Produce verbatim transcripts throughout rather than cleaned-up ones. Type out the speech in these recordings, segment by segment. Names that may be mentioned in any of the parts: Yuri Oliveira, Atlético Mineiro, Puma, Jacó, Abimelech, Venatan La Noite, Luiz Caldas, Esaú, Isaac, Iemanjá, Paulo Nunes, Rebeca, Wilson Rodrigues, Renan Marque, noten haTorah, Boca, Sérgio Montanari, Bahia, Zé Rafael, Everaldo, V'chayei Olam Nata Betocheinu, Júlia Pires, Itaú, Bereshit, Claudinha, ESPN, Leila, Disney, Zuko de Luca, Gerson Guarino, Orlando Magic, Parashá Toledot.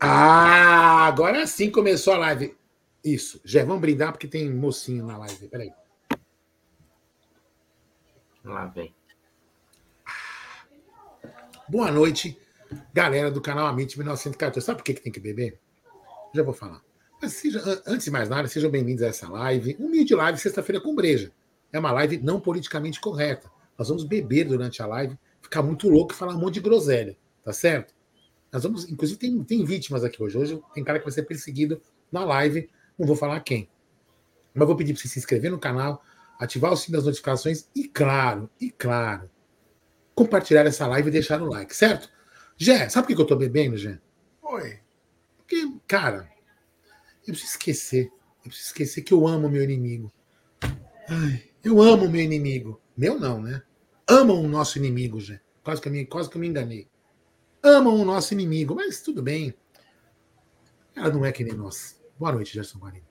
Agora sim começou a live. Isso. Já vamos brindar porque tem mocinho na live. Peraí. Lá vem. Boa noite, galera do canal Amici mil novecentos e quatorze. Sabe por que, que tem que beber? Já vou falar. Mas seja, antes de mais nada, sejam bem-vindos a essa live. Humilde live, sexta-feira com breja. É uma live não politicamente correta. Nós vamos beber durante a live, ficar muito louco e falar um monte de groselha. Tá certo? Nós vamos, inclusive, tem, tem vítimas aqui hoje. Hoje tem cara que vai ser perseguido na live. Não vou falar quem. Mas vou pedir para você se inscrever no canal, ativar o sininho das notificações e, claro, e claro, compartilhar essa live e deixar o like, certo? Gê, sabe por que eu tô bebendo, Gê? Oi. Porque, cara, eu preciso esquecer. Eu preciso esquecer que eu amo meu inimigo. Ai, eu amo meu inimigo. Meu não, né? Amam o nosso inimigo, Gê. Quase que eu me, quase que eu me enganei. Amam o nosso inimigo, mas tudo bem. Ela não é que nem nós. Boa noite, Gerson Guarino.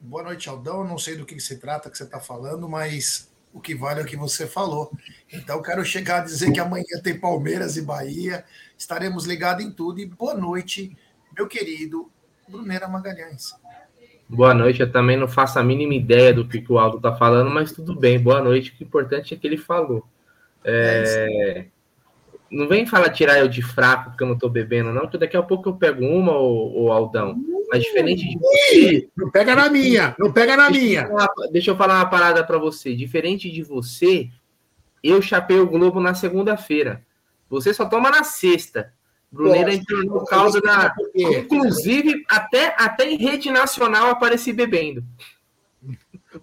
Boa noite, Aldão. Não sei do que se trata que você está falando, mas o que vale é o que você falou. Então, quero chegar a dizer que amanhã tem Palmeiras e Bahia. Estaremos ligados em tudo. E boa noite, meu querido Brunera Magalhães. Boa noite. Eu também não faço a mínima ideia do que o Aldo está falando, mas tudo bem. Boa noite. O importante é que ele falou. É... é Não vem falar tirar eu de fraco porque eu não tô bebendo, não, que daqui a pouco eu pego uma, ô Aldão. Mas diferente de você... Não pega na minha, não pega na minha. Eu falar, deixa eu falar uma parada pra você. Diferente de você, eu chapei o Globo na segunda-feira. Você só toma na sexta. Brunera entrou no caldo da... Inclusive, até, até em rede nacional apareci bebendo.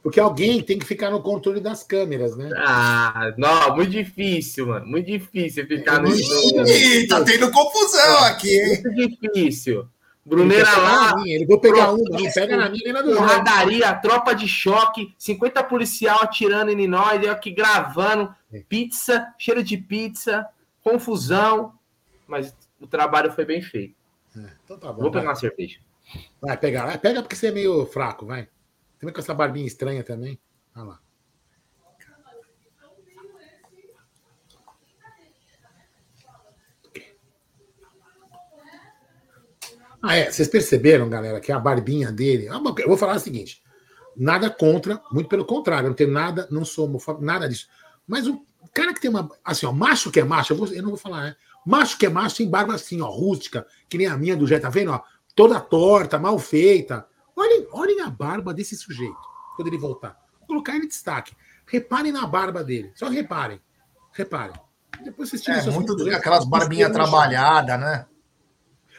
Porque alguém tem que ficar no controle das câmeras, né? Ah, não, muito difícil, mano. Muito difícil ficar no... Ih, tá tendo confusão aqui, hein? Muito difícil. Brunera lá... Ele vou pegar uma, não pega na minha, nem na do lado. Porradaria, tropa de choque, cinquenta policial atirando em nós, eu aqui gravando, pizza, cheiro de pizza, confusão, mas o trabalho foi bem feito. É, então tá bom. Vou pegar vai. Uma cerveja. Vai, pega lá. Pega porque você é meio fraco, vai. Também com essa barbinha estranha também. Olha lá. Ah, é. Vocês perceberam, galera, que a barbinha dele... Eu vou falar o seguinte. Nada contra, muito pelo contrário. Eu não tenho nada, não sou homofóbico, nada disso. Mas o cara que tem uma... Assim, ó, macho que é macho, eu, vou, eu não vou falar, né? Macho que é macho tem barba assim, ó, rústica, que nem a minha do Jé, tá vendo? Ó, toda torta, mal feita. Olhem, olhem a barba desse sujeito, quando ele voltar. Vou colocar ele em destaque. Reparem na barba dele. Só reparem. Reparem. Depois vocês tiram é, muito do... aquelas barbinhas trabalhadas, né?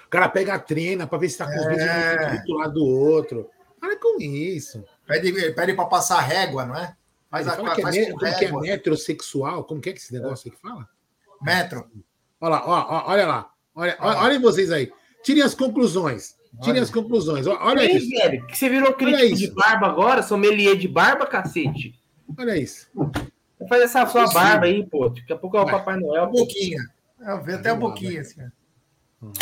O cara pega a trena pra ver se tá com os dois é... do lado do outro. Para com isso. Pede, pede pra passar régua, não é? Mas a, fala que é, faz metro, como que é metrosexual. Como que é que esse negócio aí que fala? Metro. Olha lá, ó, olha lá. Olha, olha. Olhem vocês aí. Tirem as conclusões. Tirem as conclusões. Olha aí, isso. Velho, que você virou crítico de barba agora, sommelier de barba, cacete. Olha isso. Você faz essa sua isso. barba aí, pô. Daqui a pouco é o vai. Papai Noel. Boquinha. Eu vejo até a boquinha, assim. Hum.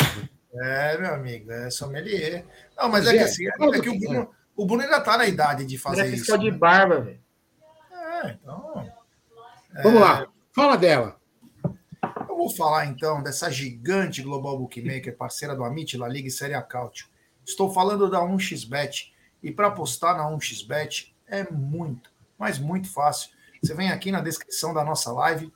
É, meu amigo, é sommelier. Não, mas é, é que assim, é que o Bruno, o Bruno ainda tá na idade de fazer isso. É fiscal de né? barba, velho. É, então... É... Vamos lá, fala dela. Eu vou falar, então, dessa gigante global bookmaker, parceira do Amici, La Liga e Série A Cáutio. Estou falando da um x bet. E para apostar na um x bet é muito, mas muito fácil. Você vem aqui na descrição da nossa live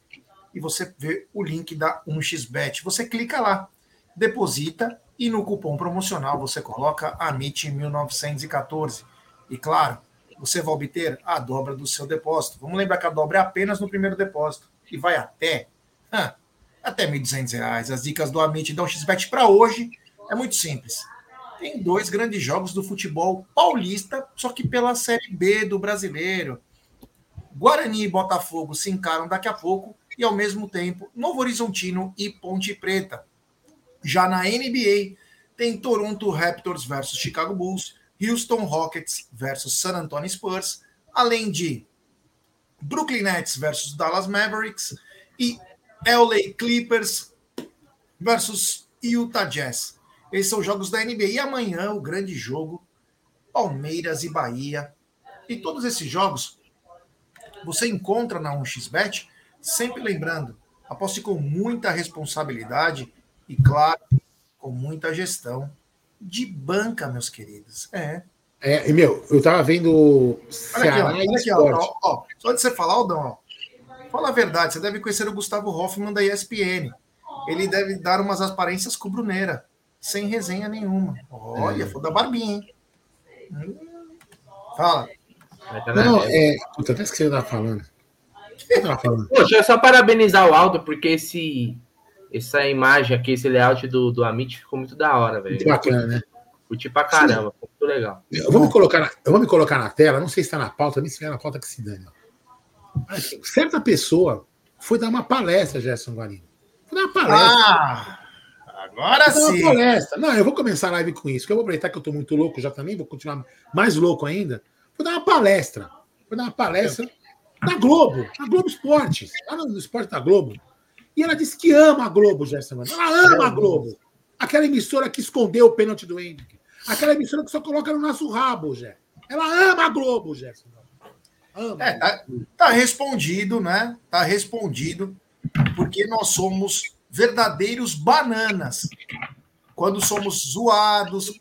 e você vê o link da um x bet. Você clica lá, deposita e no cupom promocional você coloca Amici mil novecentos e quatorze. E claro, você vai obter a dobra do seu depósito. Vamos lembrar que a dobra é apenas no primeiro depósito e vai até... Ah, até mil e duzentos reais. As dicas do Amit da um x bet para hoje é muito simples. Tem dois grandes jogos do futebol paulista, só que pela Série B do Brasileiro. Guarani e Botafogo se encaram daqui a pouco e, ao mesmo tempo, Novo Horizontino e Ponte Preta. Já na N B A, tem Toronto Raptors versus Chicago Bulls, Houston Rockets versus San Antonio Spurs, além de Brooklyn Nets versus Dallas Mavericks e L A Clippers versus Utah Jazz. Esses são os jogos da N B A. E amanhã, o grande jogo, Palmeiras e Bahia. E todos esses jogos você encontra na um x bet, sempre lembrando, aposte com muita responsabilidade e, claro, com muita gestão de banca, meus queridos. É. É, meu, eu tava vendo Ceará e Sport. Só de você falar, Aldão, ó, fala a verdade, você deve conhecer o Gustavo Hoffmann da E S P N. Ele deve dar umas aparências com Brunera, sem resenha nenhuma. Olha, é. Foi da barbinha, hein? Hum. Fala. Não, é... Puta, até esqueci o que eu tava falando. O que eu tava falando? Poxa, é só parabenizar o Aldo, porque esse... essa imagem aqui, esse layout do, do Amit ficou muito da hora, velho. Muito bacana, né? Curti pra caramba, ficou muito legal. Eu vou, me colocar na, eu vou me colocar na tela, não sei se tá na pauta, nem se é na pauta que se dane. Mas certa pessoa foi dar uma palestra, Gerson Guarino. Foi dar uma palestra. Ah, agora foi sim. Uma palestra. Não, eu vou começar a live com isso, porque eu vou aproveitar que eu tô muito louco já também, vou continuar mais louco ainda. Vou dar uma palestra. Vou dar uma palestra na Globo, na Globo Esportes, lá no Esporte da Globo. E ela disse que ama a Globo, Gerson. Ela ama a Globo. Aquela emissora que escondeu o pênalti do Henrique. Aquela emissora que só coloca no nosso rabo, Gerson. Ela ama a Globo, Gerson. Ama. É, tá, tá respondido, né? Tá respondido. Porque nós somos verdadeiros bananas. Quando somos zoados.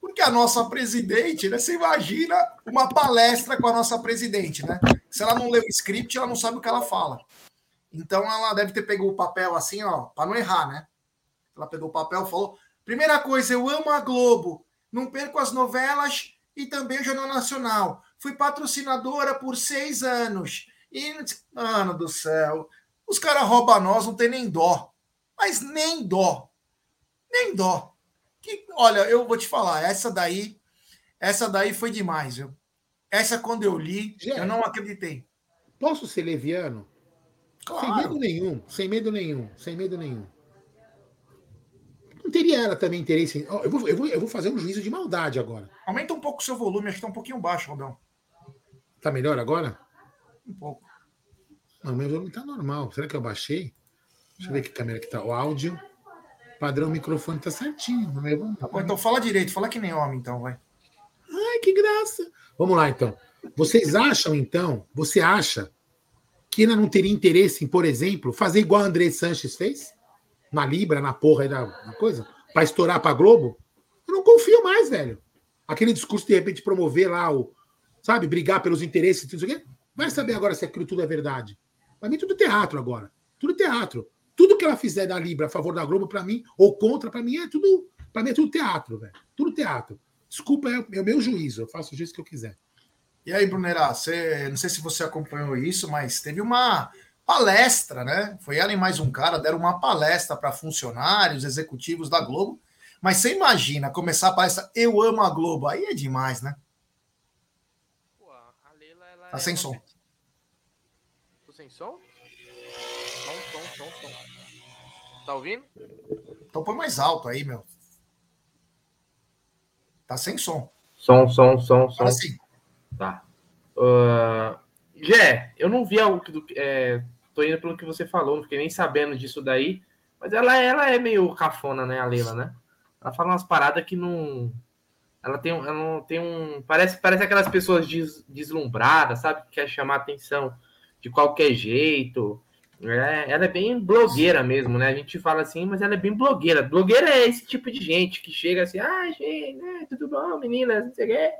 Porque a nossa presidente, né? Você imagina uma palestra com a nossa presidente, né? Se ela não lê o script, ela não sabe o que ela fala. Então, ela deve ter pegado o papel assim, ó, para não errar, né? Ela pegou o papel e falou, primeira coisa, eu amo a Globo, não perco as novelas e também o Jornal Nacional. Fui patrocinadora por seis anos. E, mano do céu, os caras roubam nós, não tem nem dó. Mas nem dó. Nem dó. Que, olha, eu vou te falar, essa daí, essa daí foi demais, viu? Essa, quando eu li, Gê, eu não acreditei. Posso ser leviano? Claro. Sem medo nenhum, sem medo nenhum, sem medo nenhum. Não teria ela também interesse... Oh, eu, vou, eu, vou, eu vou fazer um juízo de maldade agora. Aumenta um pouco o seu volume, acho que tá um pouquinho baixo, Aldão. Tá melhor agora? Um pouco. Não, meu volume tá normal. Será que eu baixei? Deixa eu ver que câmera que tá. O áudio. Padrão microfone tá certinho. Meu... Tá bom, então fala direito, fala que nem homem, então, vai. Ai, que graça. Vamos lá, então. Vocês acham, então, você acha... que ela não teria interesse em, por exemplo, fazer igual a André Sanches fez? Na Libra, na porra aí da coisa? Pra estourar pra Globo? Eu não confio mais, velho. Aquele discurso de repente promover lá o... Sabe? Brigar pelos interesses e tudo isso aqui. Vai saber agora se aquilo tudo é verdade. Pra mim tudo é teatro agora. Tudo é teatro. Tudo que ela fizer da Libra a favor da Globo pra mim, ou contra pra mim, é tudo... Pra mim é tudo teatro, velho. Tudo teatro. Desculpa, é o meu juízo. Eu faço o juízo que eu quiser. E aí, Brunera, você, não sei se você acompanhou isso, mas teve uma palestra, né? Foi ela e mais um cara, deram uma palestra para funcionários, executivos da Globo. Mas você imagina, começar a palestra Eu Amo a Globo, aí é demais, né? Pô, a Leila, ela tá sem é... som. Tô sem som? Som, som, som, som. Tá ouvindo? Então põe mais alto aí, meu. Tá sem som. Som, som, som, som. Assim. Tá. Uh, Gé, eu não vi algo que... É, tô indo pelo que você falou, não fiquei nem sabendo disso daí, mas ela, ela é meio cafona, né, a Leila, né? Ela fala umas paradas que não... Ela tem, ela não tem um... Parece, parece aquelas pessoas des, deslumbradas, sabe? Que quer chamar atenção de qualquer jeito. É, ela é bem blogueira mesmo, né? A gente fala assim, mas ela é bem blogueira. Blogueira é esse tipo de gente que chega assim, ah, Gê, né? Tudo bom, meninas? Não sei o quê.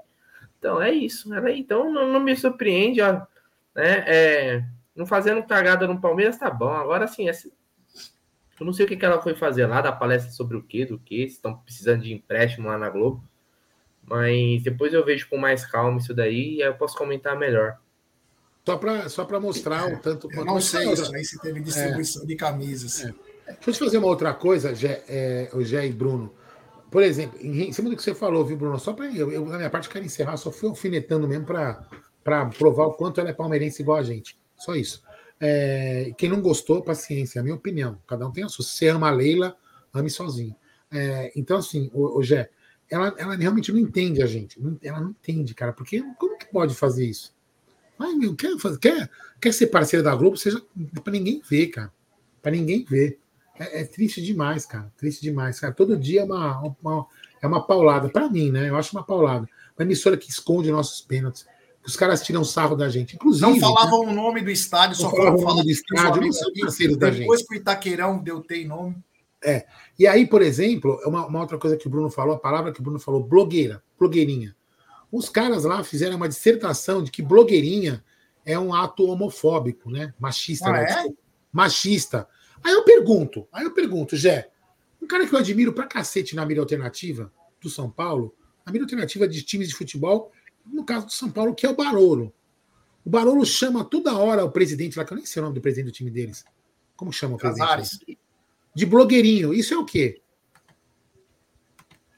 Então, é isso. Ela, então, não, não me surpreende. Ó, né? É, não fazendo cagada no Palmeiras, tá bom. Agora, assim, é, eu não sei o que, que ela foi fazer lá, da palestra sobre o quê, do quê. Se estão precisando de empréstimo lá na Globo. Mas depois eu vejo com mais calma isso daí e aí eu posso comentar melhor. Só para só para mostrar é, o tanto... Eu não sei isso, aí se teve distribuição é, de camisas. É. Deixa eu te fazer uma outra coisa, Gé, é, o Gé e Bruno. Por exemplo, em cima do que você falou, viu, Bruno? Só para eu, eu, na minha parte, quero encerrar, só fui alfinetando mesmo para provar o quanto ela é palmeirense igual a gente. Só isso. É, quem não gostou, paciência, é a minha opinião. Cada um tem a sua. Se você ama a Leila, ame sozinho. É, então, assim, o, o Gé, ela, ela realmente não entende a gente. Não, ela não entende, cara, porque como que pode fazer isso? Ai, meu, quer, quer, quer ser parceira da Globo? Seja para ninguém ver, cara. Para ninguém ver. É, é triste demais, cara. Triste demais, cara. Todo dia é uma, uma, é uma paulada. Para mim, né? Eu acho uma paulada. Uma emissora que esconde nossos pênaltis. Os caras tiram sarro da gente. Inclusive. Não falavam né? o nome do estádio, só falavam o nome do estádio. Não são parceiros da gente. Depois que o Itaquerão deu tem nome. É. E aí, por exemplo, uma, uma outra coisa que o Bruno falou, a palavra que o Bruno falou, blogueira, blogueirinha. Os caras lá fizeram uma dissertação de que blogueirinha é um ato homofóbico, né? Machista. Ah, né? É? Machista. Aí eu pergunto, aí eu pergunto, Gé, um cara que eu admiro pra cacete na mídia alternativa do São Paulo, a mídia alternativa de times de futebol, no caso do São Paulo, que é o Barolo. O Barolo chama toda hora o presidente lá, que eu nem sei o nome do presidente do time deles. Como chama o Casares. Presidente? De blogueirinho. Isso é o quê?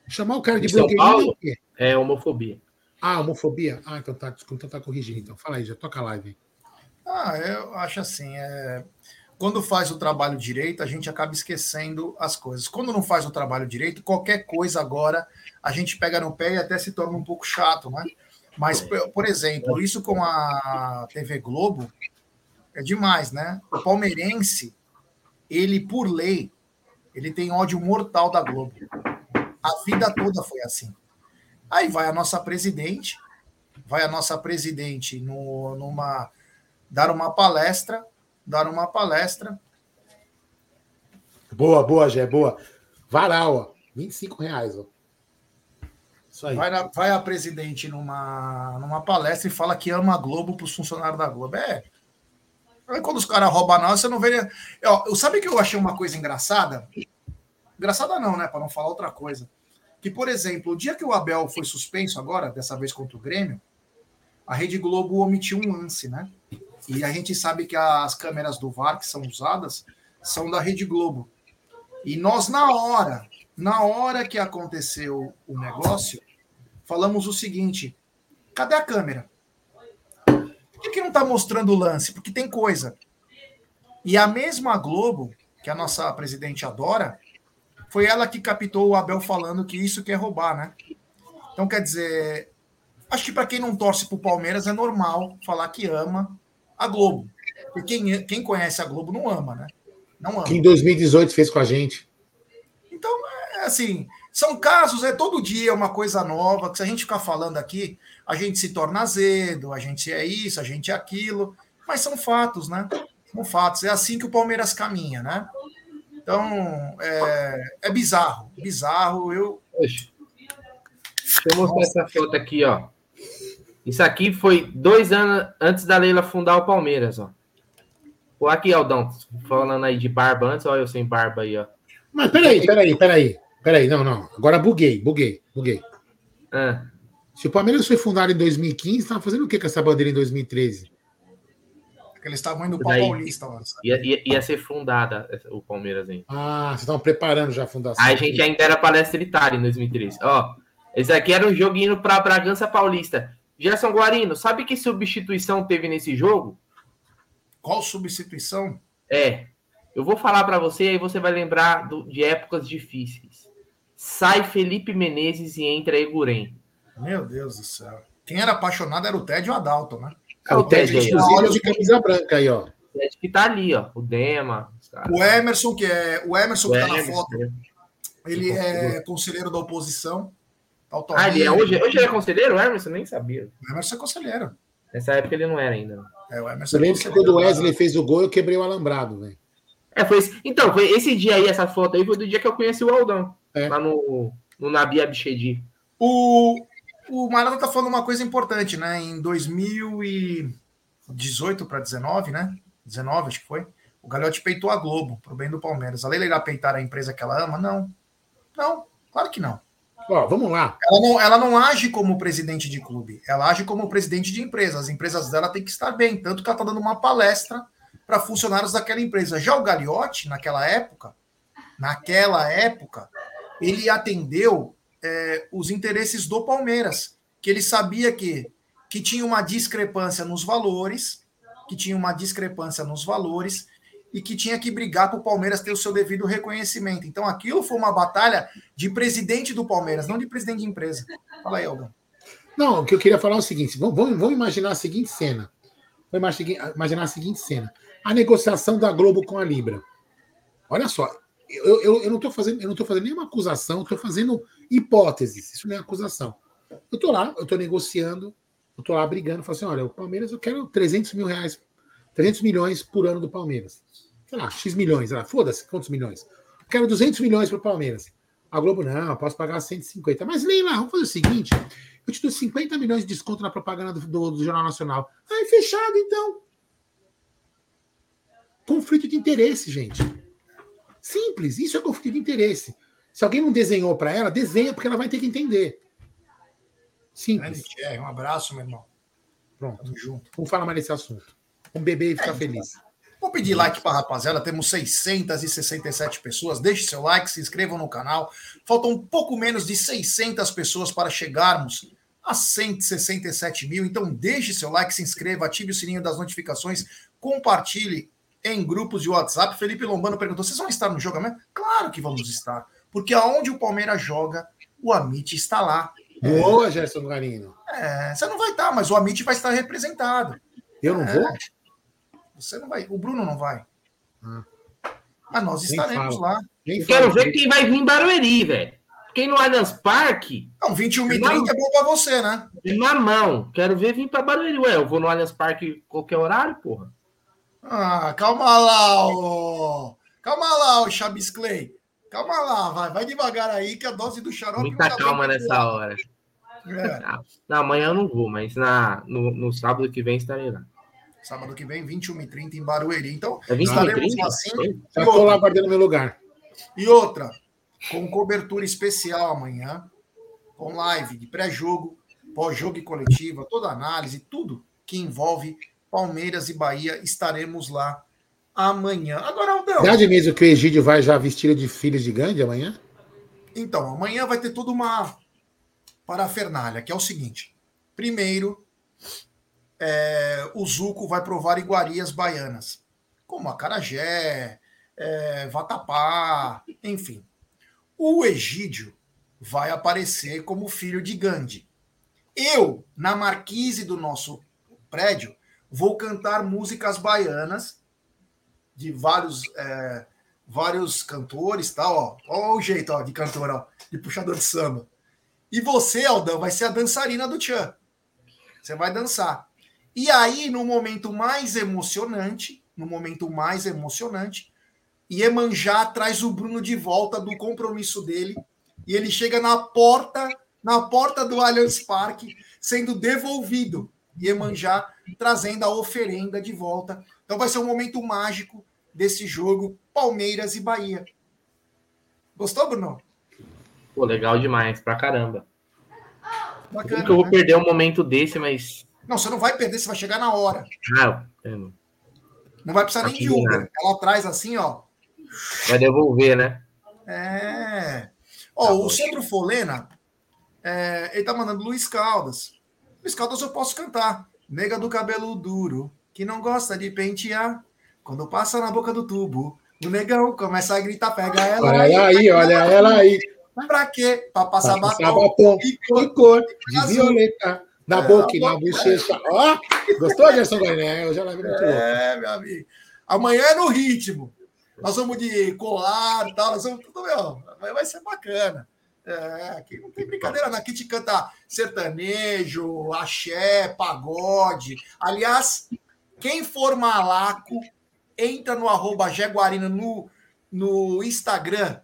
Chamar o cara de blogueirinho São Paulo é o quê? É homofobia. Ah, homofobia? Ah, então tá, então tá corrigindo. Então. Fala aí, já toca a live. Ah, eu acho assim, é... quando faz o trabalho direito, a gente acaba esquecendo as coisas. Quando não faz o trabalho direito, qualquer coisa agora, a gente pega no pé e até se torna um pouco chato, né? Mas, por exemplo, isso com a T V Globo é demais, né? O palmeirense, ele, por lei, ele tem ódio mortal da Globo. A vida toda foi assim. Aí vai a nossa presidente, vai a nossa presidente no, numa, dar uma palestra, dar uma palestra. Boa, boa, Gé, boa. Varal, ó, vinte e cinco reais, ó. Isso aí. Vai, na, vai a presidente numa, numa palestra e fala que ama a Globo para os funcionários da Globo. É, aí quando os caras roubam nós, você não vê... Ó, eu, sabe que eu achei uma coisa engraçada? Engraçada não, né? Para não falar outra coisa. Que, por exemplo, o dia que o Abel foi suspenso agora, dessa vez contra o Grêmio, a Rede Globo omitiu um lance, né? E a gente sabe que as câmeras do V A R que são usadas são da Rede Globo. E nós, na hora, na hora que aconteceu o negócio, falamos o seguinte, cadê a câmera? Por que, que não está mostrando o lance? Porque tem coisa. E a mesma Globo, que a nossa presidente adora, foi ela que captou o Abel falando que isso quer roubar, né? Então, quer dizer, acho que para quem não torce pro Palmeiras é normal falar que ama a Globo. E quem, quem conhece a Globo não ama, né? Não ama. Que em dois mil e dezoito fez com a gente. Então, é assim, são casos, é todo dia uma coisa nova, que se a gente ficar falando aqui, a gente se torna azedo, a gente é isso, a gente é aquilo, mas são fatos, né? São fatos. É assim que o Palmeiras caminha, né? Então, é, é bizarro. Bizarro, eu... Deixa eu mostrar Nossa. essa foto aqui, ó. Isso aqui foi dois anos antes da Leila fundar o Palmeiras, ó. Pô, aqui, Aldão, falando aí de barba antes, olha eu sem barba aí, ó. Mas peraí, peraí, peraí. Peraí, não, não. Agora buguei, buguei, buguei. Ah. Se o Palmeiras foi fundado em dois mil e quinze, estava fazendo o que com essa bandeira em dois mil e treze? Porque eles estavam indo para o Paulista. Ia, ia, ia ser fundada o Palmeiras, hein? Ah, vocês estavam preparando já a fundação. Aí a gente ainda era palestra Itália em dois mil e treze. Ó, esse aqui era um jogo indo para Bragança Paulista. Gerson Guarino, sabe que substituição teve nesse jogo? Qual substituição? É, eu vou falar para você e aí você vai lembrar do, de épocas difíceis. Sai Felipe Menezes e entra Eguren. Meu Deus do céu. Quem era apaixonado era o Ted e o Adalto, né? É, o Ted, Ted é de camisa branca aí, ó. O Ted que tá ali, ó. O Dema. O Emerson, que é. O Emerson que o tá Emerson. na foto. Ele é conselheiro da oposição. Ah, ele é hoje, hoje ele é conselheiro? O Emerson nem sabia. O Emerson é conselheiro. Nessa época ele não era ainda. É, o Emerson eu lembro é que quando o Wesley fez o gol, eu quebrei o alambrado, velho. É, foi esse, então, foi esse dia aí, essa foto aí, foi do dia que eu conheci o Aldão. É. Lá no, no Nabi Abichedi. O. O Marada tá falando uma coisa importante, né? Em dois mil e dezoito para dezenove, né? dezenove, acho que foi. O Galhote peitou a Globo, pro bem do Palmeiras. A Leila irá peitar a empresa que ela ama? Não. Não, claro que não. Ó, vamos lá. Ela não, ela não age como presidente de clube. Ela age como presidente de empresa. As empresas dela têm que estar bem. Tanto que ela tá dando uma palestra para funcionários daquela empresa. Já o Galhote, naquela época, naquela época, ele atendeu é, os interesses do Palmeiras, que ele sabia que, que tinha uma discrepância nos valores, que tinha uma discrepância nos valores e que tinha que brigar para o Palmeiras ter o seu devido reconhecimento. Então, aquilo foi uma batalha de presidente do Palmeiras, não de presidente de empresa. Fala aí, Aldão. Não, o que eu queria falar é o seguinte, vamos, vamos imaginar a seguinte cena. Vamos imaginar a seguinte cena. A negociação da Globo com a Libra. Olha só, eu, eu, eu não estou fazendo, fazendo nenhuma acusação, estou fazendo hipóteses, isso não é acusação. Eu estou lá, eu estou negociando, eu estou lá brigando, falo assim, olha, o Palmeiras, eu quero trezentos mil reais, trezentos milhões por ano do Palmeiras. Sei lá, X milhões, sei lá, foda-se, quantos milhões? Eu quero duzentos milhões para o Palmeiras. A Globo, não, eu posso pagar cento e cinquenta. Mas, Leila, vamos fazer o seguinte, eu te dou cinquenta milhões de desconto na propaganda do, do, do Jornal Nacional. Aí, fechado, então. Conflito de interesse, gente. Simples, isso é conflito de interesse. Se alguém não desenhou para ela, desenha, porque ela vai ter que entender. Simples. Grande, um abraço, meu irmão. Pronto, tamo junto. Vamos falar mais desse assunto. Vamos beber e ficar é, feliz. Vou pedir like para a rapaziada, temos seiscentos e sessenta e sete pessoas, deixe seu like, se inscrevam no canal, faltam um pouco menos de seiscentas pessoas para chegarmos a cento e sessenta e sete mil, então deixe seu like, se inscreva, ative o sininho das notificações, compartilhe em grupos de WhatsApp. Felipe Lombano perguntou, vocês vão estar no jogo mesmo? Claro que vamos estar, porque aonde o Palmeiras joga, o Amici está lá. Boa, Gerson Guarino. É, você não vai estar, mas o Amici vai estar representado. Eu não é. vou? Você não vai, o Bruno não vai. Ah. Mas nós Nem estaremos fala. lá. Nem Eu quero ver quem vai vir em Barueri, velho. Quem no Allianz Parque. Não, vinte e uma e trinta é bom pra você, né? Na mão. Quero ver vir pra Barueri. Ué, eu vou no Allianz Parque qualquer horário, porra. Ah, calma lá, ô. Calma lá, ô Chaves Clay. Calma lá, vai, vai devagar aí que a dose do xarope. Muita calma nessa boa. hora. É. Na, na manhã eu não vou, mas na, no, no sábado que vem estarei lá. Sábado que vem, vinte e uma e trinta em Barueri. Então, é estaremos assim. Já estou lá guardando meu lugar. E outra, com cobertura especial amanhã, com live de pré-jogo, pós-jogo e coletiva, toda análise, tudo que envolve Palmeiras e Bahia, estaremos lá amanhã. Agora, Aldão... Verdade mesmo que o Egídio vai já vestido de filhos de Gandhi amanhã? Então, amanhã vai ter toda uma parafernália, que é o seguinte. Primeiro... É, o Zuko vai provar iguarias baianas, como acarajé, é, vatapá, enfim. O Egídio vai aparecer como filho de Gandhi. Eu, na marquise do nosso prédio, vou cantar músicas baianas de vários, é, vários cantores, tá, ó. Ó o jeito ó, de cantor, ó, de puxador de samba. E você, Aldão, vai ser a dançarina do Tchan. Você vai dançar. E aí, no momento mais emocionante, no momento mais emocionante, Iemanjá traz o Bruno de volta do compromisso dele, e ele chega na porta, na porta do Allianz Parque, sendo devolvido. Iemanjá trazendo a oferenda de volta. Então vai ser um momento mágico desse jogo Palmeiras e Bahia. Gostou, Bruno? Pô, legal demais, pra caramba. Bacana, eu, que eu vou né? perder um momento desse, mas... Não, você não vai perder, você vai chegar na hora. Não, não. não vai precisar nem de Uber. Ela traz assim, ó. Vai devolver, né? É. Ó, tá o bom. Sandro Folena, é, ele tá mandando Luiz Caldas. Luiz Caldas eu posso cantar. Nega do cabelo duro, que não gosta de pentear. Quando passa na boca do tubo, o negão começa a gritar, pega ela. Olha aí, aí, aí olha ela, ela aí. Pra quê? Pra passar, pra passar batom, batom e cor, e cor de violeta. Na é, boca, na bochecha. Ó, gostou, Gerson Guarino? Eu já lavei muito. É, meu amigo. Amanhã é no ritmo. Nós vamos de colar e tal. Nós vamos tudo, meu. Amanhã vai ser bacana. É, aqui não tem brincadeira. Não. Aqui te canta sertanejo, axé, pagode. Aliás, quem for malaco, entra no arroba Gê Guarino no, no Instagram,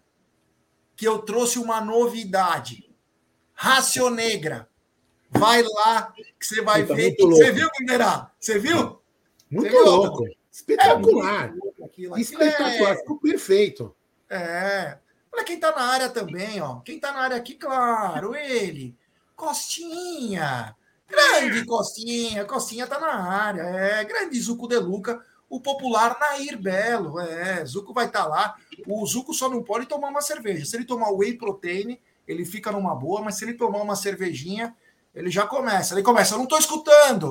que eu trouxe uma novidade. Rácio Negra. Vai lá, que você vai tá ver. Você viu, Brunera? Você viu? Muito você louco. Viu? Espetacular. É muito aquilo, aquilo Espetacular. É... Ficou perfeito. É. Para quem tá na área também, ó. Quem tá na área aqui, claro, ele. Costinha. Grande Costinha. Costinha tá na área. É. Grande Zuko de Luca. o popular Nair Belo. É, Zuko vai estar tá lá. O Zuko só não pode tomar uma cerveja. Se ele tomar whey protein, ele fica numa boa, mas se ele tomar uma cervejinha, ele já começa. Ele começa, eu não estou escutando.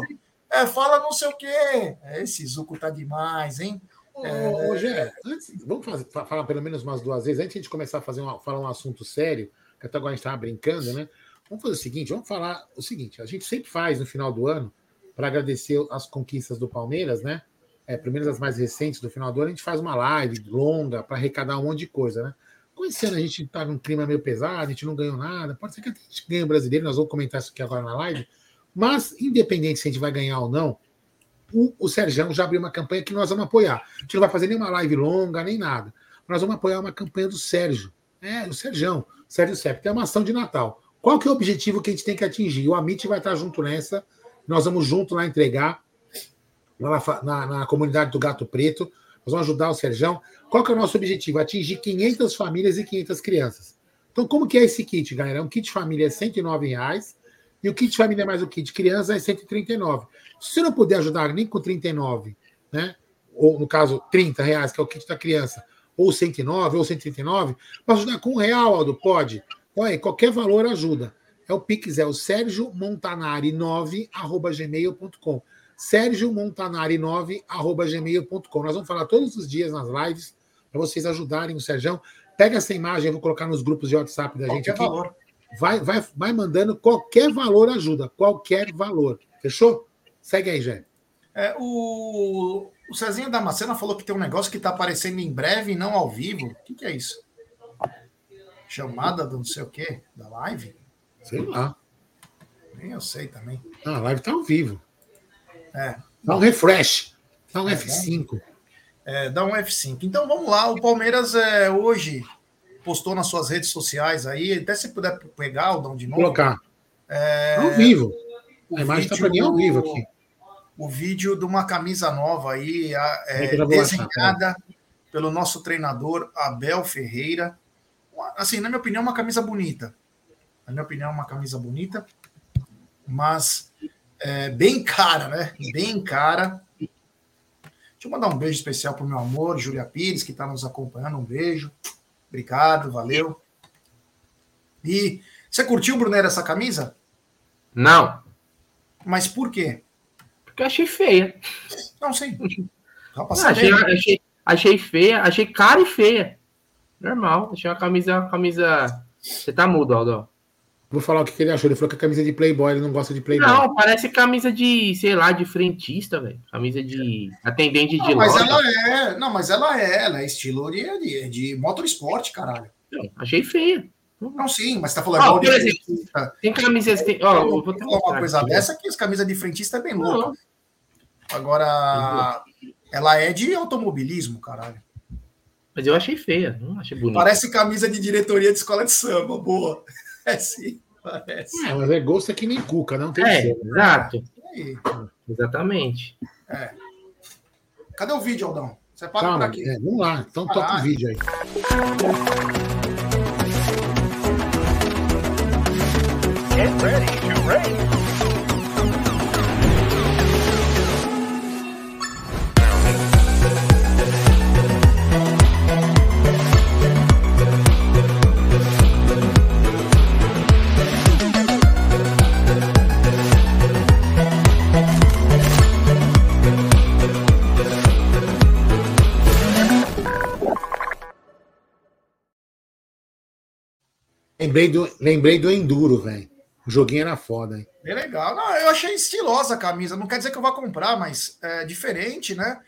É, fala não sei o quê. Esse Zuko tá demais, hein? Ô, é... ô Gê, antes, vamos fazer, falar pelo menos umas duas vezes, antes de a gente começar a fazer uma, falar um assunto sério, que até agora a gente estava brincando, né? Vamos fazer o seguinte, vamos falar o seguinte, a gente sempre faz no final do ano, para agradecer as conquistas do Palmeiras, né? É, primeiro as mais recentes do final do ano, a gente faz uma live longa para arrecadar um monte de coisa, né? Com esse ano a gente está num clima meio pesado, a gente não ganhou nada, pode ser que a gente ganhe o brasileiro, nós vamos comentar isso aqui agora na live, mas independente se a gente vai ganhar ou não, o, o Sérgio já abriu uma campanha que nós vamos apoiar. A gente não vai fazer nenhuma live longa, nem nada. Nós vamos apoiar uma campanha do Sérgio. É, o Sérgio, Sérgio Sepp, tem uma ação de Natal. Qual que é o objetivo que a gente tem que atingir? O Amici vai estar junto nessa, nós vamos junto lá entregar na, na, na comunidade do Gato Preto, nós vamos ajudar o Sérgio. Qual que é o nosso objetivo? Atingir quinhentas famílias e quinhentas crianças. Então, como que é esse kit, galera? Um kit família é cento e nove reais, e o kit família mais o kit criança é cento e trinta e nove reais. Se você não puder ajudar nem com trinta e nove reais, né? Ou, no caso, trinta reais, que é o kit da criança, ou cento e nove reais, ou cento e trinta e nove reais, pode ajudar com um real, Aldo, pode. Olha, qualquer valor ajuda. É o Pix, é o Sérgio Montanari nove, arroba gmail ponto com. Sérgio Montanari nove, arroba gmail ponto com. Nós vamos falar todos os dias nas lives para vocês ajudarem o Sérgio. Pega essa imagem, eu vou colocar nos grupos de WhatsApp da gente aqui. Qualquer valor. Vai, vai, vai mandando, qualquer valor ajuda, qualquer valor. Fechou? Segue aí, Gê. É, o, o Cezinha da Macena falou que tem um negócio que está aparecendo em breve e não ao vivo. O que, que é isso? Chamada do não sei o quê, da live? Sei lá. Nem eu sei também. Ah, a live está ao vivo. É. Dá um refresh. Dá um é, F cinco. É, dá um F cinco. Então vamos lá, o Palmeiras é, hoje... postou nas suas redes sociais aí, até se puder pegar, Aldão, de novo. Colocar. É, ao vivo. A imagem está para mim ao vivo aqui. O vídeo de uma camisa nova aí, é, desenhada pelo nosso treinador Abel Ferreira. Assim, na minha opinião, uma camisa bonita. Na minha opinião, uma camisa bonita, mas é, bem cara, né? Bem cara. Deixa eu mandar um beijo especial para o meu amor, Júlia Pires, que está nos acompanhando. Um beijo. Obrigado, valeu. E você curtiu, Brunera, essa camisa? Não. Mas por quê? Porque eu achei feia. Não, sim. Não, achei, achei, achei feia, achei cara e feia. Normal, achei uma camisa... Uma camisa... Você tá mudo, Aldo. Vou falar o que ele achou. Ele falou que a camisa de playboy, ele não gosta de playboy. Não, parece camisa de, sei lá, de frentista, velho. Camisa de atendente não, de mas loja. Ela é, não, mas ela é, ela é estilo de, de motorsport, caralho. Não, achei feia. Não, sim, mas você tá falando... Ah, por exemplo, de tem camisas... Tem, ó, eu vou ter uma coisa aqui, dessa que as camisas de frentista é bem louca. Não. Agora, ela é de automobilismo, caralho. Mas eu achei feia, não achei bonita. Parece camisa de diretoria de escola de samba, boa. É, sim, parece. É, mas é gosto é que nem cuca, não tem é, jeito. Né? Exato. É. Exatamente. É. Cadê o vídeo, Aldão? Você para calma, por aqui. É, vamos lá, então toca o vídeo aí. Get ready to race. Lembrei do, lembrei do Enduro, velho. O joguinho era foda, hein? Bem legal. Não, eu achei estilosa a camisa. Não quer dizer que eu vá comprar, mas é diferente, né?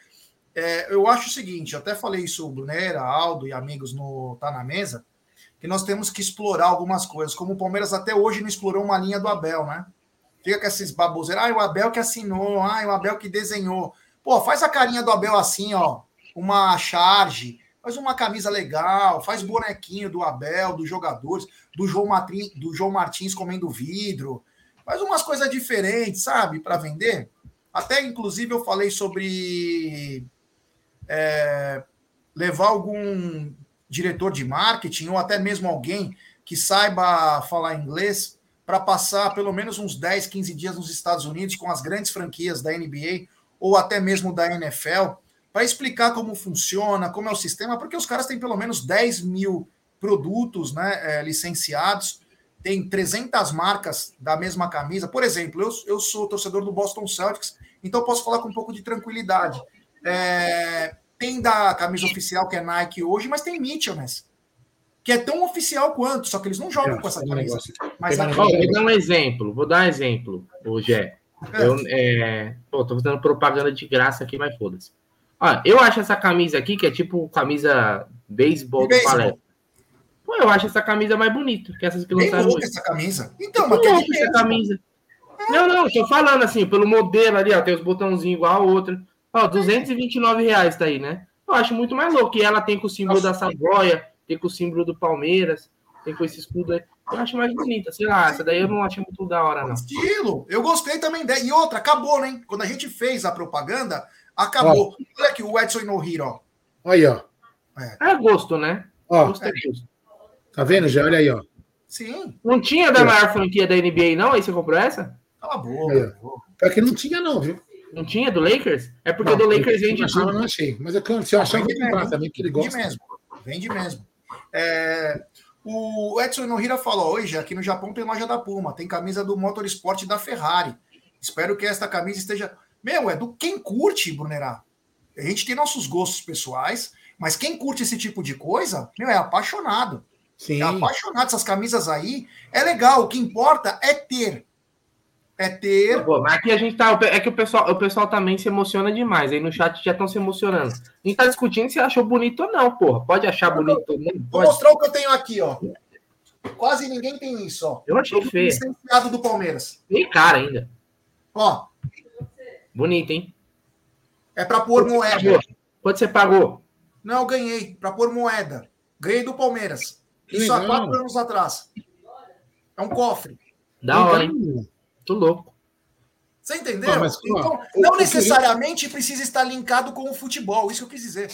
É, eu acho o seguinte, eu até falei isso, o Brunera, Aldo e amigos no Tá Na Mesa, que nós temos que explorar algumas coisas, como o Palmeiras até hoje não explorou uma linha do Abel, né? Fica com esses baboseiros. Ah, o Abel que assinou. Ah, o Abel que desenhou. Pô, faz a carinha do Abel assim, ó. Uma charge. Faz uma camisa legal, faz bonequinho do Abel, dos jogadores, do João, Matrin, do João Martins comendo vidro. Faz umas coisas diferentes, sabe, para vender. Até, inclusive, eu falei sobre é, levar algum diretor de marketing ou até mesmo alguém que saiba falar inglês para passar pelo menos uns dez, quinze dias nos Estados Unidos com as grandes franquias da N B A ou até mesmo da N F L, para explicar como funciona, como é o sistema, porque os caras têm pelo menos dez mil produtos, né, é, licenciados, tem trezentas marcas da mesma camisa. Por exemplo, eu, eu sou torcedor do Boston Celtics, então posso falar com um pouco de tranquilidade. É, tem da camisa oficial, que é Nike hoje, mas tem Mitchellness, que é tão oficial quanto, só que eles não jogam eu com essa camisa. Mas aqui... Vou dar um exemplo, vou dar um exemplo, ô Gé. É. Eu, é... Pô, tô fazendo propaganda de graça aqui, mas foda-se. Olha, eu acho essa camisa aqui, que é tipo camisa beisebol do Palestra. Pô, eu acho essa camisa mais bonita que essas que lançaram hoje. Essa camisa. Então, mas tem essa mesmo. Camisa. É. Não, não, tô falando assim, pelo modelo ali, ó, tem os botãozinhos igual a outra. Ó, duzentos e vinte e nove reais tá aí, né? Eu acho muito mais louco. E ela tem com o símbolo Nossa. da Savoia, tem com o símbolo do Palmeiras, tem com esse escudo aí. Eu acho mais bonita, sei lá, essa daí eu não achei muito da hora, não. Estilo, eu gostei também dela. E outra, acabou, né? Quando a gente fez a propaganda, acabou. Ó. Olha aqui, o Edson Nohiro, ó. Olha aí, ó. É, é gosto, né? Ó. Gosto é gosto. Tá vendo, já? Olha aí, ó. Sim. Não tinha da é. maior franquia da N B A, não? Aí você comprou essa? Cala a boca. Pior que não tinha, não, viu? Não tinha do Lakers? É porque não, do Lakers vende. Eu não achei, mas eu, se eu achar, eu vou comprar também, que ele gosta. Vende mesmo. Vende mesmo. É... O Edson Nohira falou hoje, aqui no Japão tem loja da Puma, tem camisa do Motorsport da Ferrari. Espero que esta camisa esteja... Meu, é do quem curte, Brunera. A gente tem nossos gostos pessoais, mas quem curte esse tipo de coisa, meu, é apaixonado. Sim. É apaixonado. Essas camisas aí, é legal. O que importa é ter. É ter... Pô, mas aqui a gente tá... É que o pessoal, o pessoal também se emociona demais. Aí no chat já estão se emocionando. A gente tá discutindo se achou bonito ou não, porra. Pode achar eu bonito ou não. Vou mostrar o que eu tenho aqui, ó. Quase ninguém tem isso, ó. Eu achei feio. Licenciado do Palmeiras. Tem cara ainda. Ó. Bonito, hein? É pra pôr Quanto moeda. Você Quanto você pagou? Não, eu ganhei. Pra pôr moeda. Ganhei do Palmeiras. Isso há quatro anos atrás. É um cofre. Da hora, hein? Tô louco. Você entendeu? Pô, mas, pô, então, não necessariamente queria... precisa estar linkado com o futebol. Isso que eu quis dizer.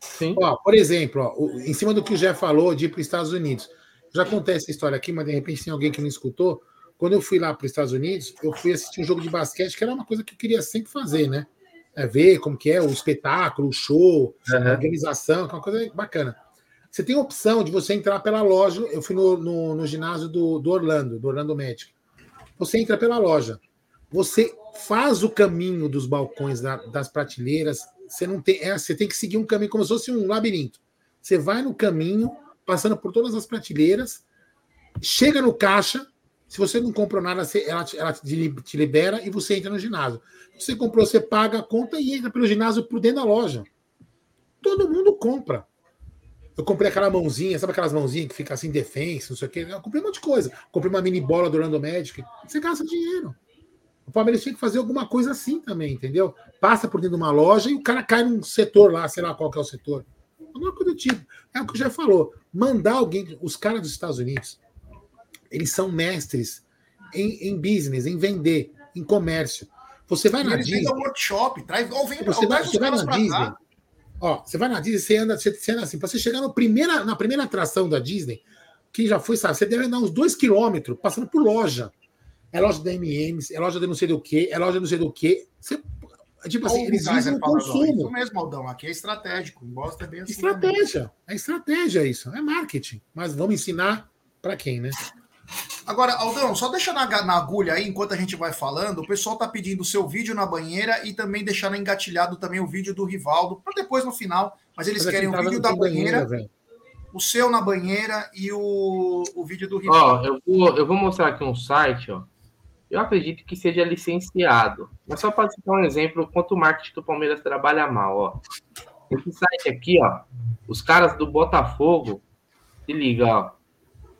Sim. Ó, por exemplo, ó, o, em cima do que o Gé falou de ir para os Estados Unidos. Já contei essa história aqui, mas de repente tem alguém que não escutou. Quando eu fui lá para os Estados Unidos, eu fui assistir um jogo de basquete, que era uma coisa que eu queria sempre fazer, né? É ver como que é o espetáculo, o show, uhum. a organização, que é uma coisa bacana. Você tem a opção de você entrar pela loja. Eu fui no, no, no ginásio do, do Orlando, do Orlando Magic. Você entra pela loja. Você faz o caminho dos balcões, da, das prateleiras. Você, não tem, é, você tem que seguir um caminho como se fosse um labirinto. Você vai no caminho, passando por todas as prateleiras, chega no caixa. Se você não comprou nada, você, ela, ela te, te libera e você entra no ginásio. Se você comprou, você paga a conta e entra pelo ginásio por dentro da loja. Todo mundo compra. Eu comprei aquela mãozinha, sabe aquelas mãozinhas que fica assim, defensa, não sei o quê? Eu comprei um monte de coisa. Comprei uma mini bola do Orlando Magic. Você gasta dinheiro. O Palmeiras tinha que fazer alguma coisa assim também, entendeu? Passa por dentro de uma loja e o cara cai num setor lá, sei lá qual que é o setor. Alguma coisa do tipo. É o que o Gé falou. Mandar alguém... Os caras dos Estados Unidos, eles são mestres em, em business, em vender, em comércio. Você vai na eles Disney... Eles vendem um workshop. Traz, ou vem, você ou vai, você vai na Disney... Cá. Ó, você vai na Disney, você anda, você, você anda assim. Para você chegar no primeira, na primeira atração da Disney, que já foi, sabe? Você deve andar uns dois quilômetros passando por loja. É loja da M e M's, é loja de não sei do que, é loja de não sei do que. Você, tipo assim, eles visam o consumo. Isso mesmo, Aldão. Aqui é estratégico. Gosta bem assim. Estratégia. É estratégia isso. É marketing. Mas vamos ensinar para quem, né? Agora, Aldão, só deixa na, na agulha aí, enquanto a gente vai falando, o pessoal tá pedindo o seu vídeo na banheira e também deixaram engatilhado também o vídeo do Rivaldo, para depois no final, mas eles mas querem o vídeo da banheira, banheira o seu na banheira e o, o vídeo do Rivaldo. Ó, eu vou, eu vou mostrar aqui um site, ó. Eu acredito que seja licenciado, mas só para citar um exemplo, quanto o marketing do Palmeiras trabalha mal, ó. Esse site aqui, ó, os caras do Botafogo, se liga, ó.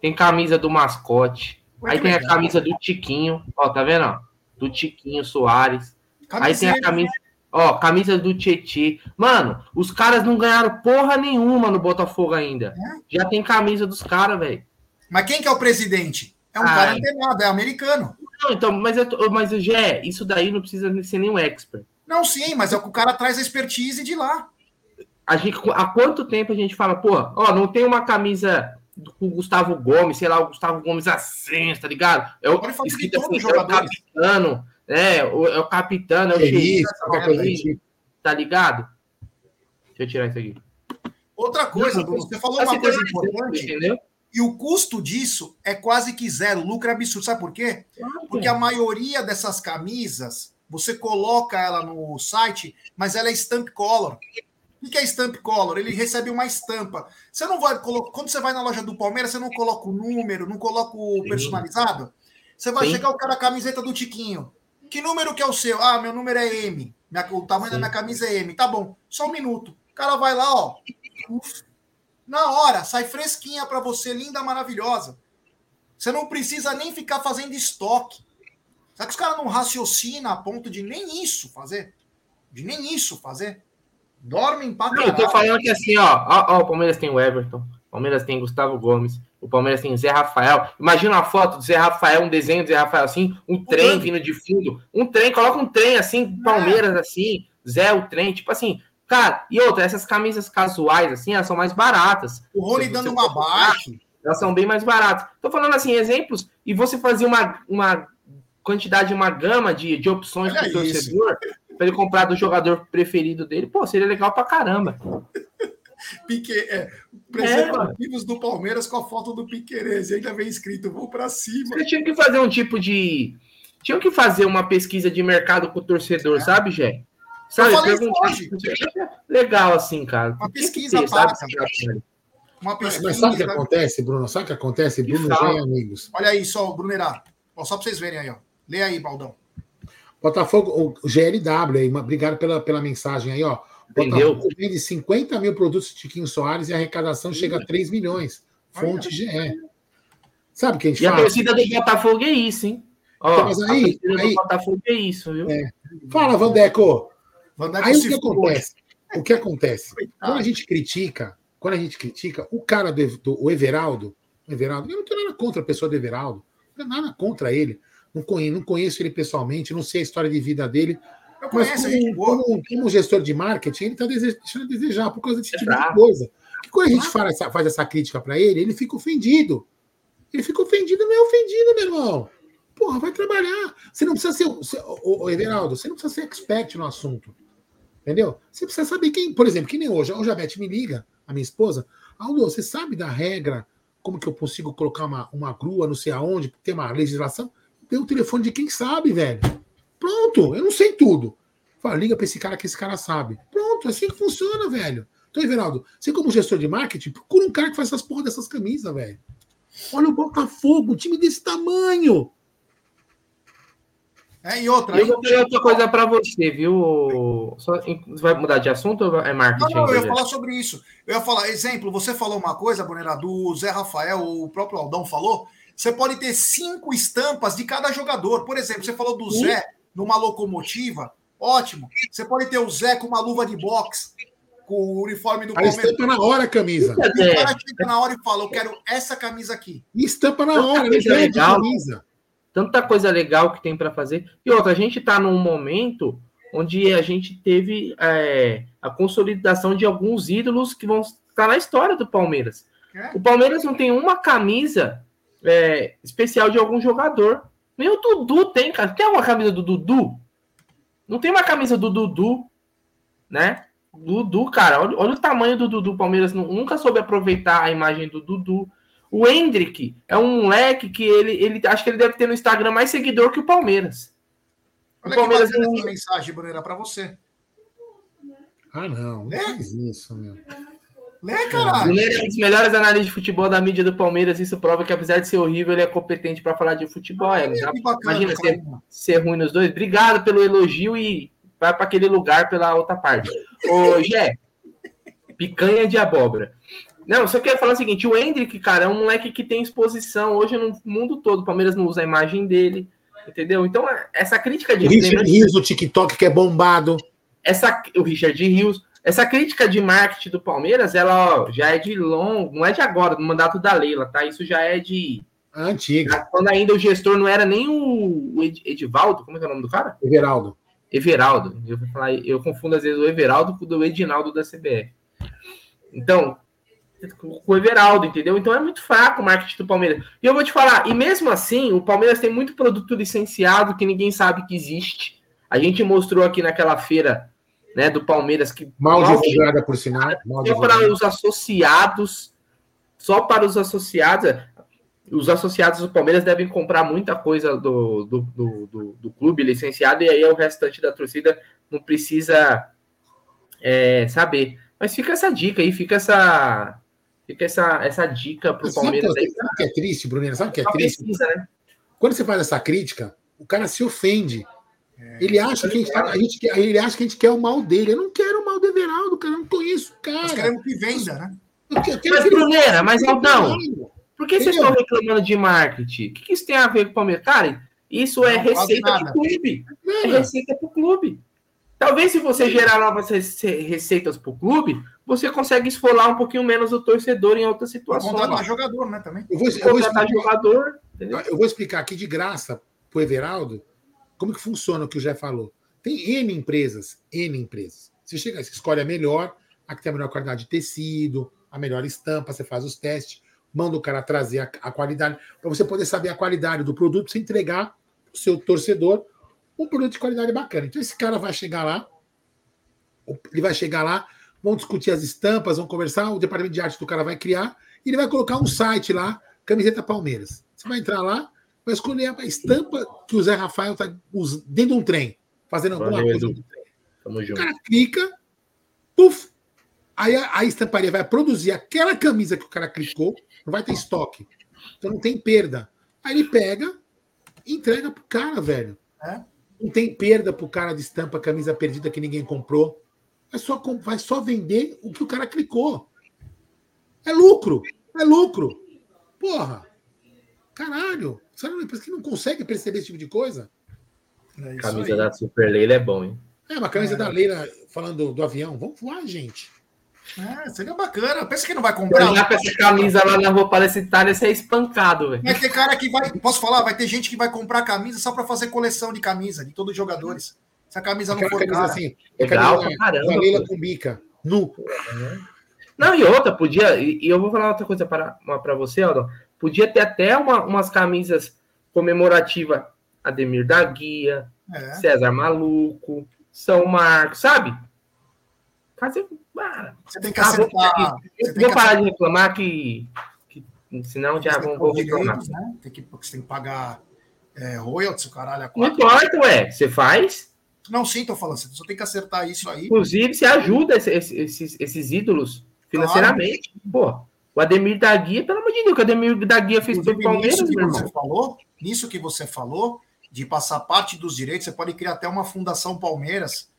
Tem camisa do mascote. Muito aí tem legal. A camisa do Tiquinho. Ó, tá vendo? Ó? Do Tiquinho Soares. Camiseta. Aí tem a camisa... Ó, camisa do Tietê. Mano, os caras não ganharam porra nenhuma no Botafogo ainda. É? Já tem camisa dos caras, velho. Mas quem que é o presidente? É um Ai. cara antenado, é americano. Não, então, mas, eu tô, mas Gé, isso daí não precisa ser nenhum expert. Não, sim, mas é o que o cara traz a expertise de lá. A gente, há quanto tempo a gente fala, pô, ó, não tem uma camisa... o Gustavo Gomes, sei lá, o Gustavo Gomes assim, tá ligado? É o capitano, é o capitano, é o xerife, tá ligado? Deixa eu tirar isso aqui. Outra coisa, não, você falou uma coisa importante, entendeu? E o custo disso é quase que zero. O lucro é absurdo. Sabe por quê? Porque a maioria dessas camisas, você coloca ela no site, mas ela é stamp color. O que é stamp color? Ele recebe uma estampa. Você não vai colocar. Quando você vai na loja do Palmeiras, você não coloca o número, não coloca o personalizado. Você vai Sim. chegar o cara a camiseta do Tiquinho. Que número que é o seu? Ah, meu número é M. Minha, o tamanho Sim. da minha camisa é M. Tá bom, só um minuto. O cara vai lá, ó. Uf. Na hora, sai fresquinha pra você, linda, maravilhosa. Você não precisa nem ficar fazendo estoque. Será que os caras não raciocinam a ponto de nem isso fazer? De nem isso fazer? Dormem pra caralho. Não, eu tô falando que assim, ó, ó, ó, o Palmeiras tem o Everton, o Palmeiras tem o Gustavo Gomes, o Palmeiras tem o Zé Rafael. Imagina uma foto do Zé Rafael, um desenho do Zé Rafael assim, um trem uhum. vindo de fundo, um trem, coloca um trem assim, Palmeiras é. assim, Zé o trem, tipo assim... Cara, e outra, essas camisas casuais, assim, elas são mais baratas. O Rony dando uma baixa. Elas são bem mais baratas. Tô falando, assim, exemplos, e você fazer uma, uma quantidade, uma gama de, de opções para o torcedor, para ele comprar do jogador preferido dele, pô, seria legal pra caramba. Pique, é, preservativos é, do Palmeiras com a foto do Piquerez, ainda vem escrito, vou pra cima. Você tinha que fazer um tipo de... Tinha que fazer uma pesquisa de mercado com o torcedor, é. sabe, Gê? Sabe, eu falei isso hoje. Legal, assim, cara. Uma pesquisa básica. Uma pesquisa. Mas sabe o que acontece, Bruno? Sabe o que acontece, Bruno e amigos? Olha aí só, o Brunera. Só para vocês verem aí, ó. Lê aí, Baldão. Botafogo, o G L W aí, obrigado pela, pela mensagem aí, ó. Entendeu? Botafogo vende cinquenta mil produtos de Tiquinho Soares e a arrecadação Sim. chega a três milhões. Fonte Gê. Sabe o que a gente e fala? E a torcida do Botafogo é isso, hein? Ó, então, mas aí, a torcida aí, do Botafogo é isso, viu? É. Fala, Vandeco. Aí o que acontece? O que acontece? Quando a gente critica, quando a gente critica, o cara do, do o Everaldo, Everaldo, eu não tenho nada contra a pessoa do Everaldo, não tenho nada contra ele, não conheço, não conheço ele pessoalmente, não sei a história de vida dele, eu mas conheço, como, como, como gestor de marketing, ele está deixando a desejar por causa desse tipo de coisa. E quando a gente fala, faz essa crítica para ele, ele fica ofendido. Ele fica ofendido, não é ofendido, meu irmão. Porra, vai trabalhar. Você não precisa ser, o, o Everaldo, você não precisa ser expert no assunto. Entendeu? Você precisa saber quem, por exemplo, que nem hoje. Hoje a Beth me liga, a minha esposa. Aldo, você sabe da regra, como que eu consigo colocar uma, uma grua, não sei aonde, tem uma legislação? Tem o telefone de quem sabe, velho. Pronto, eu não sei tudo. Fala, liga pra esse cara que esse cara sabe. Pronto, é assim que funciona, velho. Então, Everaldo, você como gestor de marketing, procura um cara que faz essas porra dessas camisas, velho. Olha o Botafogo, um time desse tamanho. É, e outra. Eu vou pegar outra coisa para você, viu? Só, vai mudar de assunto ou é marketing? Não, não, eu ia falar sobre isso. Eu ia falar, exemplo, você falou uma coisa, Brunera, do Zé Rafael, o próprio Aldão falou, você pode ter cinco estampas de cada jogador. Por exemplo, você falou do Zé numa locomotiva, ótimo. Você pode ter o Zé com uma luva de boxe, com o uniforme do Palmeiras. Estampa na hora a camisa. E o cara chega na hora e fala, eu quero essa camisa aqui. E estampa na hora, ele pede a camisa. Tanta coisa legal que tem para fazer. E outra, a gente está num momento onde a gente teve é, a consolidação de alguns ídolos que vão estar na história do Palmeiras. O Palmeiras não tem uma camisa é, especial de algum jogador. Nem o Dudu tem, cara. Tem alguma camisa do Dudu? Não tem uma camisa do Dudu, né? Dudu, cara, olha, olha o tamanho do Dudu. O Palmeiras nunca soube aproveitar a imagem do Dudu. O Hendrick é um moleque que ele, ele... Acho que ele deve ter no Instagram mais seguidor que o Palmeiras. Olha o Palmeiras que bacana essa mensagem, Brunera, pra você. Ah, não. Não faz isso, meu. Lê, caralho. Brunera é um dos melhores analistas de futebol da mídia do Palmeiras. Isso prova que, apesar de ser horrível, ele é competente pra falar de futebol. Ah, é, é bacana, imagina ser, ser ruim nos dois. Obrigado pelo elogio e vai pra aquele lugar pela outra parte. Ô, Gé, picanha de abóbora. Não, só queria falar o seguinte, o Hendrick, cara, é um moleque que tem exposição hoje no mundo todo. O Palmeiras não usa a imagem dele, entendeu? Então, essa crítica de... O Richard Rios, o TikTok que é bombado. Essa, o Richard Rios. Essa crítica de marketing do Palmeiras, ela ó, já é de longo, não é de agora, do mandato da Leila, tá? Isso já é de... Antiga. Quando ainda o gestor não era nem o Edivaldo, como é que é o nome do cara? Everaldo. Everaldo. Eu, vou falar, eu confundo às vezes o Everaldo com o Edinaldo da C B F. Então... com o Everaldo, entendeu? Então é muito fraco o marketing do Palmeiras. E eu vou te falar, e mesmo assim, o Palmeiras tem muito produto licenciado que ninguém sabe que existe. A gente mostrou aqui naquela feira né, do Palmeiras, que mal divulgada, por sinal, mal só divulgada. Para os associados, só para os associados. Os associados do Palmeiras devem comprar muita coisa do, do, do, do, do clube licenciado, e aí o restante da torcida não precisa é, saber. Mas fica essa dica aí, fica essa, fica essa, essa dica para o Palmeiras. Sabe o que é triste, Brunera? Sabe o que é triste? Precisa, né? Quando você faz essa crítica, o cara se ofende. É, ele, acha que a gente, a gente, ele acha que a gente quer o mal dele. Eu não quero o mal do Everaldo, cara. Eu não conheço o cara. Nós queremos que venda, né? Eu quero, eu quero mas, que Brunera, mas Aldão, por que vocês estão reclamando de marketing? O que isso tem a ver com o Palmeiras? Cara, isso é receita para o clube. É receita para o clube. Talvez se você gerar novas receitas para o clube, você consegue esfolar um pouquinho menos o torcedor em outras situações. Contratar jogador, né? Também. Eu vou, eu vou explicar, jogador, eu vou explicar aqui de graça para o Everaldo como que funciona o que o Gê falou. Tem N empresas, N empresas. Você chega, você escolhe a melhor, a que tem a melhor qualidade de tecido, a melhor estampa, você faz os testes, manda o cara trazer a, a qualidade, para você poder saber a qualidade do produto, para você entregar para o seu torcedor um produto de qualidade bacana. Então esse cara vai chegar lá, ele vai chegar lá, vão discutir as estampas, vão conversar, o departamento de arte do cara vai criar, e ele vai colocar um site lá, camiseta Palmeiras. Você vai entrar lá, vai escolher a estampa que o Zé Rafael está dentro de um trem, fazendo alguma Valeu, coisa. Edu. Tamo junto. O cara clica, puf, aí a, a estamparia vai produzir aquela camisa que o cara clicou, não vai ter estoque. Então não tem perda. Aí ele pega e entrega pro cara, velho. É? Não tem perda pro cara de estampa, camisa perdida que ninguém comprou. Vai só, vai só vender o que o cara clicou. É lucro. É lucro. Porra. Caralho. Sabe uma empresa que não consegue perceber esse tipo de coisa? É isso. Camisa aí da Super Leila é bom, hein? É, uma camisa é. da Leila falando do avião. Vamos voar, gente. É, seria bacana. Pensa que não vai comprar. Olhar pra essa camisa lá na roupa dessa Itália, você é espancado, velho. Vai ter cara que vai. Posso falar? Vai ter gente que vai comprar camisa só pra fazer coleção de camisa, de todos os jogadores. Se a camisa não for camisa assim, legal, camisa, caramba. Leila com bica. Nu. Não, e outra, podia. E, e eu vou falar outra coisa pra, pra você, Aldão. Podia ter até uma, umas camisas comemorativas. Ademir da Guia, é. César Maluco, São Marcos, sabe? Fazer. Você tem que acertar. Ah, vou, vou parar de reclamar que, que senão já vão reclamar. Né? Tem que, você tem que pagar é, royalties, o caralho. A quatro. Não importa, ué. Você faz? Não, sim, tô falando. Você só tem que acertar isso aí. Inclusive, você ajuda esses, esses, esses ídolos financeiramente. Claro. Pô, o Ademir da Guia, pelo amor de Deus, o Ademir da Guia fez pelo Palmeiras, meu irmão. Falou, nisso que você falou, de passar parte dos direitos, você pode criar até uma fundação Palmeiras,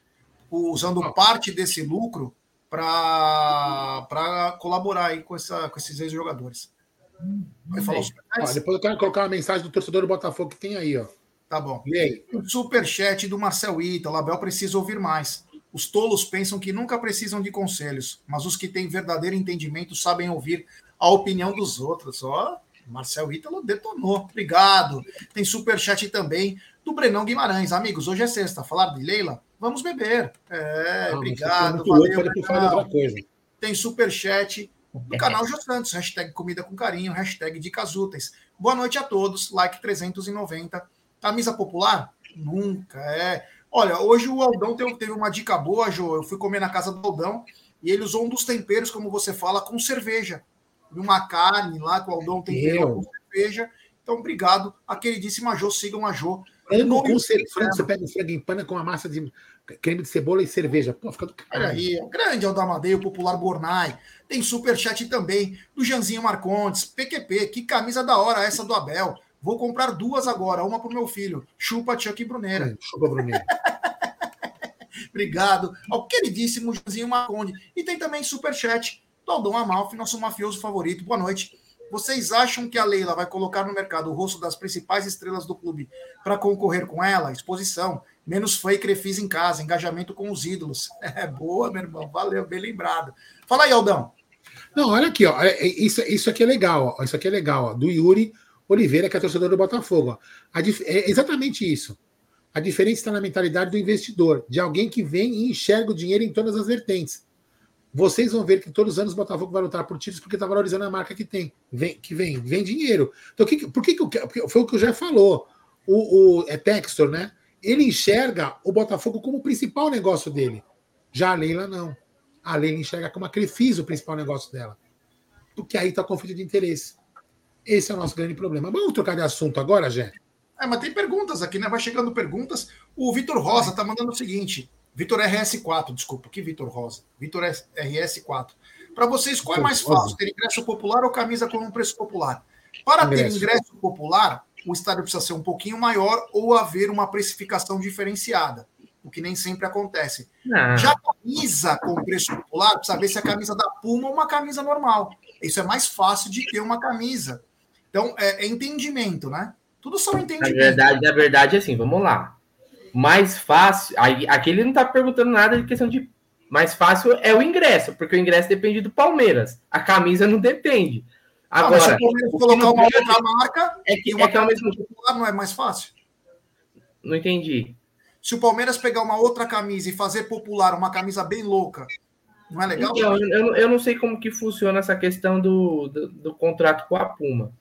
usando ah. parte desse lucro para colaborar aí com, essa, com esses ex-jogadores. Hum, falou, ó, depois eu quero colocar uma mensagem do torcedor do Botafogo que tem aí, ó. Tá bom. E aí? O superchat do Marcel Ita, o Abel precisa ouvir mais. Os tolos pensam que nunca precisam de conselhos, mas os que têm verdadeiro entendimento sabem ouvir a opinião dos outros. Ó, Marcel Ítalo detonou. Obrigado. Tem superchat também do Brenão Guimarães. Amigos, hoje é sexta. Falar de Leila? Vamos beber. É, ah, obrigado. Valeu, louco, coisa. Tem superchat do canal Jô Santos. Hashtag comida com carinho. Hashtag dicas úteis. Boa noite a todos. Like trezentos e noventa. Camisa popular? Nunca, é. Olha, hoje o Aldão teve uma dica boa, Jô. Eu fui comer na casa do Aldão e ele usou um dos temperos, como você fala, com cerveja. Uma carne lá que o Aldão temperou com cerveja. Então, obrigado. A queridíssima Jô. Sigam a Jô. Frango com cerveja. Você pega um frango em pana com uma massa de creme de cebola e cerveja. Pô, fica do caralho. Olha aí, o grande Aldão Amadei, o popular Bornai. Tem superchat também do Janzinho Marcondes. P Q P, que camisa da hora essa do Abel. Vou comprar duas agora, uma pro meu filho. Chupa Chuck e Brunera. Hum, chupa Brunera. Obrigado ao queridíssimo Joãozinho Marcondes. E tem também superchat do Aldão Amalfi, nosso mafioso favorito. Boa noite. Vocês acham que a Leila vai colocar no mercado o rosto das principais estrelas do clube para concorrer com ela? Exposição. Menos fã e crefis em casa. Engajamento com os ídolos. É boa, meu irmão. Valeu, bem lembrado. Fala aí, Aldão. Não, olha aqui, ó. Isso, isso aqui é legal, ó. Isso aqui é legal, ó. Do Yuri Oliveira, que é torcedor do Botafogo. A dif... É exatamente isso. A diferença está na mentalidade do investidor, de alguém que vem e enxerga o dinheiro em todas as vertentes. Vocês vão ver que todos os anos o Botafogo vai lutar por títulos porque está valorizando a marca que tem. Vem, que vem, vem dinheiro. Então, que, por que, que foi o que o Gê falou? O, o é Textor, né? Ele enxerga o Botafogo como o principal negócio dele. Já a Leila não. A Leila enxerga como a Crefisa o principal negócio dela. Porque aí está o conflito de interesse. Esse é o nosso grande problema. Vamos trocar de assunto agora, Gê? É, mas tem perguntas aqui, né? Vai chegando perguntas. O Vitor Rosa está mandando o seguinte. Vitor R S quatro, desculpa. Que Vitor Rosa? Vitor R S quatro. Para vocês, qual é mais fácil? Ter ingresso popular ou camisa com um preço popular? Para ingresso. ter ingresso popular, o estádio precisa ser um pouquinho maior ou haver uma precificação diferenciada, o que nem sempre acontece. Não. Já a camisa com preço popular, precisa ver se é a camisa da Puma ou uma camisa normal. Isso é mais fácil de ter uma camisa. Então, é, é entendimento, né? Tudo são entendimentos. Na verdade, na verdade, assim, vamos lá. Mais fácil... Aí, aqui ele não está perguntando nada de questão de... Mais fácil é o ingresso, porque o ingresso depende do Palmeiras. A camisa não depende. Agora, se o Palmeiras colocar uma outra marca, é que, e uma é que camisa mesmo... popular não é mais fácil? Não entendi. Se o Palmeiras pegar uma outra camisa e fazer popular uma camisa bem louca, não é legal? Então, eu, eu não sei como que funciona essa questão do, do, do contrato com a Puma.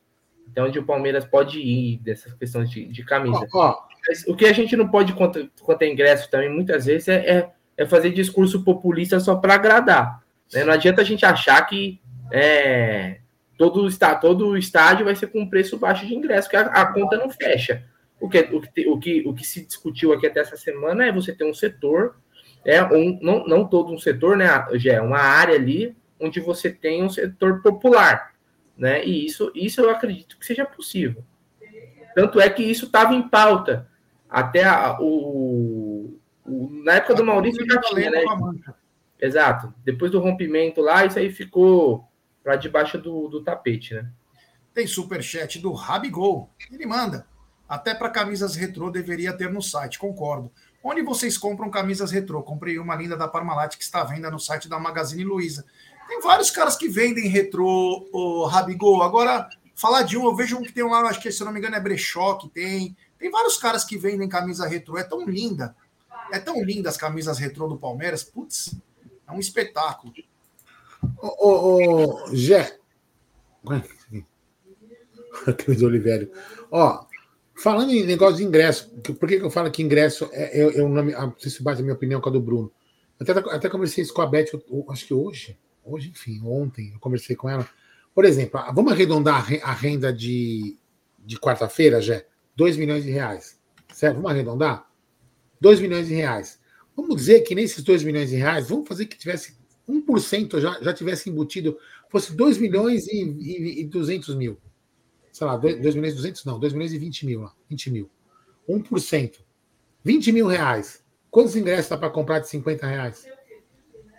Então, onde o Palmeiras pode ir dessas questões de, de camisa. Oh, oh. Mas o que a gente não pode, quanto, quanto a ingresso também, muitas vezes, é, é, é fazer discurso populista só para agradar. Né? Não adianta a gente achar que... É... Todo, está, todo estádio vai ser com um preço baixo de ingresso, que a, a conta não fecha. O que, o, que, o, que, o que se discutiu aqui até essa semana é você ter um setor, é, um, não, não todo um setor, né, Gé, uma área ali onde você tem um setor popular. Né, e isso, isso eu acredito que seja possível. Tanto é que isso estava em pauta. Até a, o, o, na época do Maurício já tinha, né? Exato. Depois do rompimento lá, isso aí ficou... para debaixo do, do tapete, né? Tem superchat do Rabigol. Ele manda. Até para camisas retrô deveria ter no site, concordo. Onde vocês compram camisas retrô? Comprei uma linda da Parmalat que está à venda no site da Magazine Luiza. Tem vários caras que vendem retrô, o Rabigol. Agora, falar de um, eu vejo um que tem um lá, acho que se eu não me engano é Brechó que tem. Tem vários caras que vendem camisa retrô. É tão linda. É tão linda as camisas retrô do Palmeiras. Putz, é um espetáculo. Ô, ô, ô, Gé. Cris Oliveira. Ó, falando em negócio de ingresso, por que, que eu falo que ingresso é, é, é um nome. Não sei se bate a minha opinião com a do Bruno. Até, até conversei isso com a Beth, acho que hoje, hoje, enfim, ontem, eu conversei com ela. Por exemplo, vamos arredondar a renda de, de quarta-feira, Gé? dois milhões de reais. Certo? Vamos arredondar? dois milhões de reais. Vamos dizer que nesses dois milhões de reais, vamos fazer que tivesse. um por cento já, já tivesse embutido, fosse dois milhões e duzentos mil. Sei lá, dois milhões e duzentos não, dois milhões e vinte mil lá, vinte mil. um por cento. vinte mil reais. Quantos ingressos dá para comprar de cinquenta reais?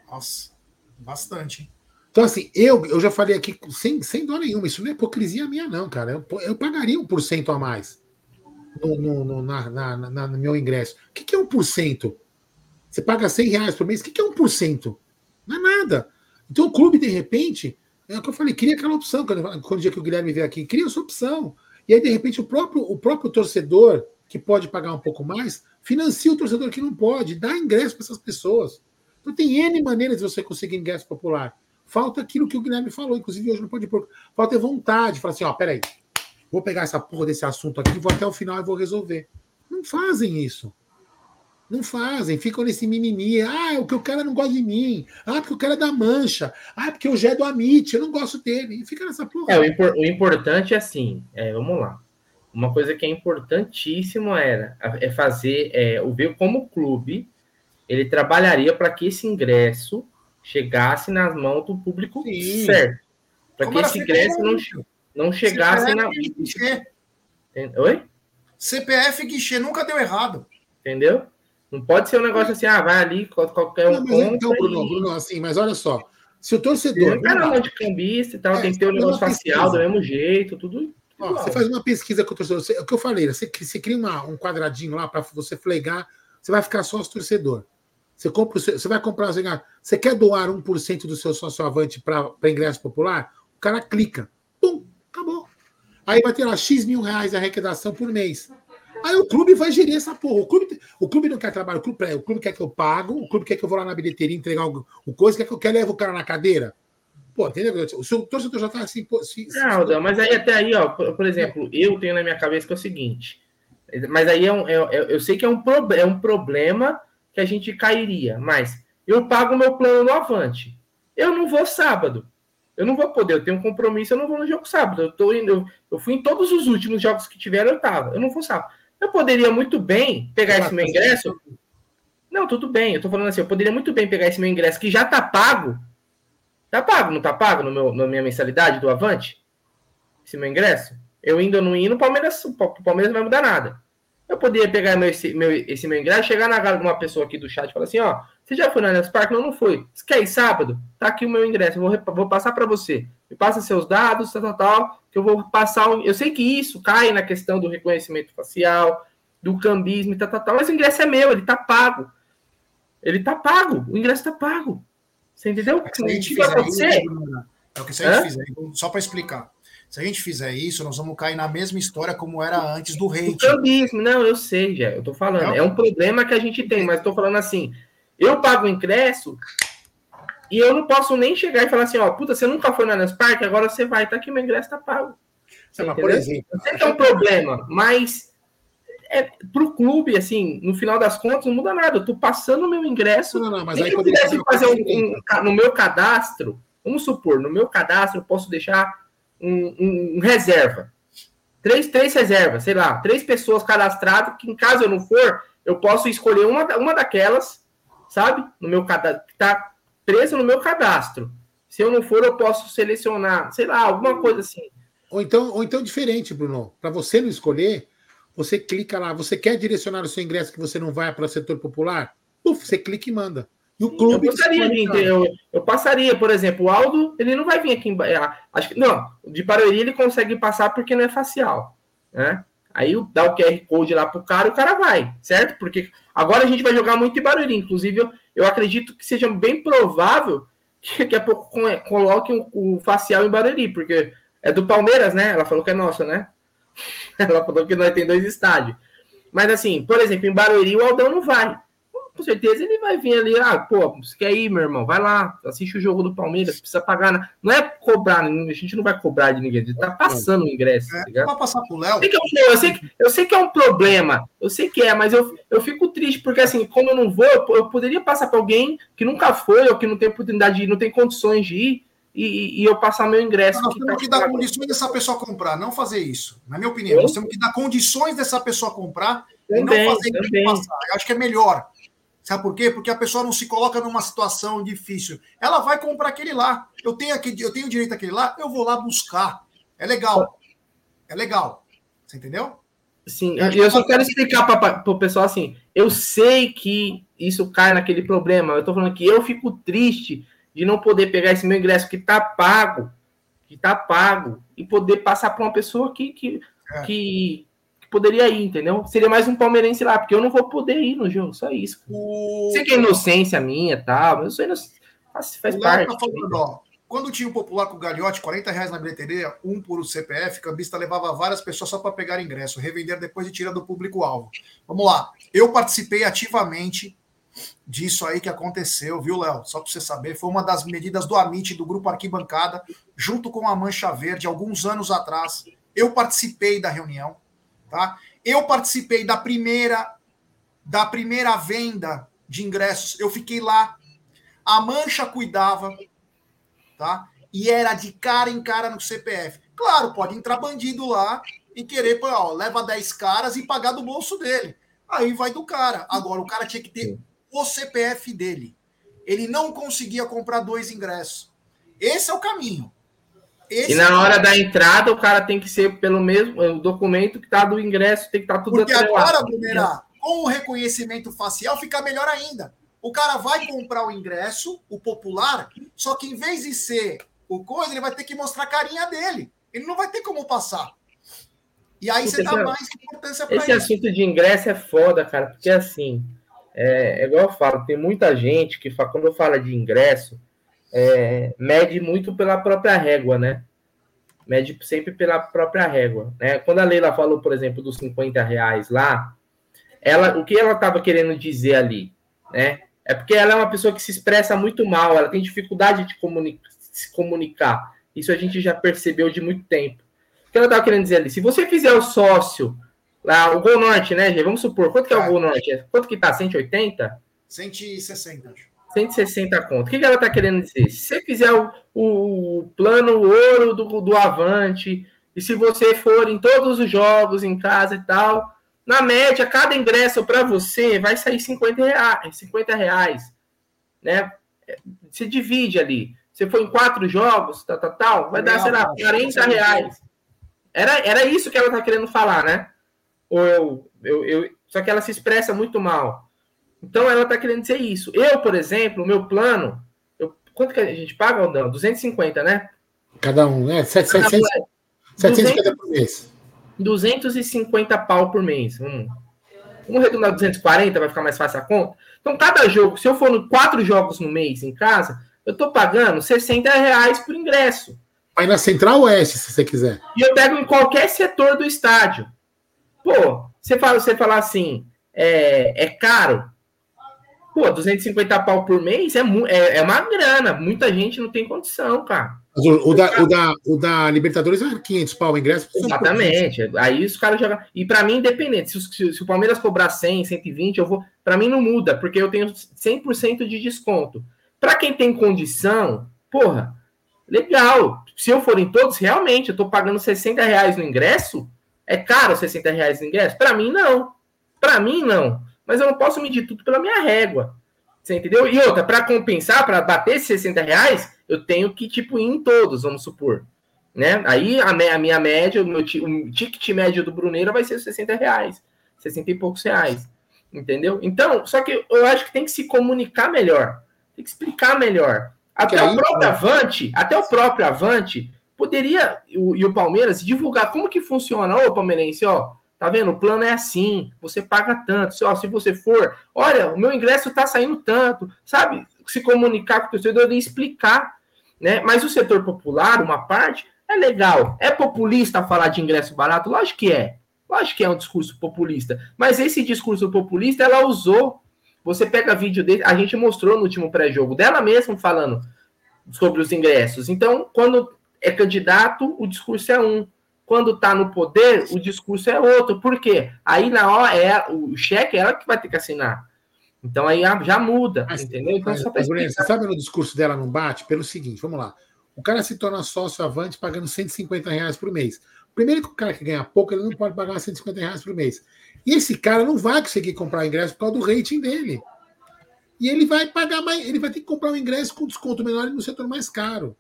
Nossa, bastante, hein? Então, assim, eu, eu já falei aqui sem, sem dó nenhuma, isso não é hipocrisia minha, não, cara. Eu, eu pagaria um por cento a mais no, no, no, na, na, na, no meu ingresso. O que, que é um por cento? Você paga cem reais por mês, o que, que é um por cento? Não é nada. Então o clube, de repente, é o que eu falei, cria aquela opção, quando, quando o dia que o Guilherme veio aqui, cria essa opção. E aí, de repente, o próprio, o próprio torcedor, que pode pagar um pouco mais, financia o torcedor que não pode, dá ingresso para essas pessoas. Então tem N maneiras de você conseguir ingresso popular. Falta aquilo que o Guilherme falou, inclusive hoje não pode pôr. Falta ter vontade, falar assim, ó, peraí, vou pegar essa porra desse assunto aqui, vou até o final e vou resolver. Não fazem isso. Não fazem, ficam nesse mimimi. Ah, é porque o cara não gosta de mim. Ah, porque o cara é da Mancha. Ah, porque o Gé é do Amici, eu não gosto dele. E fica nessa porra. É, o, impor- o importante é assim, é, vamos lá. Uma coisa que é importantíssima era, é fazer, é, o ver como o clube, ele trabalharia para que esse ingresso chegasse nas mãos do público. Sim. Certo. Para que esse ingresso não, não chegasse C P F na... Guichê. Oi? C P F guichê, nunca deu errado. Entendeu? Não pode ser um negócio assim, ah, vai ali, qualquer um. Não, mas então, Bruno, e... Bruno, assim, mas olha só. Se o torcedor. O cara não de cambista e tal, é, tem que ter o um negócio facial do mesmo jeito, tudo. tudo Ó, você faz uma pesquisa com o torcedor. Você, é o que eu falei, você, você cria uma, um quadradinho lá para você flegar, você vai ficar sócio torcedor. Você, compra, você vai comprar. Você quer doar um por cento do seu sócio-avante para ingresso popular? O cara clica. Pum, acabou. Aí vai ter lá X mil reais de arrecadação por mês. Aí o clube vai gerir essa porra. O clube, o clube não quer trabalho, o clube, o clube quer que eu pago, o clube quer que eu vou lá na bilheteria entregar o, o coisa, quer que eu quer levar o cara na cadeira. Pô, entendeu? O seu torcedor já está assim... Se, não, se... não, mas aí até aí, ó, por, por exemplo, eu tenho na minha cabeça que é o seguinte, mas aí é um, é, é, eu sei que é um, pro, é um problema que a gente cairia, mas eu pago o meu plano no Avante. Eu não vou sábado. Eu não vou poder, eu tenho um compromisso, eu não vou no jogo sábado. Eu tô indo, eu, eu fui em todos os últimos jogos que tiveram, eu tava. Eu não vou sábado. Eu poderia muito bem pegar eu esse meu ingresso. Assim. Não, tudo bem, eu tô falando assim, eu poderia muito bem pegar esse meu ingresso que já tá pago. Tá pago, não tá pago no meu, na minha mensalidade do Avante? Esse meu ingresso? Eu indo ou não indo, o Palmeiras, o Palmeiras não vai mudar nada. Eu poderia pegar meu, esse, meu, esse meu ingresso, chegar na cara de uma pessoa aqui do chat e falar assim, ó, você já foi no Allianz Parque? Não, não foi. Você quer ir sábado? Tá aqui o meu ingresso, eu vou, vou passar para você. Me passa seus dados, tal, tal, tal, que eu vou passar... Um... Eu sei que isso cai na questão do reconhecimento facial, do cambismo, tal, tal, tal, mas o ingresso é meu, ele tá pago. Ele tá pago, o ingresso tá pago. Você entendeu? É que se a gente fizer isso, é o que se a gente fizer, só para explicar. Se a gente fizer isso, nós vamos cair na mesma história como era antes do hate. O cambismo, não, eu sei, já, eu tô falando. É, é um problema que a gente tem, mas tô falando assim, eu pago o ingresso e eu não posso nem chegar e falar assim, ó, puta, você nunca foi no Allianz Parque, agora você vai, tá aqui, meu ingresso tá pago. Você mas, por exemplo, eu sei que é um problema, mas é, pro clube, assim, no final das contas, não muda nada. Eu tô passando o meu ingresso. Não, não, mas aí, se eu pudesse fazer um, um, no meu cadastro, vamos supor, no meu cadastro eu posso deixar Um, um, um reserva, três, três reservas, sei lá, três pessoas cadastradas, que em caso eu não for, eu posso escolher uma, uma daquelas, sabe, no meu cadastro, que tá preso no meu cadastro. Se eu não for, eu posso selecionar, sei lá, alguma coisa assim. Ou então, ou então diferente, Bruno, para você não escolher, você clica lá, você quer direcionar o seu ingresso que você não vai para o setor popular? Puf, você clica e manda. E o clube eu passaria, de, eu, eu passaria, por exemplo, o Aldo, ele não vai vir aqui em Bahia. Acho que, não, de Barueri ele consegue passar porque não é facial, né? Aí dá o Q R Code lá pro cara, o cara vai, certo? Porque agora a gente vai jogar muito em Barueri. Inclusive, eu, eu acredito que seja bem provável que daqui a pouco coloquem um, o facial em Barueri, porque é do Palmeiras, né? Ela falou que é nossa, né? Ela falou que nós tem dois estádios. Mas assim, por exemplo, em Barueri o Aldão não vai. Com certeza ele vai vir ali, ah, pô, você quer ir, meu irmão? Vai lá, assiste o jogo do Palmeiras, precisa pagar. Não é cobrar, a gente não vai cobrar de ninguém, ele tá passando o ingresso. É, tá vai passar pro Léo. Eu sei, que, eu sei que é um problema, eu sei que é, mas eu, eu fico triste, porque assim, como eu não vou, eu, eu poderia passar pra alguém que nunca foi, ou que não tem oportunidade de ir, não tem condições de ir, e, e eu passar meu ingresso. Nós temos que dar condições dessa pessoa comprar, não fazer isso, na minha opinião. Nós temos que dar condições dessa pessoa comprar e não fazer ninguém passar. Eu acho que é melhor. Sabe por quê? Porque a pessoa não se coloca numa situação difícil. Ela vai comprar aquele lá. Eu tenho, aqui, eu tenho direito àquele lá, eu vou lá buscar. É legal. É legal. Você entendeu? Sim. Eu, eu só quero explicar para o pessoal assim. Eu sei que isso cai naquele problema. Eu estou falando que eu fico triste de não poder pegar esse meu ingresso que está pago, que está pago, e poder passar para uma pessoa que, que, é. que... poderia ir, entendeu? Seria mais um palmeirense lá, porque eu não vou poder ir no jogo, só isso. O... Sei que é inocência minha e tal, mas eu sou inocência, faz, faz parte. Tá falando, ó, quando tinha o um popular com o Gagliotti, quarenta reais na bilheteria, um por C P F, cambista levava várias pessoas só para pegar ingresso, revender depois de tirar do público-alvo. Vamos lá, eu participei ativamente disso aí que aconteceu, viu, Léo? Só para você saber, foi uma das medidas do Amici, do Grupo Arquibancada, junto com a Mancha Verde, alguns anos atrás. Eu participei da reunião, tá? Eu participei da primeira, da primeira venda de ingressos. Eu fiquei lá. A Mancha cuidava, tá? E era de cara em cara no C P F. Claro, pode entrar bandido lá e querer, ó, leva dez caras e pagar do bolso dele. Aí vai do cara. Agora, o cara tinha que ter o C P F dele. Ele não conseguia comprar dois ingressos. Esse é o caminho. Esse e na hora da entrada, o cara tem que ser pelo mesmo o documento que está do ingresso, tem que estar tudo porque atrelado. Agora, Brunera, com o reconhecimento facial, fica melhor ainda. O cara vai comprar o ingresso, o popular, só que em vez de ser o coisa, ele vai ter que mostrar a carinha dele. Ele não vai ter como passar. E aí você dá mais importância para isso. Esse assunto de ingresso é foda, cara, porque assim, é, é igual eu falo, tem muita gente que fala, quando fala de ingresso, É, mede muito pela própria régua, né? Mede sempre pela própria régua, né? Quando a Leila falou, por exemplo, dos cinquenta reais lá, ela, o que ela estava querendo dizer ali, né? É porque ela é uma pessoa que se expressa muito mal, ela tem dificuldade de comunica, se comunicar. Isso a gente já percebeu de muito tempo. O que ela estava querendo dizer ali? Se você fizer o sócio, lá, o Gol Norte, né, Gê? Vamos supor, quanto que é o Gol Norte? Quanto que tá? cento e oitenta? cento e sessenta, acho. cento e sessenta conto. O que ela está querendo dizer? Se você fizer o, o plano ouro do, do Avante, e se você for em todos os jogos, em casa e tal, na média, cada ingresso para você vai sair cinquenta reais. cinquenta reais, né? Se divide ali. Se for em quatro jogos, tal, tal, tal, vai dar, sei lá, quarenta reais. Era, era isso que ela está querendo falar, né? Ou eu, eu, eu, só que ela se expressa muito mal. Então, ela está querendo dizer isso. Eu, por exemplo, o meu plano... Eu, quanto que a gente paga, Aldão? duzentos e cinquenta, né? Cada um, né? setecentos e cinquenta por mês. duzentos e cinquenta pau por mês. Hum. Vamos arredondar duzentos e quarenta, vai ficar mais fácil a conta. Então, cada jogo, se eu for no quatro jogos no mês em casa, eu estou pagando sessenta reais por ingresso. Vai na Central Oeste, se você quiser. E eu pego em qualquer setor do estádio. Pô, você fala, você fala assim, é, é caro... Pô, duzentos e cinquenta pau por mês é, é, é uma grana. Muita gente não tem condição, cara. Mas o, o, da, cara... O, da, o da Libertadores é quinhentos pau, o ingresso... Exatamente. Aí os caras jogam... E pra mim, independente. Se, se, se o Palmeiras cobrar cem, cento e vinte, eu vou... Pra mim não muda, porque eu tenho cem por cento de desconto. Pra quem tem condição, porra, legal. Se eu for em todos, realmente, eu tô pagando sessenta reais no ingresso? É caro sessenta reais no ingresso? Pra mim, não. Pra mim, não. Mas eu não posso medir tudo pela minha régua. Você entendeu? E outra, para compensar, para bater esses sessenta reais, eu tenho que, tipo, ir em todos, vamos supor. Né? Aí a, me, a minha média, o, meu, o ticket médio do Brunera vai ser sessenta reais. sessenta e poucos reais. Entendeu? Então, só que eu acho que tem que se comunicar melhor. Tem que explicar melhor. Até que o aí, próprio né? Avante, até o próprio Avante, poderia, o, e o Palmeiras, divulgar como que funciona. Ô, palmeirense, ó. Tá vendo? O plano é assim, você paga tanto. Se, ó, se você for, olha, o meu ingresso tá saindo tanto, sabe? Se comunicar com o torcedor e explicar, né? Mas o setor popular, uma parte, é legal. É populista falar de ingresso barato? Lógico que é. Lógico que é um discurso populista. Mas esse discurso populista, ela usou. Você pega vídeo dele, a gente mostrou no último pré-jogo dela mesma falando sobre os ingressos. Então, quando é candidato, o discurso é um. Quando tá no poder, o discurso é outro. Por quê? Aí na hora é o cheque é ela que vai ter que assinar. Então aí já muda, mas, entendeu? Então mas, só mas, Brunera, você sabe no discurso dela não bate? Pelo seguinte, vamos lá. O cara se torna sócio Avante pagando cento e cinquenta reais por mês. Primeiro que o cara que ganha pouco, ele não pode pagar cento e cinquenta reais por mês. E esse cara não vai conseguir comprar ingresso por causa do rating dele. E ele vai pagar mais, ele vai ter que comprar um ingresso com desconto menor e no setor mais caro.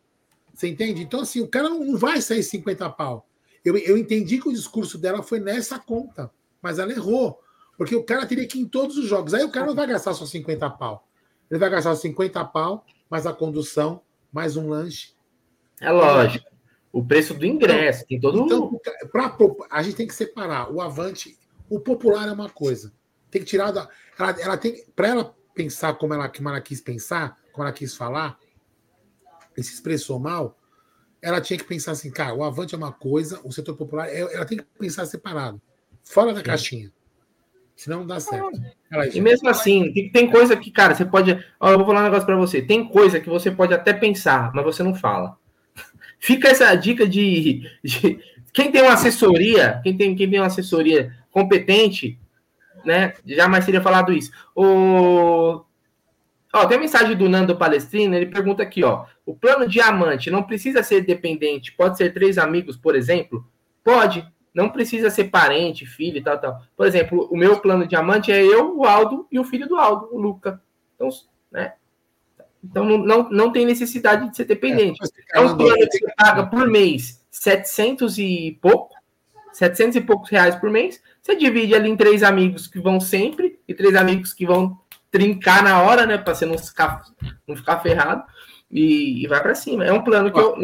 Você entende? Então assim, o cara não, não vai sair cinquenta pau. Eu, eu entendi que o discurso dela foi nessa conta, mas ela errou, porque o cara teria que ir em todos os jogos. Aí o cara não vai gastar só cinquenta pau. Ele vai gastar cinquenta pau, mais a condução, mais um lanche. É lógico. O preço do ingresso, tem todo mundo. Então, pra, a gente tem que separar. O Avante, o popular é uma coisa. Tem que tirar da. Ela, ela tem, para ela pensar como ela, como ela quis pensar, como ela quis falar, e se expressou mal. Ela tinha que pensar assim, cara, o Avante é uma coisa, o setor popular, ela tem que pensar separado, fora da caixinha. Senão não dá certo. Ela, e mesmo assim, tem coisa que, cara, você pode... Ó, eu vou falar um negócio pra você. Tem coisa que você pode até pensar, mas você não fala. Fica essa dica de... de quem tem uma assessoria, quem tem, quem tem uma assessoria competente, né, jamais teria falado isso. O... Ó, tem a mensagem do Nando Palestrino, ele pergunta aqui, ó, o plano diamante não precisa ser dependente, pode ser três amigos, por exemplo? Pode, não precisa ser parente, filho e tal, tal. Por exemplo, o meu plano diamante é eu, o Aldo e o filho do Aldo, o Luca. Então, né? Então não, não, não tem necessidade de ser dependente. É um plano que você paga por mês setecentos e pouco, setecentos e poucos reais por mês, você divide ali em três amigos que vão sempre e três amigos que vão trincar na hora, né? Pra você não ficar, não ficar ferrado e, e vai pra cima. É um plano que, eu,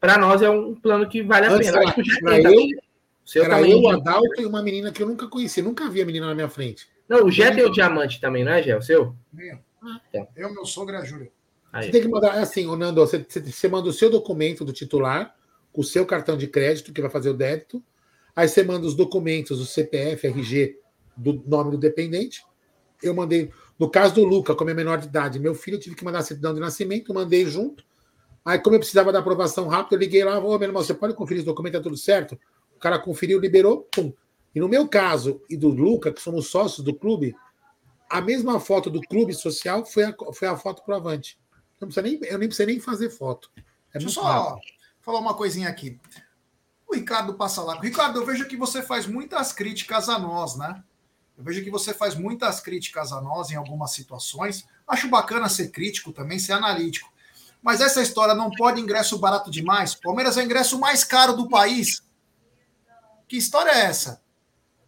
pra nós, é um plano que vale a pena. Era, era eu, eu, também, eu, o Adalto e uma menina que eu nunca conheci, nunca vi a menina na minha frente. Não, o Gé tem o diamante também, não é, Gé? O seu? É. Eu, meu sogro, é a Júlia. Aí. Você tem que mandar, assim, o Nando, você, você manda o seu documento do titular, o seu cartão de crédito, que vai fazer o débito, aí você manda os documentos, o C P F, R G, do nome do dependente. Eu mandei... No caso do Luca, como é menor de idade, meu filho, eu tive que mandar a certidão de nascimento, mandei junto. Aí, como eu precisava da aprovação rápida, eu liguei lá, ô, meu irmão, você pode conferir os documentos, tá tudo certo? O cara conferiu, liberou, pum. E no meu caso e do Luca, que somos sócios do clube, a mesma foto do clube social foi a, foi a foto pro Avante. Não precisa nem, eu nem precisei nem fazer foto. É. Deixa eu só rápido. falar uma coisinha aqui. O Ricardo passa lá. Ricardo, eu vejo que você faz muitas críticas a nós, né? Eu vejo que você faz muitas críticas a nós em algumas situações. Acho bacana ser crítico também, ser analítico. Mas essa história não pode ingresso barato demais. Palmeiras é o ingresso mais caro do país. Que história é essa?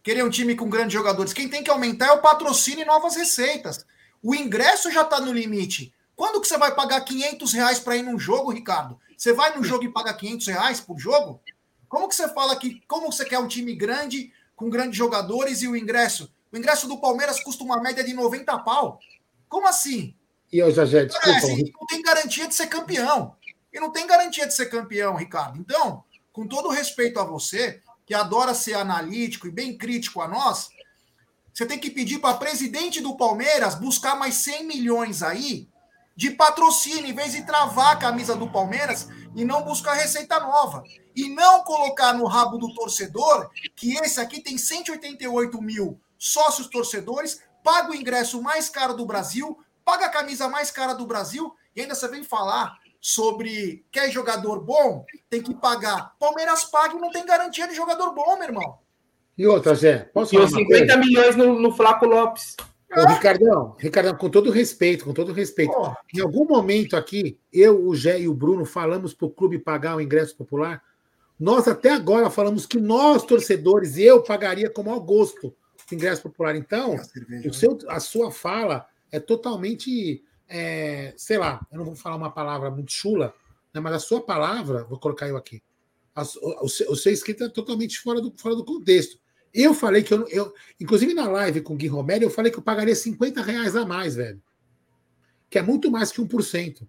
Querer um time com grandes jogadores. Quem tem que aumentar é o patrocínio e novas receitas. O ingresso já está no limite. Quando que você vai pagar quinhentos reais para ir num jogo, Ricardo? Você vai num jogo e paga quinhentos reais por jogo? Como que você fala que... Como você quer um time grande, com grandes jogadores e o ingresso? O ingresso do Palmeiras custa uma média de noventa pau. Como assim? E eu já, já Parece, desculpa. Não tem garantia de ser campeão. E não tem garantia de ser campeão, Ricardo. Então, com todo respeito a você, que adora ser analítico e bem crítico a nós, você tem que pedir para presidente do Palmeiras buscar mais cem milhões aí de patrocínio, em vez de travar a camisa do Palmeiras e não buscar receita nova. E não colocar no rabo do torcedor que esse aqui tem cento e oitenta e oito mil sócios torcedores, paga o ingresso mais caro do Brasil, paga a camisa mais cara do Brasil e ainda você vem falar sobre quer jogador bom, tem que pagar. Palmeiras paga e não tem garantia de jogador bom, meu irmão. E outra, Zé? Posso e os cinquenta milhões no, no Flaco Lopes. É. Ô, Ricardão, Ricardão, com todo respeito, com todo respeito. Oh. Em algum momento aqui, eu, o Gé e o Bruno falamos para o clube pagar o ingresso popular. Nós até agora falamos que nós, torcedores, eu pagaria com o maior gosto o ingresso popular. Então, a, cerveja, o seu, né? a sua fala... É totalmente, é, sei lá, eu não vou falar uma palavra muito chula, né, mas a sua palavra, vou colocar eu aqui, a, o, o, seu, o seu escrito é totalmente fora do, fora do contexto. Eu falei que eu, eu, inclusive na live com o Gui Romero, eu falei que eu pagaria cinquenta reais a mais, velho, que é muito mais que um por cento.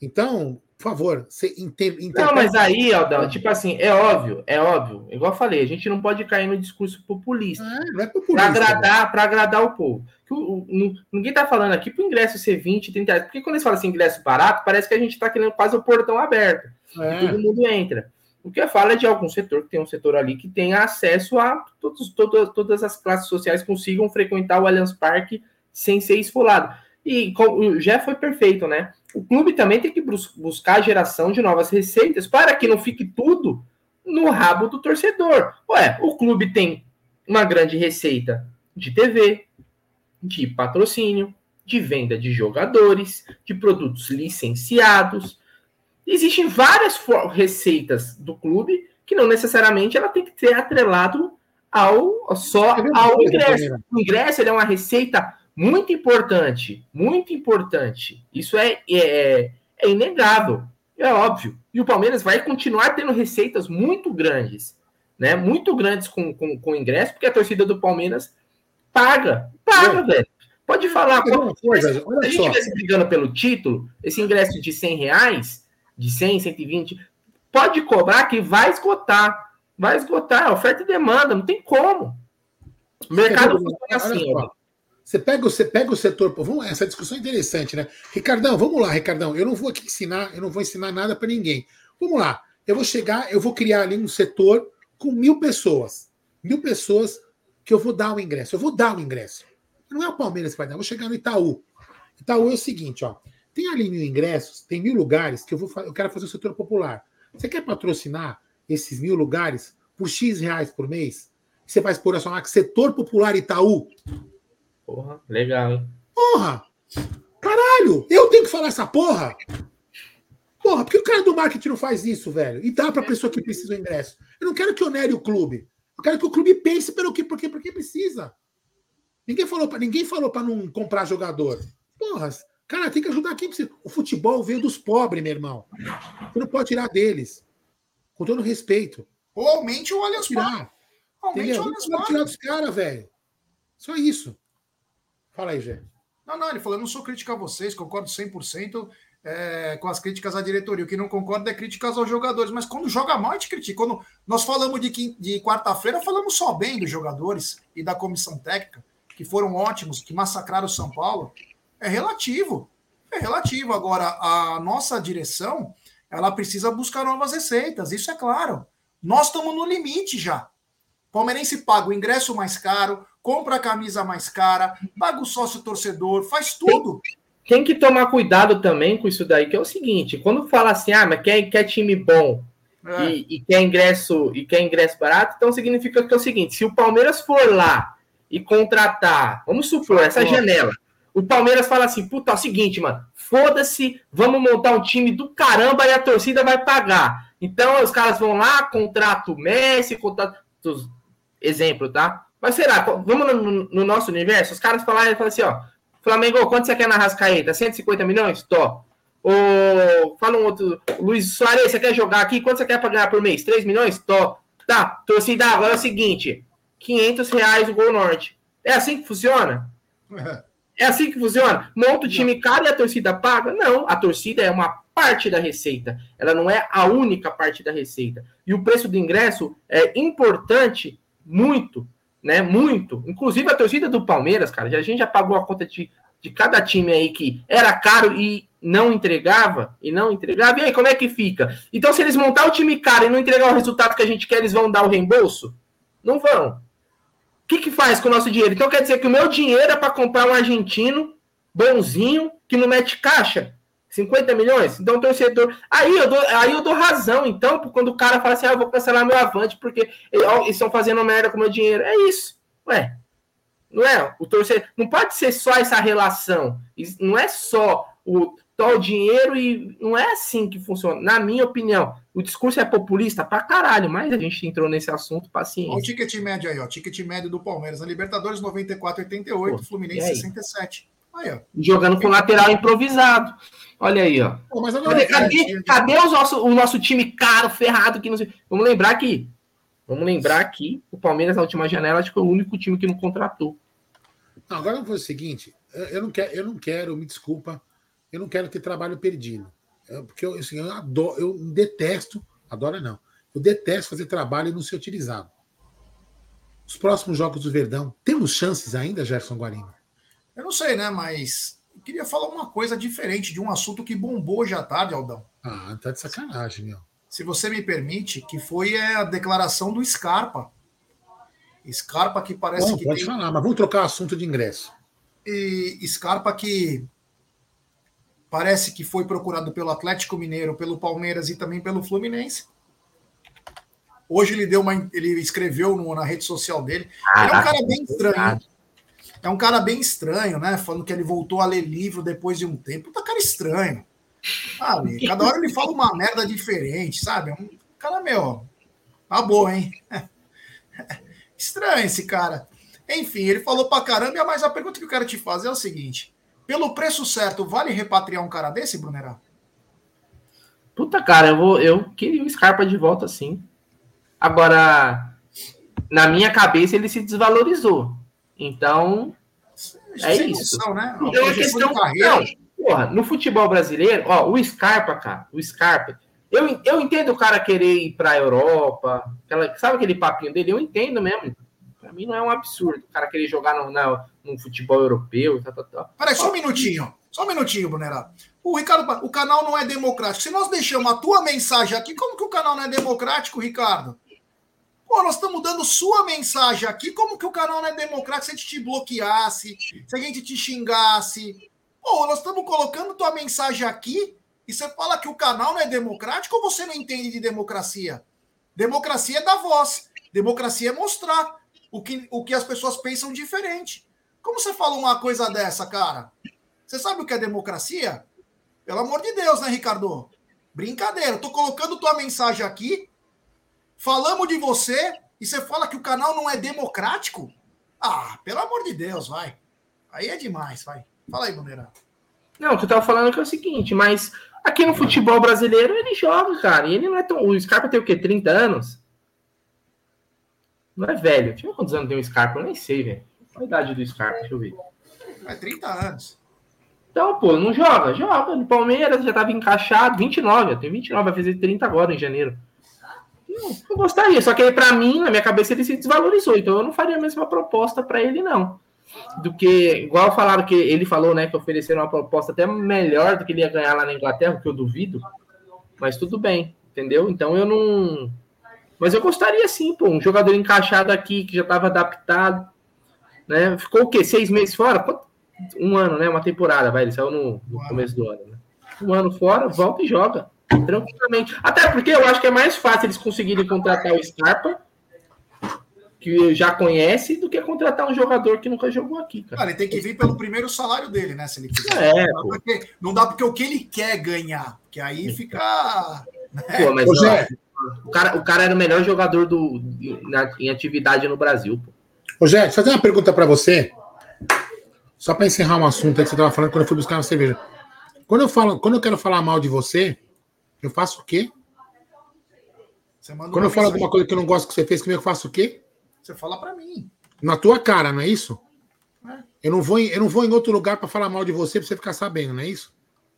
Então, por favor, você entende... Inter... Não, mas aí, Aldão, tipo assim, é óbvio, é óbvio, igual eu falei, a gente não pode cair no discurso populista. Ah, não é populista. Para agradar, para agradar o povo. Que o, o, ninguém tá falando aqui pro ingresso ser vinte, trinta reais, porque quando eles falam assim, ingresso barato, parece que a gente tá querendo quase o portão aberto, é. E todo mundo entra. O que eu falo é de algum setor, que tem um setor ali que tem acesso a todos, todas, todas as classes sociais consigam frequentar o Allianz Parque sem ser esfolado. E já foi perfeito, né? O clube também tem que bus- buscar a geração de novas receitas para que não fique tudo no rabo do torcedor. Ué, o clube tem uma grande receita de T V, de patrocínio, de venda de jogadores, de produtos licenciados. Existem várias for- receitas do clube que não necessariamente ela tem que ser atrelado ao, só ao ingresso. O ingresso ele é uma receita... Muito importante, muito importante. Isso é, é, é inegável, é óbvio. E o Palmeiras vai continuar tendo receitas muito grandes, né? Muito grandes com, com, com ingresso, porque a torcida do Palmeiras paga, paga, é. velho. Pode falar, pode, coisa, se a gente estivesse brigando pelo título, esse ingresso de cem reais, de cem, cento e vinte, pode cobrar que vai esgotar, vai esgotar, oferta e demanda, não tem como. O mercado funciona assim, ó. Você pega, você pega o setor... Vamos, essa discussão é interessante, né? Ricardão, vamos lá, Ricardão. Eu não vou aqui ensinar, eu não vou ensinar nada para ninguém. Vamos lá. Eu vou chegar, eu vou criar ali um setor com mil pessoas. Mil pessoas que eu vou dar o ingresso. Eu vou dar o ingresso. Não é o Palmeiras que vai dar. Eu vou chegar no Itaú. Itaú é o seguinte, ó. Tem ali mil ingressos, tem mil lugares que eu, vou, eu quero fazer o setor popular. Você quer patrocinar esses mil lugares por X reais por mês? Você vai expor a sua marca Setor Popular Itaú. Porra, legal, hein? Porra! Caralho! Eu tenho que falar essa porra? Porra, por que o cara do marketing não faz isso, velho? E dá pra pessoa que precisa o ingresso. Eu não quero que onere o clube. Eu quero que o clube pense pelo que, por que, por que precisa. Ninguém falou, pra, ninguém falou pra não comprar jogador. Porra, cara, tem que ajudar quem precisa. O futebol veio dos pobres, meu irmão. Você não pode tirar deles. Com todo respeito. Ou aumente o Allianz Parque. Aumente o Allianz Parque. Não pode tirar dos caras, velho. Só isso. Fala aí, Gê. Não, não, ele falou, eu não sou crítica a vocês, concordo cem por cento é, com as críticas à diretoria. O que não concordo é críticas aos jogadores, mas quando joga mal, a gente critica. Quando nós falamos de, quinta, de quarta-feira, falamos só bem dos jogadores e da comissão técnica, que foram ótimos, que massacraram o São Paulo. É relativo, é relativo. Agora, a nossa direção, ela precisa buscar novas receitas, isso é claro. Nós estamos no limite já. Palmeirense paga o ingresso mais caro, compra a camisa mais cara, paga o sócio-torcedor, faz tudo. Tem, tem que tomar cuidado também com isso daí, que é o seguinte, quando fala assim, ah, mas quer, quer time bom é. e, e, quer ingresso, e quer ingresso barato, então significa que é o seguinte, se o Palmeiras for lá e contratar, vamos supor, essa janela, o Palmeiras fala assim, puta, é o seguinte, mano, foda-se, vamos montar um time do caramba e a torcida vai pagar. Então, os caras vão lá, contratam o Messi, contratam... Exemplo, tá? Mas será? Vamos no, no nosso universo? Os caras falaram, falam assim, ó, Flamengo, quanto você quer na Rascaeta? cento e cinquenta milhões? Tó. Ô, fala um outro, Luiz Soares, você quer jogar aqui? Quanto você quer pra ganhar por mês? três milhões? Tó. Tá, torcida, agora é o seguinte, quinhentos reais o Gol Norte. É assim que funciona? É. É assim que funciona? Monta o time caro e a torcida paga? Não, a torcida é uma parte da receita. Ela não é a única parte da receita. E o preço do ingresso é importante muito, né? Muito. Inclusive a torcida do Palmeiras, cara, a gente já pagou a conta de, de cada time aí que era caro e não entregava, e não entregava. E aí, como é que fica? Então, se eles montar o time caro e não entregar o resultado que a gente quer, eles vão dar o reembolso? Não vão. O que que faz com o nosso dinheiro? Então quer dizer que o meu dinheiro é para comprar um argentino bonzinho, que não mete caixa? cinquenta milhões? Então o torcedor... Aí eu dou, aí eu dou razão, então, quando o cara fala assim, ah, eu vou cancelar meu avante, porque eles estão fazendo merda com o meu dinheiro. É isso. Ué. Não é? O torcedor... Não pode ser só essa relação. Não é só o tal dinheiro e... Não é assim que funciona. Na minha opinião, o discurso é populista pra caralho, mas a gente entrou nesse assunto, paciência. Olha o ticket médio aí, ó. Ticket médio do Palmeiras. A Libertadores, noventa e quatro, oitenta e oito. Pô, Fluminense, aí? sessenta e sete. Aí, ó. Jogando com lateral improvisado. Olha aí, ó. Pô, mas agora... Cadê, cadê os nosso, o nosso time caro, ferrado? Que não... Vamos lembrar que... Vamos lembrar que o Palmeiras, na última janela, acho que foi o único time que não contratou. Não, agora vamos fazer o seguinte. Eu não quero, eu não quero, me desculpa, eu não quero ter trabalho perdido. Porque eu, assim, eu adoro, eu detesto, adoro não, eu detesto fazer trabalho e não ser utilizado. Os próximos jogos do Verdão, temos chances ainda, Gerson Guarino? Eu não sei, né, mas eu queria falar uma coisa diferente de um assunto que bombou hoje à tarde, Aldão. Ah, tá de sacanagem, meu. Se você me permite, que foi a declaração do Scarpa. Scarpa que parece Bom, que pode tem... falar, mas vamos trocar assunto de ingresso. E Scarpa que... Parece que foi procurado pelo Atlético Mineiro, pelo Palmeiras e também pelo Fluminense. Hoje ele deu uma, ele escreveu no, na rede social dele. Ah, é um cara bem estranho. É um cara bem estranho, né? Falando que ele voltou a ler livro depois de um tempo. Tá cara estranho. Sabe? Cada hora ele fala uma merda diferente, sabe? Um cara, meu, tá boa, hein? Estranho esse cara. Enfim, ele falou pra caramba, mas a pergunta que eu quero te fazer é o seguinte... Pelo preço certo, vale repatriar um cara desse, Brunera? Puta, cara, eu, vou, eu queria o Scarpa de volta, sim. Agora, na minha cabeça, ele se desvalorizou. Então, é sem isso. Noção, né? Então, é questão, não, porra, no futebol brasileiro, ó, o Scarpa, cara, o Scarpa, eu, eu entendo o cara querer ir pra Europa, aquela, sabe aquele papinho dele? Eu entendo mesmo. Pra mim não é um absurdo o cara querer jogar no, na, no futebol europeu. Tá, tá, tá. Peraí, só um minutinho. Só um minutinho, Brunera. O Ricardo, o canal não é democrático. Se nós deixamos a tua mensagem aqui, como que o canal não é democrático, Ricardo? Pô, nós estamos dando sua mensagem aqui, como que o canal não é democrático? Se a gente te bloqueasse, se a gente te xingasse. Pô, nós estamos colocando tua mensagem aqui e você fala que o canal não é democrático ou você não entende de democracia? Democracia é dar voz. Democracia é mostrar. O que, o que as pessoas pensam diferente. Como você fala uma coisa dessa, cara? Você sabe o que é democracia? Pelo amor de Deus, né, Ricardo? Brincadeira. Tô colocando tua mensagem aqui, falamos de você, e você fala que o canal não é democrático? Ah, pelo amor de Deus, vai. Aí é demais, vai. Fala aí, Brunera. Não, o que eu tava falando que é o seguinte, mas aqui no futebol brasileiro ele joga, cara, e ele não é tão... O Scarpa tem o quê? trinta anos? Não é velho. Deixa eu ver quantos anos tem o Scarpa. Eu nem sei, velho. Qual a idade do Scarpa? Deixa eu ver. É trinta anos. Então, pô, não joga. Joga. No Palmeiras já tava encaixado. vinte e nove. Eu tenho vinte e nove. Vai fazer trinta agora, em janeiro. Eu, eu gostaria. Só que aí, pra mim, na minha cabeça, ele se desvalorizou. Então, eu não faria a mesma proposta pra ele, não. Do que... Igual falaram que ele falou, né? Que ofereceram uma proposta até melhor do que ele ia ganhar lá na Inglaterra, que eu duvido. Mas tudo bem. Entendeu? Então, eu não... Mas eu gostaria sim, pô, um jogador encaixado aqui, que já estava adaptado, né? Ficou o quê? Seis meses fora? Um ano, né? Uma temporada, vai, ele saiu no, no começo do ano, né? Um ano fora, volta e joga, tranquilamente. Até porque eu acho que é mais fácil eles conseguirem contratar o Scarpa, que já conhece, do que contratar um jogador que nunca jogou aqui, cara. Cara, ele tem que vir pelo primeiro salário dele, né? Se ele quiser. É, não, dá porque, não dá porque o que ele quer ganhar, porque aí fica... Né? Pô, mas não, é. o, cara, o cara era o melhor jogador do, na, em atividade no Brasil, pô. Ô, Gê, deixa eu fazer uma pergunta para você, só para encerrar um assunto aí que você estava falando quando eu fui buscar uma cerveja. Quando eu, falo, quando eu quero falar mal de você, eu faço o quê? Você manda quando eu falo alguma coisa que eu não gosto que você fez, que eu faço o quê? Você fala pra mim. Na tua cara, não é isso? É. Eu, não vou em, eu não vou em outro lugar pra falar mal de você, pra você ficar sabendo, não é isso?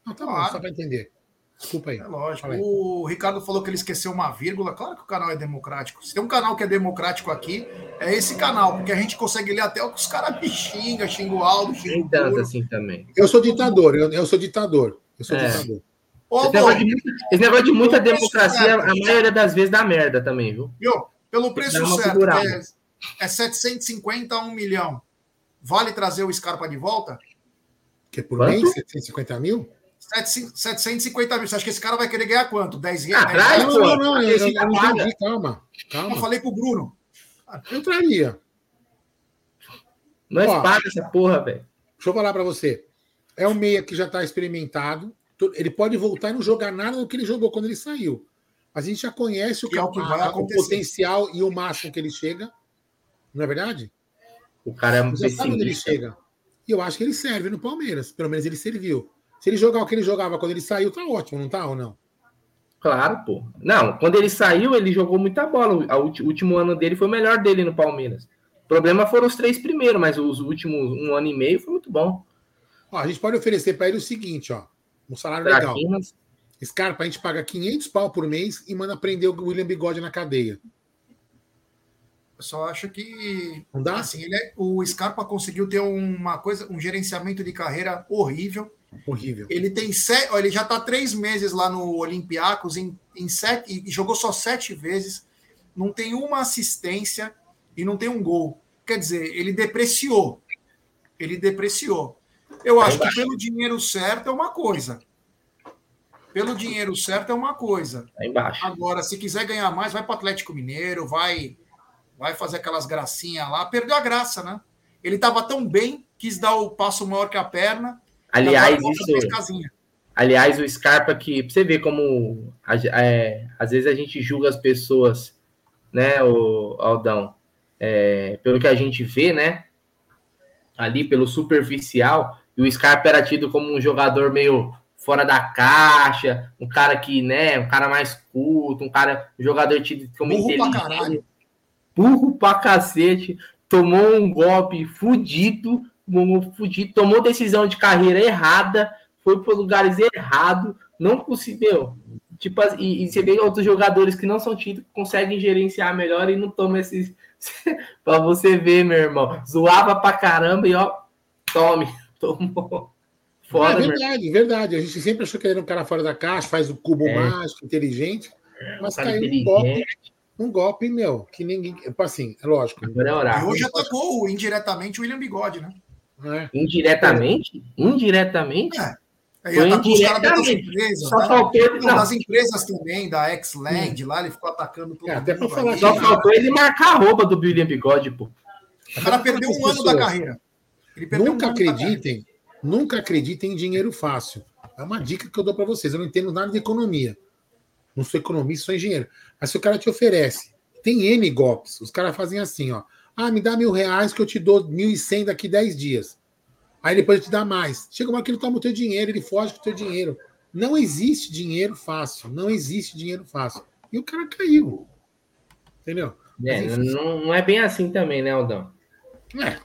Não, tá claro. Bom, só pra entender. Desculpa aí. É lógico. Aí. O Ricardo falou que ele esqueceu uma vírgula. Claro que o canal é democrático. Se tem um canal que é democrático aqui, é esse canal, porque a gente consegue ler até o que os caras me xingam, xingam o Aldo, xingam o tanto assim também. Eu sou ditador, eu, eu sou ditador. Eu sou é. ditador. Ô, esse, negócio de, esse negócio de muita democracia, a maioria das vezes dá merda também, viu? Viu? Pelo preço certo, é, é setecentos e cinquenta a um milhão. Vale trazer o Scarpa de volta? Que é por quanto? Mês? setecentos e cinquenta mil? setecentos e cinquenta mil. Você acha que esse cara vai querer ganhar quanto? dez reais? Ah, dez reais? Não, não, não. Eu, eu não entendi. Calma, calma. Eu falei pro Bruno. Eu traria. Não é espada essa porra, velho. Deixa eu falar pra você. É um meia que já tá experimentado. Ele pode voltar e não jogar nada do que ele jogou quando ele saiu. Mas a gente já conhece o, que é o, que vai o potencial e o máximo que ele chega. Não é verdade? O cara é um pessimista. Você sabe onde ele chega. E eu acho que ele serve no Palmeiras. Pelo menos ele serviu. Se ele jogar o que ele jogava quando ele saiu, tá ótimo, não tá ou não? Claro, pô. Não, quando ele saiu, ele jogou muita bola. O último ano dele foi o melhor dele no Palmeiras. O problema foram os três primeiros, mas os últimos um ano e meio foi muito bom. Ó, a gente pode oferecer para ele o seguinte, ó. Um salário pra legal. Quinze. Scarpa, a gente paga quinhentos pau por mês e manda prender o William Bigode na cadeia. Eu só acho que... Não dá? Assim, ele é... O Scarpa conseguiu ter uma coisa, um gerenciamento de carreira horrível. Horrível. Ele tem sete... Ele já está três meses lá no Olympiacos em... Em sete... e jogou só sete vezes. Não tem uma assistência e não tem um gol. Quer dizer, ele depreciou. Ele depreciou. Eu acho que pelo dinheiro certo é uma coisa. Pelo dinheiro certo é uma coisa. Aí embaixo. Agora, se quiser ganhar mais, vai para o Atlético Mineiro, vai, vai fazer aquelas gracinhas lá. Perdeu a graça, né? Ele estava tão bem, quis dar o passo maior que a perna. Aliás, isso, aliás o Scarpa, que você vê como é, às vezes a gente julga as pessoas, né, o Aldão? É, pelo que a gente vê, né? Ali pelo superficial, e o Scarpa era tido como um jogador meio... fora da caixa, um cara que, né, um cara mais culto, um cara, um jogador tido como inteligente, burro pra cacete, tomou um golpe fudido, fudido, tomou decisão de carreira errada, foi para lugares errados, não conseguiu, tipo, e, e você vê outros jogadores que não são tidos, conseguem gerenciar melhor e não tomam esses, pra você ver, meu irmão, zoava pra caramba e ó, tome, tomou. Foda, é verdade, verdade. A gente sempre achou que ele era um cara fora da caixa, faz o cubo é. mágico, inteligente, mas caiu num golpe, um golpe, meu, que ninguém... Assim, é lógico. E hoje atacou indiretamente o William Bigode, né? É. Indiretamente? Indiretamente? É. Aí atacou os caras das empresas. Só faltou ele... Não, das empresas também, da X-Land, hum. lá ele ficou atacando... Todo é, até mundo, falar só faltou ele marcar a roupa do William Bigode, pô. O cara perdeu um ano da carreira. Nunca acreditem... Nunca acreditem em dinheiro fácil. É uma dica que eu dou para vocês. Eu não entendo nada de economia. Não sou economista, sou engenheiro. Mas se o cara te oferece, tem N golpes. Os caras fazem assim, ó. Ah, me dá mil reais que eu te dou mil e cem daqui dez dias. Aí depois ele te dá mais. Chega uma hora que ele toma o teu dinheiro, ele foge com o teu dinheiro. Não existe dinheiro fácil. Não existe dinheiro fácil. E o cara caiu. Entendeu? É, Mas, não, não é bem assim também, né, Aldão? É.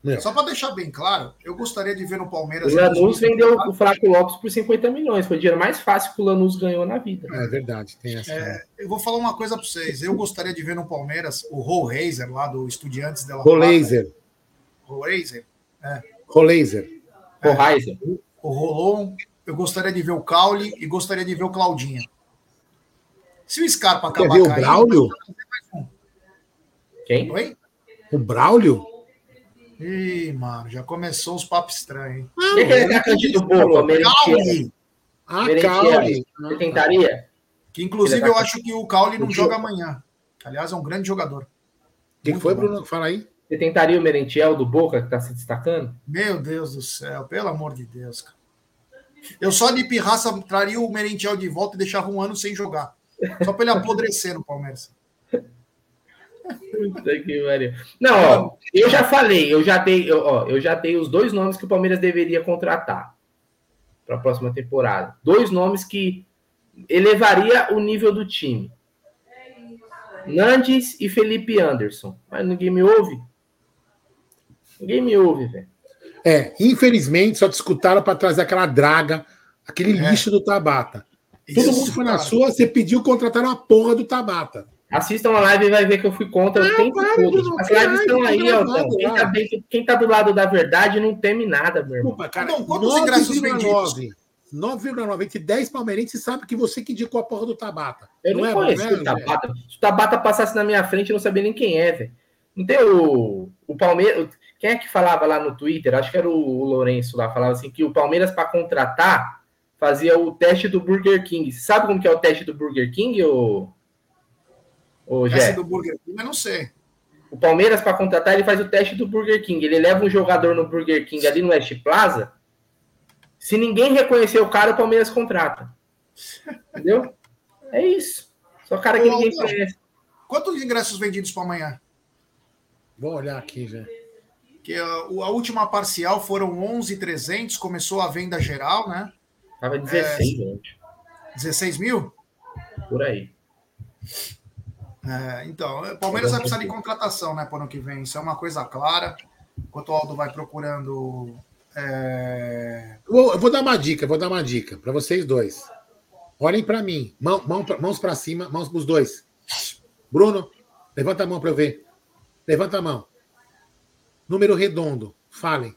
Não. Só para deixar bem claro, eu gostaria de ver no Palmeiras... O Lanús vendeu o Flaco Lopes por cinquenta milhões. Foi o dinheiro mais fácil que o Lanús ganhou na vida. É verdade, tem essa. É, eu vou falar uma coisa para vocês. Eu gostaria de ver no Palmeiras o Rol Razer, lá do Estudiantes de La Plata. Rol Razer. Rol Razer. É. Rol Razer. É. O, o Rolon. Eu gostaria de ver o Caule e gostaria de ver o Claudinha. Se o Scarpa acabar caindo... Quer ver o Braulio? Quem? Oi? O Braulio? Ih, mano, já começou os papos estranhos. Você tentaria candido bolo, Merentiel. Ah, Cauli. Você tentaria? Que, inclusive, eu acho que o Cauli não joga amanhã. Aliás, é um grande jogador. Quem foi, Bruno? Fala aí. Você tentaria o Merentiel do Boca, que está se destacando? Meu Deus do céu, pelo amor de Deus, cara. Eu só de pirraça traria o Merentiel de volta e deixava um ano sem jogar. Só para ele apodrecer no Palmeiras. Não, ó, eu já falei, eu já dei, eu, ó, eu já dei os dois nomes que o Palmeiras deveria contratar para a próxima temporada. Dois nomes que elevaria o nível do time. Nandes e Felipe Anderson. Mas ninguém me ouve. Ninguém me ouve, velho. É, infelizmente só te escutaram para trazer aquela draga, aquele é. lixo do Tabata. Todo Isso, mundo foi na cara. sua, você pediu contratar uma porra do Tabata. Assistam a live e vai ver que eu fui contra o tempo todo. As lives estão aí, Aldão. Quem, tá quem tá do lado da verdade não teme nada, meu irmão. Opa, cara, não, quantos ingressos vendidos? nove vírgula noventa e dez palmeirenses sabe que você que indicou a porra do Tabata. Eu não, não é conheci o Tabata. Se o Tabata passasse na minha frente, eu não sabia nem quem é, velho. Não tem o, o Palmeiras... Quem é que falava lá no Twitter? Acho que era o, o Lourenço lá. Falava assim que o Palmeiras, para contratar, fazia o teste do Burger King. Você sabe como que é o teste do Burger King, ô... O teste do Burger King, eu não sei. O Palmeiras, para contratar, ele faz o teste do Burger King. Ele leva um jogador no Burger King ali no West Plaza. Se ninguém reconhecer o cara, o Palmeiras contrata. Entendeu? É isso. Só cara que Ô, ninguém conhece. Quantos ingressos vendidos para amanhã? Vou olhar aqui, velho. A, a última parcial foram onze mil e trezentos. Começou a venda geral, né? Tava dezesseis, é, gente. dezesseis mil? Por aí. É, então, o Palmeiras vai precisar de contratação, né, para o ano que vem. Isso é uma coisa clara. Enquanto o Aldo vai procurando... É... Eu vou dar uma dica, vou dar uma dica para vocês dois. Olhem para mim. Mão, mão, mãos para cima, mãos para os dois. Bruno, levanta a mão para eu ver. Levanta a mão. Número redondo, falem.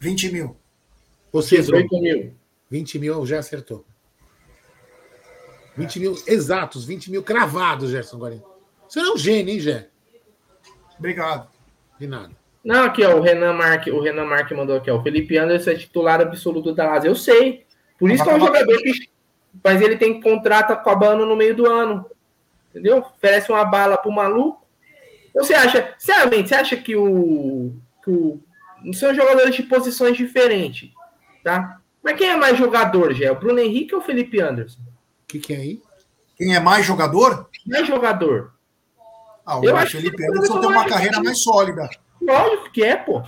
vinte mil. Vocês dezoito mil. vinte mil, já acertou. vinte mil exatos, vinte mil cravados, Gerson Guarino. Você não é um gênio, hein, Gê? Obrigado. De nada. Não, aqui, ó, o Renan Marque, o Renan Marque mandou aqui, ó. O Felipe Anderson é titular absoluto da Lazio. Eu sei. Por isso que é um jogador que... Mas ele tem contrato acabando no meio do ano. Entendeu? Oferece uma bala pro maluco. Então, você acha... Sinceramente, você acha que o... Que o... São jogadores de posições diferentes, tá? Mas quem é mais jogador, Gê? O Bruno Henrique ou o Felipe Anderson? Que que é aí? Quem é mais jogador? Quem é jogador? Ah, o eu Felipe Anderson tem uma carreira mais sólida. Lógico que é, pô.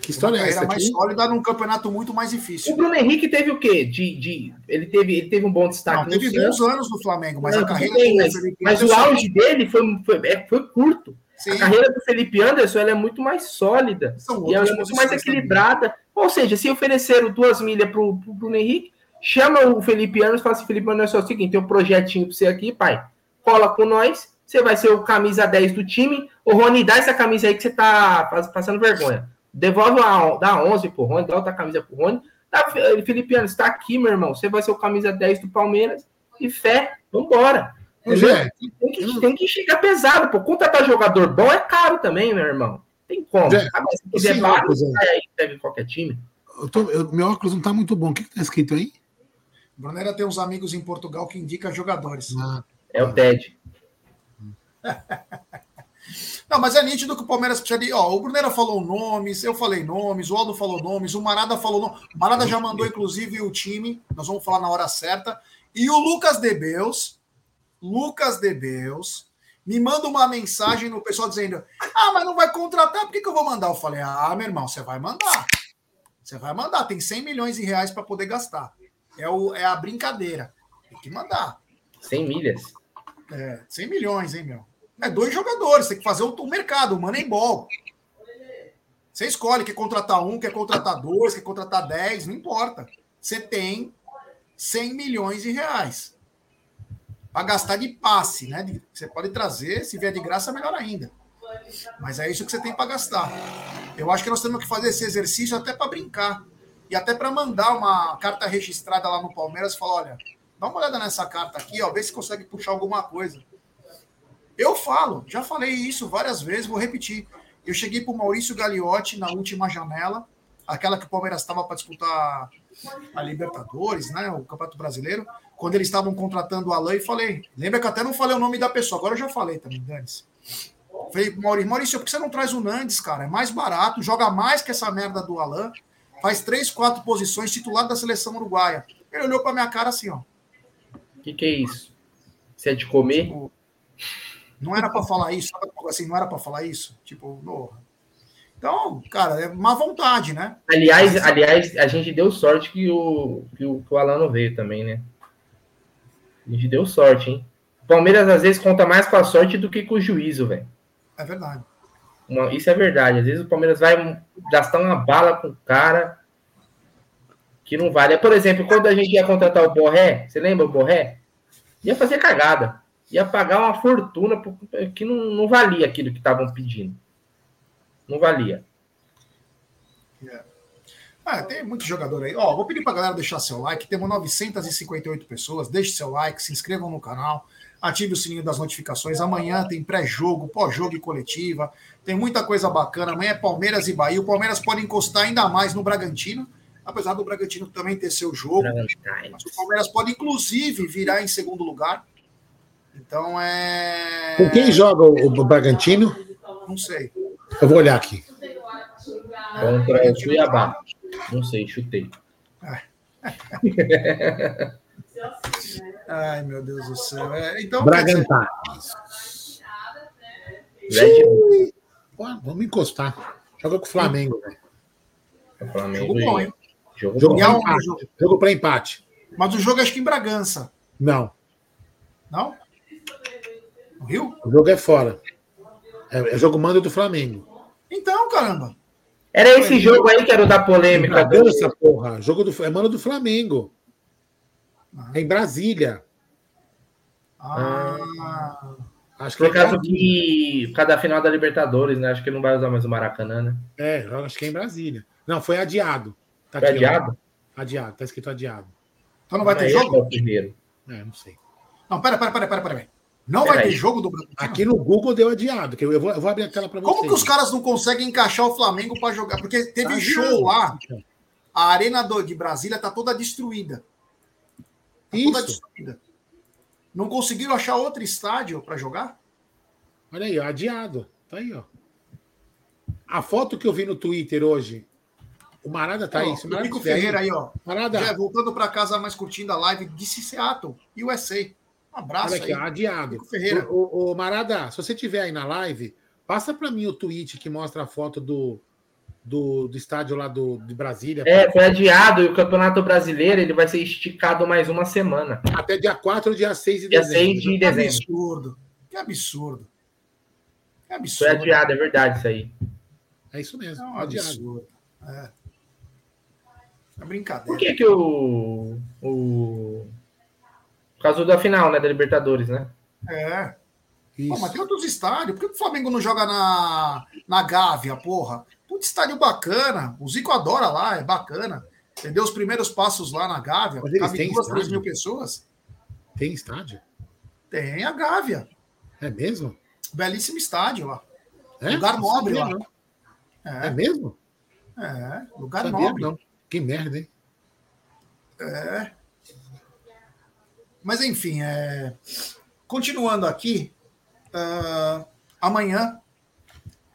Que história é essa? Uma carreira mais sólida num campeonato muito mais difícil. O Bruno Henrique teve o quê? De, de... Ele, teve, ele teve um bom destaque. Não, teve bons anos no Flamengo, mas não, a carreira bem, do Felipe Mas Anderson... o auge dele foi, foi, foi curto. Sim. A carreira do Felipe Anderson ela é muito mais sólida. E ela é muito mais equilibrada. Também. Ou seja, se ofereceram duas milhas para o Bruno Henrique, chama o Felipe Anderson e fala assim, Felipe Anderson, é o seguinte, tem um projetinho para você aqui, pai. Cola com nós, você vai ser o camisa dez do time. Ô, Rony, dá essa camisa aí que você tá passando vergonha. Devolve a, dá onze pro Rony, dá outra camisa pro Rony. Tá, Felipe Anderson, tá aqui, meu irmão. Você vai ser o camisa dez do Palmeiras. E fé, vambora. É. Tem, que, tem que chegar pesado, pô. Contratar jogador bom é caro também, meu irmão. Tem como. É. Agora, se quiser pagar, sai aí, pega qualquer time. Eu tô, eu, meu óculos não tá muito bom. O que que tá escrito aí? Brunera tem uns amigos em Portugal que indicam jogadores. Ah, é o Ted. Não, mas é nítido que o Palmeiras precisa de... Ó, o Brunera falou nomes, eu falei nomes, o Aldo falou nomes, o Marada falou nomes. O Marada já mandou, inclusive, o time. Nós vamos falar na hora certa. E o Lucas Debeus, Lucas Debeus, me manda uma mensagem no pessoal dizendo ah, mas não vai contratar, por que que eu vou mandar? Eu falei, ah, meu irmão, você vai mandar. Você vai mandar, tem cem milhões de reais para poder gastar. É, o, é a brincadeira. Tem que mandar. cem milhas. É, cem milhões, hein, meu? É dois jogadores, tem que fazer o, o mercado, o Moneyball. Você escolhe, quer contratar um, quer contratar dois, quer contratar dez, não importa. Você tem cem milhões de reais para gastar de passe, né? Você pode trazer, se vier de graça, melhor ainda. Mas é isso que você tem para gastar. Eu acho que nós temos que fazer esse exercício até para brincar. E até para mandar uma carta registrada lá no Palmeiras, falar, olha, Dá uma olhada nessa carta aqui, ó, vê se consegue puxar alguma coisa. Eu falo, já falei isso várias vezes, vou repetir. Eu cheguei para o Maurício Gagliotti na última janela, aquela que o Palmeiras estava para disputar a Libertadores, né, o Campeonato Brasileiro, quando eles estavam contratando o Alain, e falei, lembra que até não falei o nome da pessoa, agora eu já falei também, Nandes. Falei, Maurício, Maurício, por que você não traz o Nandes, cara? É mais barato, joga mais que essa merda do Alain, faz três, quatro posições, titular da seleção uruguaia. Ele olhou para minha cara assim, ó. O que, que é isso? Você é de comer? Tipo, não era para falar isso, sabe? Assim, não era para falar isso? Tipo, porra. Então, cara, é má vontade, né? Aliás, Mas, aliás a gente deu sorte que o, que o, que o Alan não veio também, né? A gente deu sorte, hein? O Palmeiras, às vezes, conta mais com a sorte do que com o juízo, velho. É verdade. Uma, isso é verdade. Às vezes o Palmeiras vai gastar uma bala com o cara... que não vale. Por exemplo, quando a gente ia contratar o Borré, você lembra o Borré? Ia fazer cagada. Ia pagar uma fortuna que não, não valia aquilo que estavam pedindo. Não valia. Yeah. Ah, tem muito jogador aí. Ó, vou pedir pra galera deixar seu like. Temos novecentos e cinquenta e oito pessoas. Deixe seu like, se inscrevam no canal, ative o sininho das notificações. Amanhã tem pré-jogo, pós-jogo e coletiva. Tem muita coisa bacana. Amanhã é Palmeiras e Bahia. O Palmeiras pode encostar ainda mais no Bragantino. Apesar do Bragantino também ter seu jogo, mas o Palmeiras pode, inclusive, virar em segundo lugar. Então, é... Com quem joga o Bragantino? Não sei. Eu vou olhar aqui. Contra o Cuiabá. Não sei, chutei. Ai, meu Deus do céu. É, então, Bragantino. Dizer... Vamos encostar. Joga com o Flamengo, velho. O Flamengo jogo bom, hein? Jogo, jogo para empate. Jogo. Jogo para empate. Mas o jogo é acho que em Bragança. Não. Não? No Rio? O jogo é fora. É, é jogo mando do Flamengo. Então, caramba. Era esse jogo aí que era o da polêmica. Em Bragança, porra. Jogo do, é mando do Flamengo. Ah. É em Brasília. Ah. ah. Acho que Por causa é que... da final da Libertadores, né? Acho que não vai usar mais o Maracanã, né? É, acho que é em Brasília. Não, foi adiado. Tá foi aqui, adiado? Ó. Adiado, tá escrito adiado. Então não vai mas ter jogo? É, primeiro. é, não sei. Não, pera, pera, pera, pera, pera. Não pera vai aí. ter jogo do Bragantino? Aqui no Google deu adiado, que eu vou, eu vou abrir a tela pra vocês. Como que os caras não conseguem encaixar o Flamengo pra jogar? Porque teve tá show adiado. lá, a Arena do, de Brasília tá toda destruída. Tá Isso. toda destruída. Não conseguiram achar outro estádio pra jogar? Olha aí, ó, adiado. Tá aí, ó. A foto que eu vi no Twitter hoje, o Marada tá aí. O Rico Ferreira aí, ó. Marada. Já, voltando para casa, mais curtindo a live de Seattle, U S A. Um abraço Olha aqui, aí. Adiado. Rico Ferreira. O, o, o Marada, se você tiver aí na live, passa para mim o tweet que mostra a foto do, do, do estádio lá do, de Brasília. É, foi adiado e o Campeonato Brasileiro ele vai ser esticado mais uma semana. Até dia quatro ou dia seis de dia dezembro. Dia seis de dezembro. Que absurdo. Que absurdo. Que absurdo. Foi adiado, é verdade isso aí. É isso mesmo. Não, adiado. É. é brincadeira. Por que que o... o... Por causa da final, né? Da Libertadores, né? É. Pô, mas tem outros estádios. Por que o Flamengo não joga na, na Gávea, porra? Puta estádio bacana. O Zico adora lá, é bacana. Entendeu? Os primeiros passos lá na Gávea. Cabe duas, três mil pessoas. Tem estádio? Tem a Gávea. É mesmo? Belíssimo estádio lá. É? Lugar nobre lá. É. é mesmo? É, lugar Sabia, nobre. Não. Que merda, hein? É. Mas, enfim, é... continuando aqui, uh... amanhã,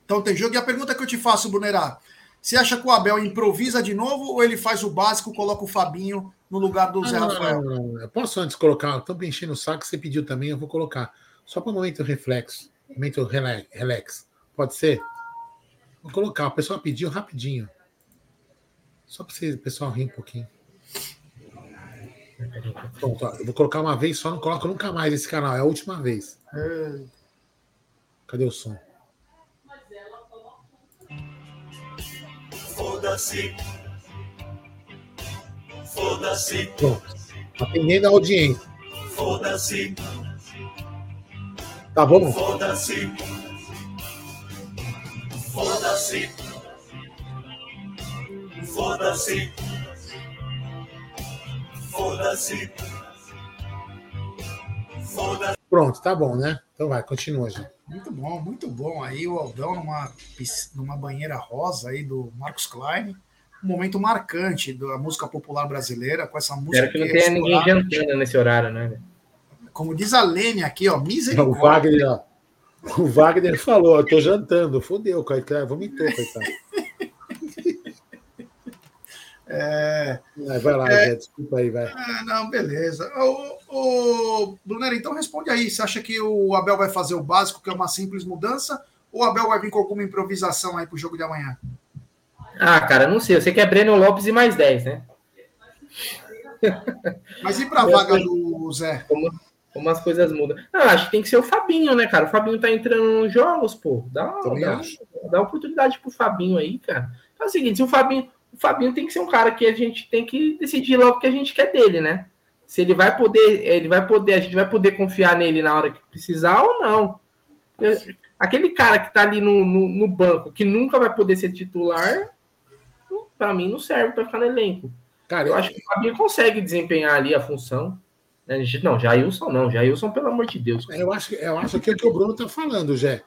então tem jogo. E a pergunta que eu te faço, Brunera, você acha que o Abel improvisa de novo ou ele faz o básico, coloca o Fabinho no lugar do não, Zé Rafael? Não, não, não. Eu posso antes colocar, estou enchendo o saco, você pediu também, eu vou colocar. Só para o momento reflexo, momento relax. Pode ser? Vou colocar, o pessoal pediu rapidinho. Só para o pessoal rir um pouquinho. Pronto, ó, eu vou colocar uma vez só, não coloco nunca mais esse canal, é a última vez. Cadê o som? Foda-se. Foda-se. Pronto, atendendo a audiência. Foda-se. Tá bom? Foda-se. Foda-se. Foda-se. Foda-se. foda-se. Pronto, tá bom, né? Então vai, continua, gente. Muito bom, muito bom. Aí o Aldão numa, numa banheira rosa aí do Marcos Klein. Um momento marcante da música popular brasileira com essa música. Espero que não tenha ninguém jantando nesse horário, né? Como diz a Lene aqui, ó, misericórdia. O Wagner, ó. O Wagner falou, eu tô jantando, fodeu, coitado, vomitou, coitado. É, é, vai lá, é, Zé, desculpa aí, vai. É, não, beleza. O, o Brunera, então responde aí, você acha que o Abel vai fazer o básico, que é uma simples mudança, ou o Abel vai vir com alguma improvisação aí pro jogo de amanhã? Ah, cara, não sei, eu sei que é Breno Lopes e mais dez, né? Mas e pra vaga do Zé? Como... Como as coisas mudam. Ah, acho que tem que ser o Fabinho, né, cara? O Fabinho tá entrando nos jogos, pô. Dá, dá, dá oportunidade pro Fabinho aí, cara. É o seguinte, o Fabinho, o Fabinho tem que ser um cara que a gente tem que decidir logo o que a gente quer dele, né? Se ele vai poder, ele vai poder, a gente vai poder confiar nele na hora que precisar ou não. Aquele cara que tá ali no, no, no banco, que nunca vai poder ser titular, pra mim não serve pra ficar no elenco. Cara, eu acho que o Fabinho consegue desempenhar ali a função. Não, Jailson não, Jailson, pelo amor de Deus. Eu acho, eu acho que é o que o Bruno está falando, Gé.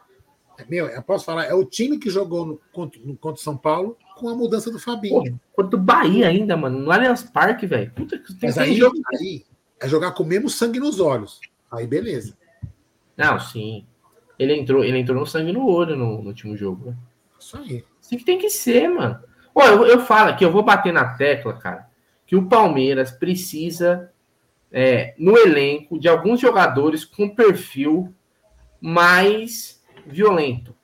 Meu, eu posso falar, é o time que jogou no, contra, contra o São Paulo com a mudança do Fabinho. Pô, contra o Bahia ainda, mano, no Allianz Parque, velho. Puta que tem. Mas aí, jogo, aí é jogar com o mesmo sangue nos olhos. Aí beleza. Não, sim. Ele entrou, ele entrou no sangue no olho no, no último jogo. Isso aí. Assim que tem que ser, mano. Ó, eu, eu falo aqui, eu vou bater na tecla, cara, que o Palmeiras precisa... É, no elenco de alguns jogadores com perfil mais violento.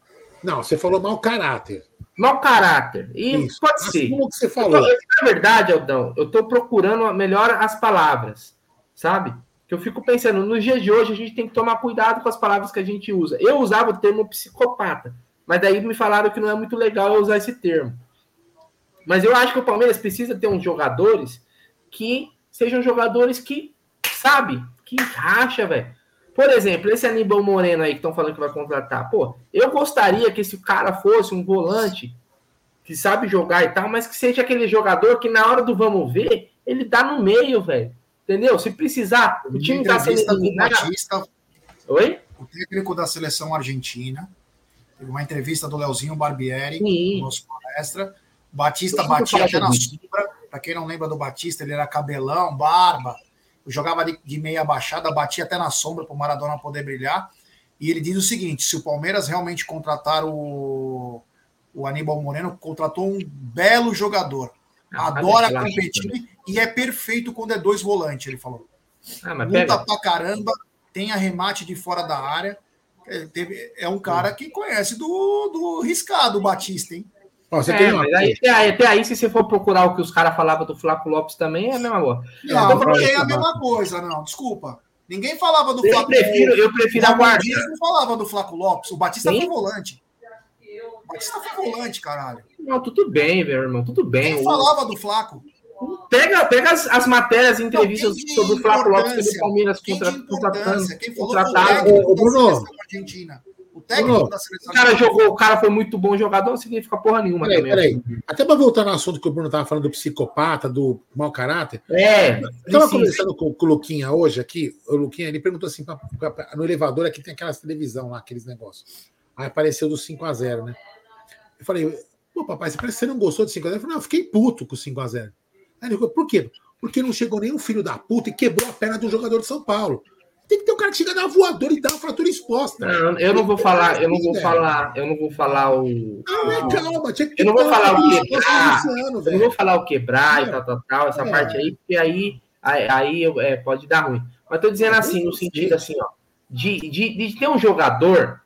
Não, você falou mau caráter. Mau caráter. E isso. Pode ser. Como que você falou? Eu, na verdade, Aldão, eu tô procurando melhor as palavras, sabe? Que eu fico pensando, nos dias de hoje a gente tem que tomar cuidado com as palavras que a gente usa. Eu usava o termo psicopata, mas daí me falaram que não é muito legal eu usar esse termo. Mas eu acho que o Palmeiras precisa ter uns jogadores que sejam jogadores que sabe? Que racha, velho. Por exemplo, esse Aníbal Moreno aí que estão falando que vai contratar. Pô, eu gostaria que esse cara fosse um volante que sabe jogar e tal, mas que seja aquele jogador que na hora do vamos ver, ele dá no meio, velho. Entendeu? Se precisar, o time tá sendo eliminado. Oi? O técnico da seleção argentina. Teve uma entrevista do Leozinho Barbieri, no nosso palestra. Batista batia até na sombra. Pra quem não lembra do Batista, ele era cabelão, barba. Jogava de meia baixada, batia até na sombra para o Maradona poder brilhar. E ele diz o seguinte, se o Palmeiras realmente contratar o, o Aníbal Moreno, contratou um belo jogador. Ah, adora é competir também. E é perfeito quando é dois volantes, ele falou. Ah, mas luta pega. Pra caramba, tem arremate de fora da área. É um cara que conhece do, do riscado, o Batista, hein? Oh, você é, tem uma... mas aí, até, aí, até aí, se você for procurar o que os caras falavam do Flaco Lopes também, é a mesma coisa. Não, não, não é a mesma coisa, não. Desculpa. Ninguém falava do eu Flaco prefiro, Lopes. Eu prefiro aguardar. O Batista não falava do Flaco Lopes. O Batista Sim? foi volante. O Batista foi volante, caralho. Não, tudo bem, meu irmão. Tudo bem. Quem falava do Flaco? Pega, pega as, as matérias e entrevistas não, sobre o Flaco Lopes sobre o Palmeiras contratando. Quem falou contratado. O Bruno. O técnico oh, da seleção. O cara jogou, o cara foi muito bom jogador, não significa porra nenhuma. Peraí, peraí. Até para voltar no assunto que o Bruno estava falando do psicopata, do mau caráter. É. Eu estava conversando com, com o Luquinha hoje aqui. O Luquinha ele perguntou assim: pra, pra, pra, no elevador aqui tem aquelas televisão lá, aqueles negócios. Aí apareceu do cinco a zero, né? Eu falei: pô, papai, você parece que você não gostou do cinco a zero? Ele falou: não, eu fiquei puto com o cinco a zero. Aí ele falou: por quê? Porque não chegou nenhum filho da puta e quebrou a perna do jogador de São Paulo. Tem que ter um cara que chega a dar voador e dá uma fratura exposta. Não, eu não vou falar, eu não vou falar, eu não vou falar o. Não, é calma, tinha que eu não vou falar o quebrar. Eu não vou falar o quebrar e tal, tal, tal, essa parte aí, porque aí, aí é, pode dar ruim. Mas tô dizendo assim, no sentido assim, ó, de, de, de ter um jogador,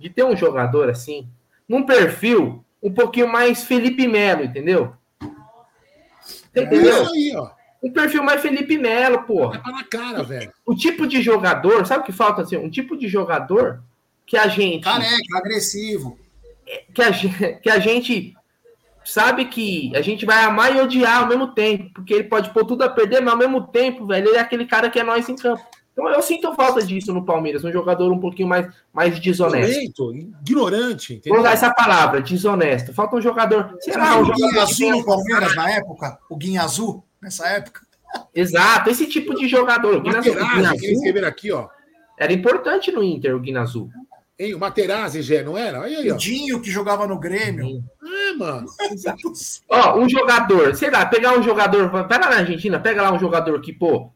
de ter um jogador assim, num perfil um pouquinho mais Felipe Melo, entendeu? Entendeu? É isso aí, ó. Um perfil mais Felipe Melo, pô. Tá na cara, velho. O tipo de jogador, sabe o que falta assim? Um tipo de jogador que a gente. Careca, agressivo. Que a, que a gente sabe que a gente vai amar e odiar ao mesmo tempo. Porque ele pode pôr tudo a perder, mas ao mesmo tempo, velho, ele é aquele cara que é nós em campo. Então eu sinto falta disso no Palmeiras, um jogador um pouquinho mais, mais desonesto. Ignorante, entendeu? Vou usar essa palavra, desonesto. Falta um jogador. Será um jogador. O Guinha Azul no Palmeiras na época? O Guinha Azul? Nessa época. Exato, esse tipo de jogador. O Materazzi, que eles escreveram aqui, ó. Era importante no Inter, o Guinazu. Hein, o Materazzi, Gê, não era? Olha aí, ó. O Dinho, que jogava no Grêmio. É, mano. Ó, um jogador, sei lá, pegar um jogador, vai lá na Argentina, pega lá um jogador que, pô,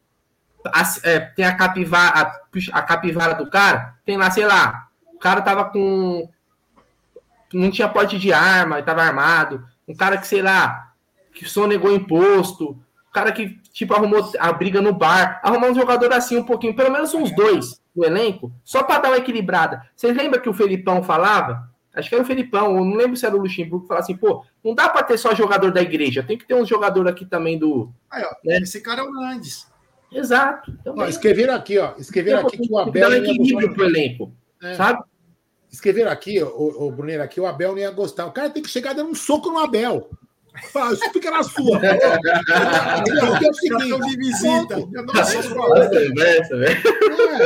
a, é, tem a capivara, a, a capivara do cara, tem lá, sei lá, o cara tava com... não tinha porte de arma, ele tava armado, um cara que, sei lá, que só negou imposto, cara que, tipo, arrumou a briga no bar, arrumar um jogador assim um pouquinho, pelo menos uns dois no elenco, só para dar uma equilibrada. Vocês lembram que o Felipão falava? Acho que era o Felipão, eu não lembro se era o Luxemburgo, que falava assim, pô, não dá para ter só jogador da igreja, tem que ter um jogador aqui também do... Aí, ó, né? Esse cara é o Nandes. Exato. Ó, escreveram aqui, ó, escreveram aqui que o Abel... Dá um equilíbrio pro elenco, é. Sabe? Escreveram aqui, o, o Brunera, que o Abel não ia gostar. O cara tem que chegar dando um soco no Abel. Fala, isso fica na sua. Eu de visita.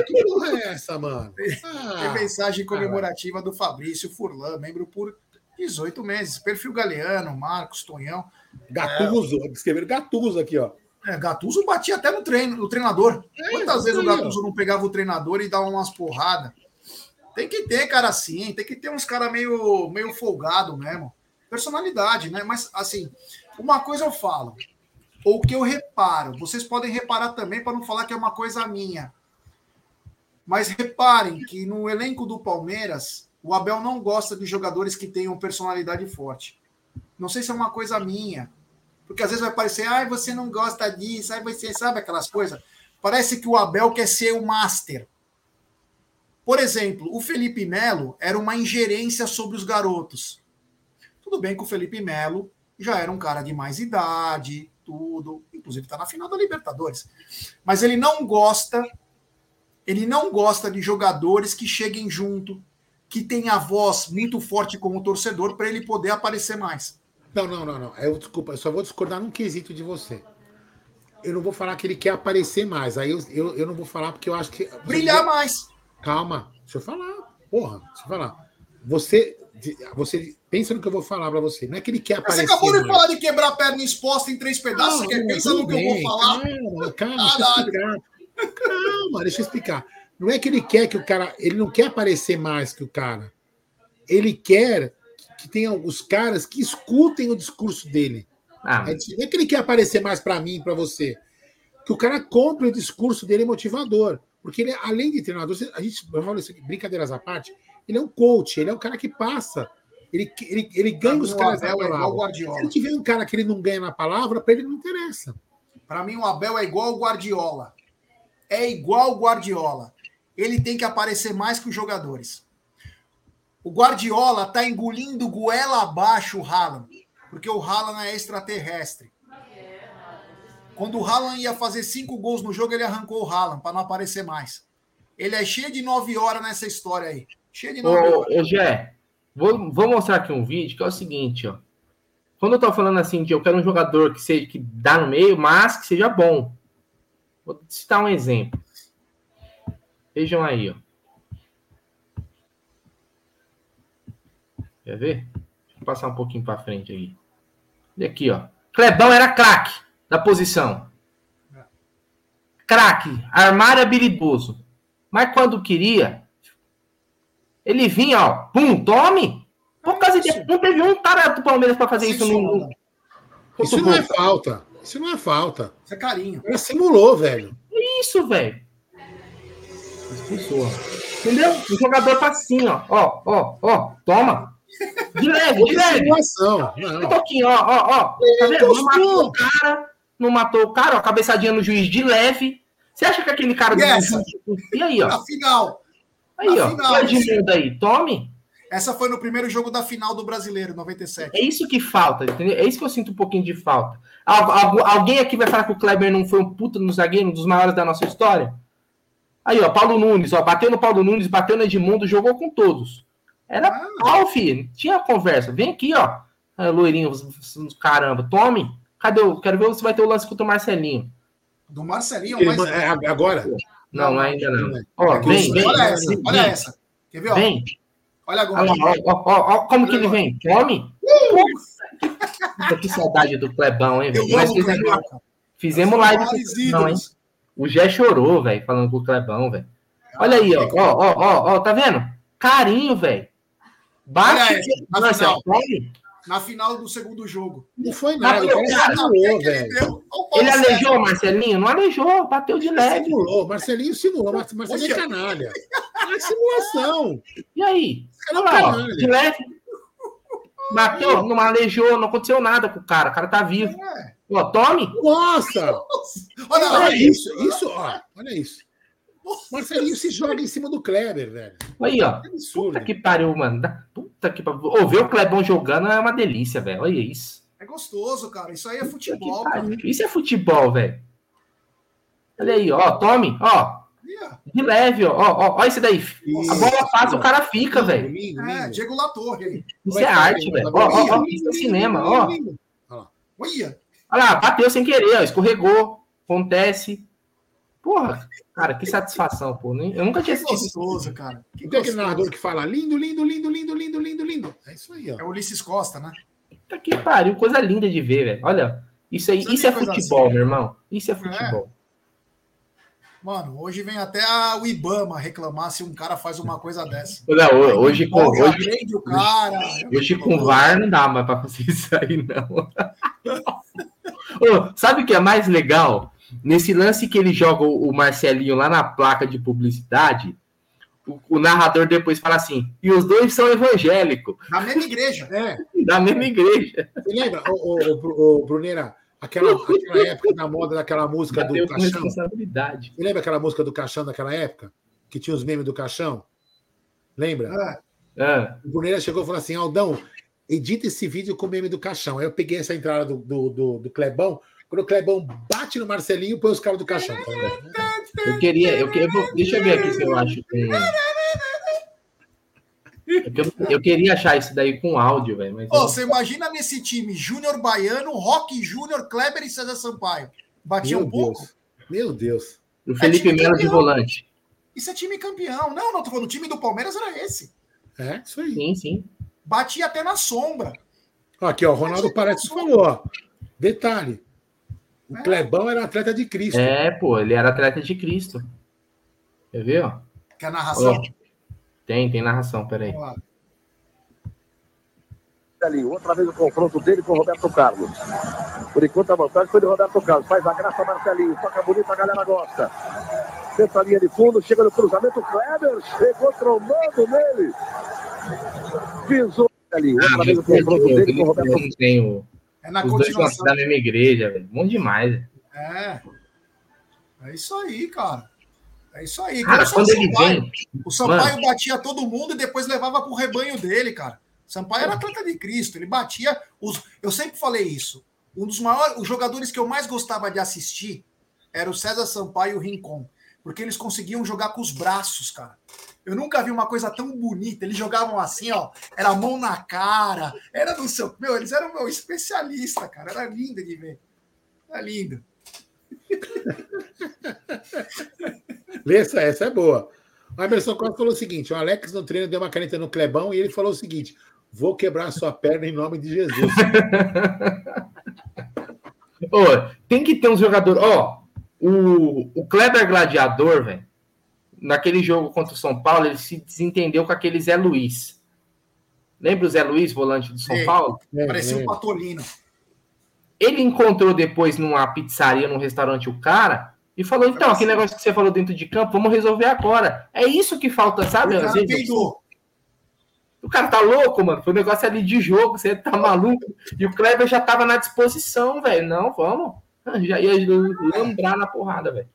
Que porra é essa, mano? Ah, tem mensagem comemorativa do Fabrício Furlan, membro por dezoito meses. Perfil Galeano, Marcos, Tonhão. Gattuso, é, escreveram Gattuso aqui, ó. É, Gattuso batia até no treino, no treinador. É, Quantas vezes o Gattuso não pegava o treinador e dava umas porradas? Tem que ter, cara, assim, tem que ter uns caras meio, meio folgado mesmo. Personalidade, né? Mas, assim, uma coisa eu falo, ou que eu reparo, vocês podem reparar também para não falar que é uma coisa minha. Mas reparem que no elenco do Palmeiras, o Abel não gosta de jogadores que tenham personalidade forte. Não sei se é uma coisa minha, porque às vezes vai parecer, ai, você não gosta disso, ai, você sabe aquelas coisas. Parece que o Abel quer ser o master. Por exemplo, o Felipe Melo era uma ingerência sobre os garotos. Tudo bem que o Felipe Melo já era um cara de mais idade, tudo, inclusive está na final da Libertadores. Mas ele não gosta, ele não gosta de jogadores que cheguem junto, que tenham a voz muito forte como torcedor para ele poder aparecer mais. Não, não, não, não. Eu, desculpa, eu só vou discordar num quesito de você. Eu não vou falar que ele quer aparecer mais. Aí eu, eu, eu não vou falar porque eu acho que... Brilhar mais. Calma, deixa eu falar, porra, deixa eu falar. Você, você pensa no que eu vou falar pra você, não é que ele quer aparecer. Você acabou de falar de quebrar a perna exposta em três pedaços, você quer pensar no que eu vou falar? Calma, calma, deixa eu explicar. Calma, deixa eu explicar. Não é que ele quer que o cara, ele não quer aparecer mais que o cara, ele quer que tenha os caras que escutem o discurso dele. Ah. Não é que ele quer aparecer mais pra mim, pra você, que o cara compre o discurso dele motivador. Porque ele, além de treinador, a gente, brincadeiras à parte, ele é um coach, ele é um cara que passa. Ele, ele, ele ganha os caras na palavra. Se ele tiver um cara que ele não ganha na palavra, para ele não interessa. Para mim, o Abel é igual o Guardiola. É igual o Guardiola. Ele tem que aparecer mais que os jogadores. O Guardiola está engolindo goela abaixo o Haaland, porque o Haaland é extraterrestre. Quando o Haaland ia fazer cinco gols no jogo, ele arrancou o Haaland, para não aparecer mais. Ele é cheio de nove horas nessa história aí. Cheio de nove ô, horas. Ô, Gê, vou, vou mostrar aqui um vídeo que é o seguinte, ó. Quando eu tô falando assim, de eu quero um jogador que, seja, que dá no meio, mas que seja bom. Vou citar um exemplo. Vejam aí, ó. Quer ver? Deixa eu passar um pouquinho para frente aí. E aqui, ó. Clebão era craque. Da posição. Craque, armário habilidoso. Mas quando queria, ele vinha, ó, pum, tome. Por causa disso, não teve um tarado do Palmeiras para fazer isso, isso no mundo. Isso não é falta. Isso não é falta. Isso é carinho. Ele simulou, velho. Isso, velho. Expulsou. Entendeu? O jogador tá assim, ó. Ó, ó, ó. Toma. De leve, de leve. Um pouquinho, ó, ó, ó. Tá vendo? Não matou o cara. Não matou o cara, ó, cabeçadinha no juiz de leve. Você acha que aquele cara... Yes. Do... E aí, ó. Na final. Aí, na ó. Final, é de mundo aí. Tome. Essa foi no primeiro jogo da final do Brasileiro, noventa e sete. É isso que falta, entendeu? É isso que eu sinto um pouquinho de falta. Algu- alguém aqui vai falar que o Kleber não foi um puta no zagueiro, um dos maiores da nossa história? Aí, ó, Paulo Nunes, ó. Bateu no Paulo Nunes, bateu no Edmundo, jogou com todos. Era ah. pau, filho. Tinha conversa. Vem aqui, ó. Ah, loirinho, caramba. Tome. Cadê o... Quero ver se vai ter o lance contra o Marcelinho. Do Marcelinho? Mas... É, agora? Não, não, ainda não. Ó, vem, vem, olha essa, vem, olha essa. Quer ver? Ó? Vem. Olha agora. Olha, ó, ó, ó, como olha que agora. Ele vem? Come? Uh! Que saudade do Clebão, hein, velho? Mas fez, Clebão. Aquela, Fizemos live. Não, hein? O Gé chorou, velho, falando com o Clebão, velho. Olha aí, ó, ó, ó, ó, ó, tá vendo? Carinho, velho. Bate aí, na, na, final, na final do segundo jogo. Não foi nada. Bateu, ele cara, simulou, velho. Ele alejou o Marcelinho? Não alejou, bateu de leve. Simulou, Marcelinho simulou. Marcelinho é canalha. É simulação. E aí? Lá, ó, de leve. Bateu, não alejou, não aconteceu nada com o cara. O cara tá vivo. É. Ó, tome. Nossa! Nossa. Olha, olha isso, isso, ó. Olha isso. Marcelinho se joga em cima do Kleber, velho. Aí, ó. É absurdo. Puta que pariu, mano. Puta que pariu. Ô, ver o Klebão jogando é uma delícia, velho. Olha isso. É gostoso, cara. Isso aí é futebol, cara. Isso é futebol, velho. Olha aí, ó. Tome, ó. Yeah. De leve, ó. Ó, ó esse daí. Isso. A bola passa, o cara fica, velho. É, Diego Latorre aí. Isso é arte, velho. Ó, ó, ó. Isso é cinema, ó. Olha. Olha lá, bateu sem querer, ó. Escorregou. Acontece. Porra, cara, que satisfação, pô. Eu nunca tinha assistido isso. Cara. Que tem aquele narrador que fala lindo, lindo, lindo, lindo, lindo, lindo, lindo. É isso aí, ó. É o Ulisses Costa, né? Puta que pariu, coisa linda de ver, velho. Olha, isso aí, isso é futebol, assim, meu irmão. Isso é futebol. É. Mano, hoje vem até a, o Ibama reclamar se um cara faz uma coisa dessa. Não, hoje com o hoje, cara. Hoje com V A R não dá mais pra fazer isso aí, não. Ô, sabe o que é mais legal? Nesse lance que ele joga o Marcelinho lá na placa de publicidade, o, o narrador depois fala assim, e os dois são evangélicos. Da mesma igreja. É. Da mesma igreja. Você lembra, ô, ô, ô, Brunera, aquela, aquela época da moda daquela música já do Caixão? Você lembra aquela música do Caixão daquela época? Que tinha os memes do Caixão? Lembra? Ah. Ah. O Brunera chegou e falou assim, Aldão, edita esse vídeo com o meme do Caixão. Aí eu peguei essa entrada do, do, do, do Clebão. Quando o Clebão bate no Marcelinho, põe os caras do caixão. Tá eu queria... Eu, eu vou, deixa eu ver aqui se eu acho. Que, eu, eu queria achar isso daí com áudio, velho. Mas... Oh, você imagina nesse time, Júnior Baiano, Roque Júnior, Kleber e César Sampaio. Batia um pouco. Meu Deus. O Felipe é Melo de volante. Isso é time campeão. Não, não, tô falando, o time do Palmeiras era esse. É, isso aí. Sim, sim. Batia até na sombra. Aqui, ó, o Ronaldo Paredes falou, ó. Detalhe. O Clebão era atleta de Cristo. É, pô, ele era atleta de Cristo. Quer ver, ó? Quer narração? Ó, tem, tem narração, peraí. Ali, outra vez o confronto dele com o Roberto Carlos. Por enquanto a vantagem foi do Roberto Carlos. Faz a graça Marcelinho, toca bonito, a galera gosta. Senta a linha de fundo, chega no cruzamento, o Kleber chegou trombando nele. Pisou ali, outra ah, vez o confronto dele Deus, com o Roberto Carlos. Tem É na Os continuação da mesma igreja, velho. Bom demais. É. É isso aí, cara. É isso aí. Cara, cara quando ele Sampaio, vem... O Sampaio mano. batia todo mundo e depois levava pro rebanho dele, cara. O Sampaio era atleta de Cristo. Ele batia... Os... Eu sempre falei isso. Um dos maiores... Os jogadores que eu mais gostava de assistir era o César Sampaio e o Rincon. Porque eles conseguiam jogar com os braços, cara. Eu nunca vi uma coisa tão bonita. Eles jogavam assim, ó. Era mão na cara. Era do seu... Meu, eles eram meu especialista, cara. Era lindo de ver. Era lindo. Lessa, essa é boa. O Emerson Costa falou o seguinte. O Alex no treino deu uma caneta no Clebão e ele falou o seguinte. Vou quebrar a sua perna em nome de Jesus. Ô, tem que ter um jogador... Ó, o, o Kleber Gladiador, velho. Naquele jogo contra o São Paulo, ele se desentendeu com aquele Zé Luiz. Lembra o Zé Luiz, volante do São Ei, Paulo? Parecia um patolino. Ele encontrou depois numa pizzaria, num restaurante, o cara e falou, então, aquele negócio que você falou dentro de campo, vamos resolver agora. É isso que falta, sabe? O cara, vezes, o cara tá louco, mano. Foi um negócio ali de jogo, você tá maluco. E o Kleber já tava na disposição, velho. Não, vamos. Já ia lembrar na porrada, velho.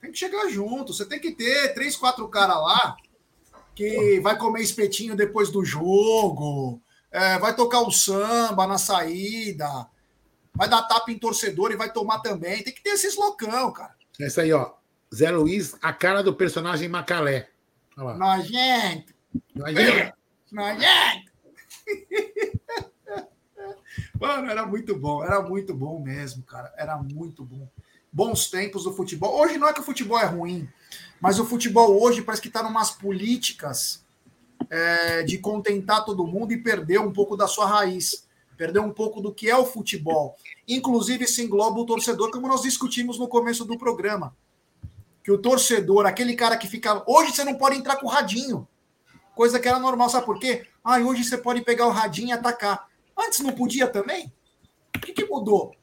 Tem que chegar junto. Você tem que ter três, quatro caras lá que vai comer espetinho depois do jogo, é, vai tocar o samba na saída, vai dar tapa em torcedor e vai tomar também. Tem que ter esses loucão, cara. Essa aí, ó. Zé Luiz, a cara do personagem Macalé. Olha lá. Nojento. Nojento. Nojento. Mano, era muito bom. Era muito bom mesmo, cara. Era muito bom. Bons tempos do futebol. Hoje não é que o futebol é ruim, mas o futebol hoje parece que está em umas políticas é, de contentar todo mundo e perder um pouco da sua raiz. perdeu um pouco do que é o futebol. Inclusive, se engloba o torcedor, como nós discutimos no começo do programa. Que o torcedor, aquele cara que ficava... Hoje você não pode entrar com o radinho. Coisa que era normal, sabe por quê? Ah, hoje você pode pegar o radinho e atacar. Antes não podia também? O que, que mudou?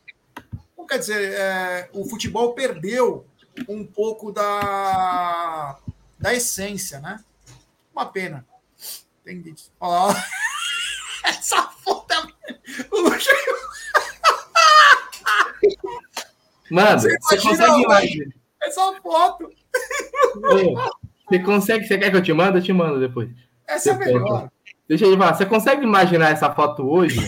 Então, quer dizer, é, o futebol perdeu um pouco da, da essência, né? Uma pena. Entendi. Olha lá. Essa foto é... Mano, você, você consegue imagem? Essa foto. Ô, você consegue? Você quer que eu te mande? Eu te mando depois. Essa depois, é melhor. Deixa eu te falar. Você consegue imaginar essa foto hoje?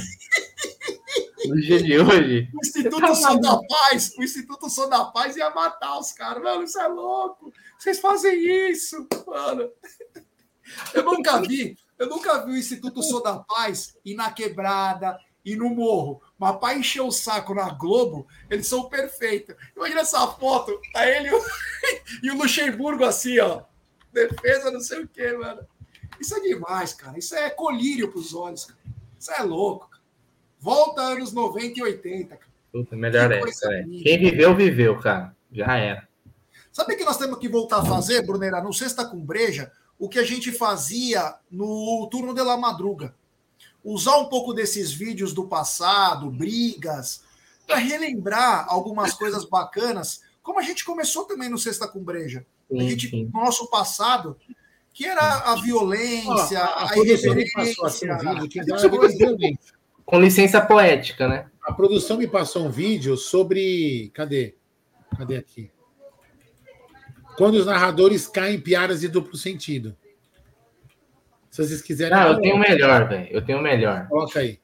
No dia de hoje? O Instituto Som da Paz, o Instituto Som da Paz ia matar os caras. Mano, isso é louco. Vocês fazem isso, mano. Eu nunca vi, eu nunca vi o Instituto Som da Paz ir na quebrada, ir no morro. Mas pra encher o saco na Globo, eles são perfeitos. Imagina essa foto, tá ele e o Luxemburgo assim, ó. Defesa não sei o quê, mano. Isso é demais, cara. Isso é colírio pros olhos, cara. Isso é louco, cara. Volta anos noventa e oitenta, cara. Puta, melhor é isso, é. Quem viveu, viveu, cara. Já era. Sabe o que nós temos que voltar a fazer, Brunera? No Sexta com Breja, o que a gente fazia no turno de la madruga. Usar um pouco desses vídeos do passado, brigas, para relembrar algumas coisas bacanas, como a gente começou também no Sexta com Breja. A gente, no nosso passado, que era a violência, ah, a irreverência. Um com licença poética, né? A produção me passou um vídeo sobre... Cadê? Cadê aqui? Quando os narradores caem em piadas de duplo sentido. Se vocês quiserem... Ah, eu tenho o melhor, velho. Eu tenho o melhor. Coloca aí.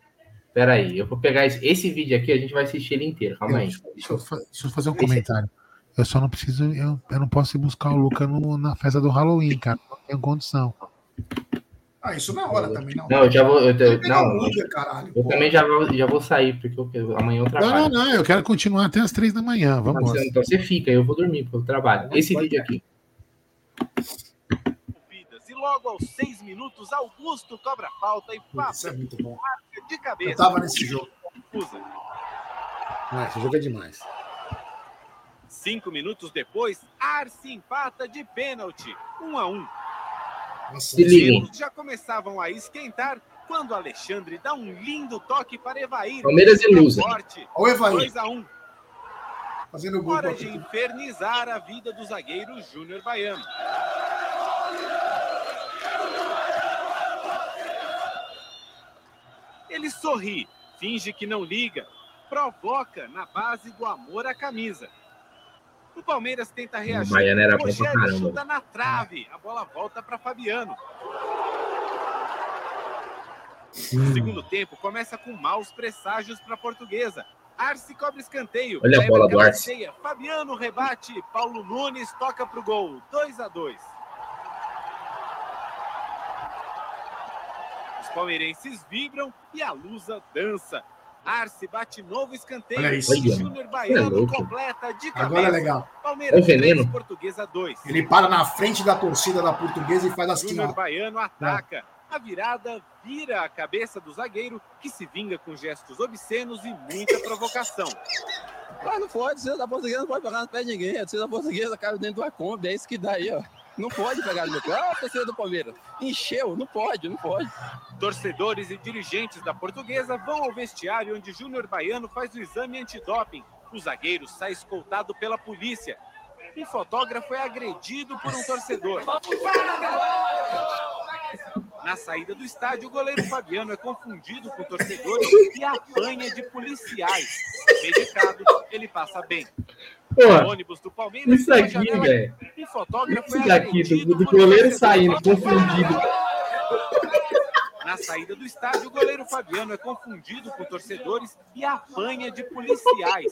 Espera aí. Eu vou pegar esse, esse vídeo aqui, a gente vai assistir ele inteiro. Calma eu, aí. Deixa eu, deixa eu fazer um esse comentário. É. Eu só não preciso... Eu, eu não posso ir buscar o Luca no, na festa do Halloween, cara. Não tenho condição. Ah, isso na hora também, não. Não, eu já vou... Eu, eu, não, não, dia, caralho, eu também já vou, já vou sair, porque eu, eu, amanhã eu trabalho. Não, não, não. Eu quero continuar até as três da manhã. Vamos lá. Então você fica, eu vou dormir, porque eu trabalho. Esse Pode vídeo aqui. E logo aos seis minutos, Augusto cobra a falta e passa. Isso é muito bom. De cabeça. Eu tava nesse jogo. Ah, esse jogo é demais. Cinco minutos depois, Arce empata de pênalti. Um a um. Nossa, os tiros já começavam a esquentar quando Alexandre dá um lindo toque para Evair. Palmeiras e Lusa. O Evair. dois a um. Fazendo gol. Hora de infernizar a vida do zagueiro Júnior Baiano. Ele sorri, finge que não liga, provoca na base do amor à camisa. O Palmeiras tenta reagir. O Rogério chuta na trave. A bola volta para Fabiano. O segundo tempo começa com maus presságios para a Portuguesa. Arce cobre escanteio. Olha a bola do Arce. Fabiano rebate. Paulo Nunes toca para o gol. dois a dois. Os palmeirenses vibram e a Lusa dança. Arce bate novo escanteio. Olha isso, Júnior Baiano é completa de cabeça. Agora é legal. Palmeiras três, Portuguesa dois. Ele para na frente da torcida da Portuguesa e faz as quinas. Júnior Baiano ataca. A virada vira a cabeça do zagueiro, que se vinga com gestos obscenos e muita provocação. Mas não pode, se da Portuguesa não pode pegar no pé de ninguém. A torcida da Portuguesa caiu dentro da Kombi, é isso que dá aí, ó. Não pode pegar no meu pé. Ah, torcedor do Palmeiras. Encheu. Não pode, não pode. Torcedores e dirigentes da Portuguesa vão ao vestiário onde Júnior Baiano faz o exame antidoping. O zagueiro sai escoltado pela polícia. Um fotógrafo é agredido por um torcedor. Na saída do estádio, o goleiro Fabiano é confundido com torcedores e apanha de policiais. Medicado, ele passa bem. Porra, ônibus do Palmeiras, isso aqui, velho. Isso daqui, do, do goleiro saindo, confundido. Na saída do estádio, o goleiro Fabiano é confundido com torcedores e apanha de policiais.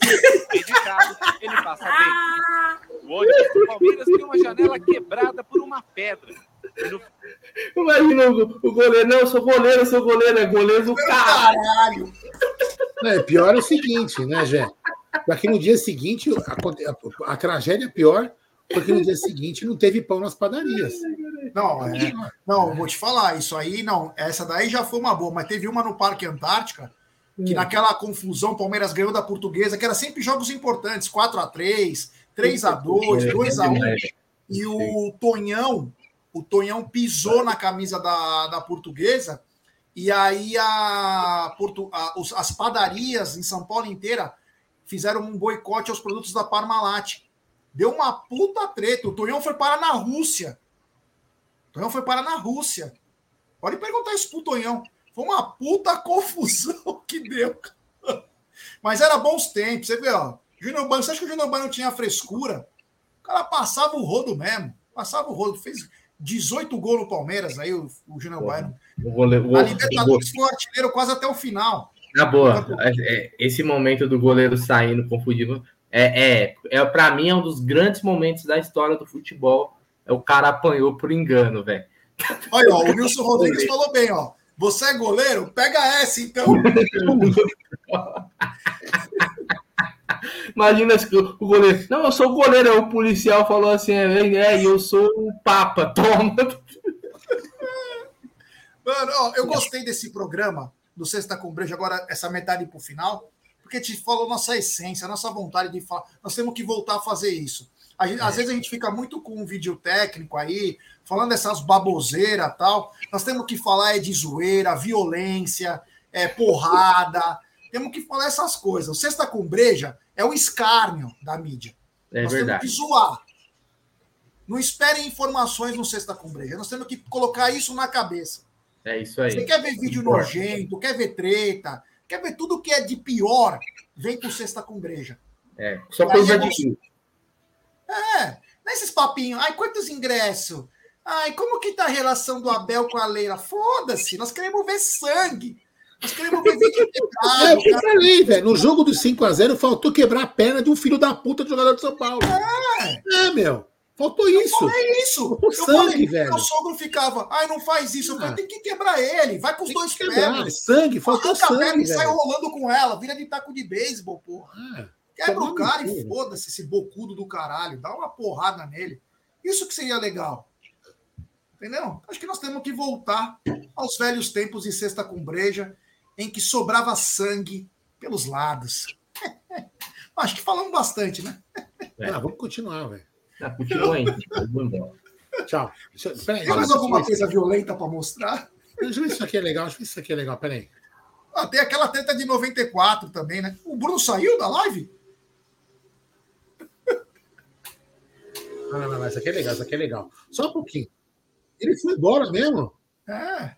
Medicado, ele passa bem. O ônibus do Palmeiras tem uma janela quebrada por uma pedra. No... Imagina o, o goleiro. Não, eu sou goleiro, eu sou goleiro. É goleiro do caralho. É, pior é o seguinte, né, Gê? Porque no dia seguinte, a, a, a tragédia é pior, porque no dia seguinte não teve pão nas padarias. Não, é, não, vou te falar, isso aí não. Essa daí já foi uma boa, mas teve uma no Parque Antártica, que hum. naquela confusão o Palmeiras ganhou da Portuguesa, que era sempre jogos importantes, quatro a três, três a dois, dois a um, e o Tonhão, o Tonhão pisou na camisa da, da Portuguesa, e aí a, a, as padarias em São Paulo inteira fizeram um boicote aos produtos da Parmalat. Deu uma puta treta, o Tonhão foi parar na Rússia, o Tonhão foi parar na Rússia, pode perguntar isso pro Tonhão. Foi uma puta confusão que deu. Mas era bons tempos. Você vê, ó. Júnior Bano, você acha que o Júnior Bano tinha frescura? O cara passava o rodo mesmo. Passava o rodo. Fez dezoito gols no Palmeiras aí, o, o Júnior Bano. A Libertadores foi o artilheiro quase até o final. Na boa. Esse momento do goleiro saindo confundido é, é, é, pra mim, é um dos grandes momentos da história do futebol. É o cara apanhou por engano, velho. Olha, ó, o Wilson Rodrigues falou bem, ó. Você é goleiro? Pega essa, então. Imagina se o goleiro... Não, eu sou goleiro. O policial falou assim, é, eu sou o Papa. Toma. Mano, ó, eu gostei desse programa do Sexta com Brejo, agora essa metade pro final, porque te falou nossa essência, nossa vontade de falar. Nós temos que voltar a fazer isso. A gente, é. Às vezes a gente fica muito com um vídeo técnico aí, falando dessas baboseiras e tal. Nós temos que falar é de zoeira, violência, é, porrada. Temos que falar essas coisas. O Sexta com Breja é o escárnio da mídia. É Nós verdade. Temos que zoar. Não esperem informações no Sexta com Breja. Nós temos que colocar isso na cabeça. É isso aí. Você quer ver vídeo nojento, quer ver treta, quer ver tudo que é de pior, vem pro Sexta com Breja. É, só coisa de você... É, nesses papinhos. Ai, quantos ingressos? Ai, como que tá a relação do Abel com a Leila? Foda-se, nós queremos ver sangue. Nós queremos ver vídeo quebrado. É o que eu falei, velho. No jogo do cinco a zero, faltou quebrar a perna de um filho da puta de jogador de São Paulo. É, é meu. Faltou eu isso. Falei isso. Faltou eu sangue, falei, velho. Meu sogro ficava, ai, não faz isso. Eu falei, tem que quebrar ele. Vai com os tem dois pés. Sangue, faltou sangue, velho. A perna sai rolando com ela. Vira de taco de beisebol, porra. Ah, quebra o cara e foda-se esse bocudo do caralho. Dá uma porrada nele. Isso que seria legal. Entendeu? Acho que nós temos que voltar aos velhos tempos de Sexta com Breja, em que sobrava sangue pelos lados. Acho que falamos bastante, né? É, ah, vamos continuar, velho. Tá, continua aí. Tchau. Deixa, peraí, Tem mais alguma coisa isso. violenta para mostrar? Deixa eu ver se isso aqui é legal. Deixa eu ver se isso aqui é legal. Peraí. Ah, tem aquela treta de noventa e quatro também, né? O Bruno saiu da live? Não, não, não. Isso aqui é legal. Isso aqui é legal. Só um pouquinho. Ele foi embora mesmo? É.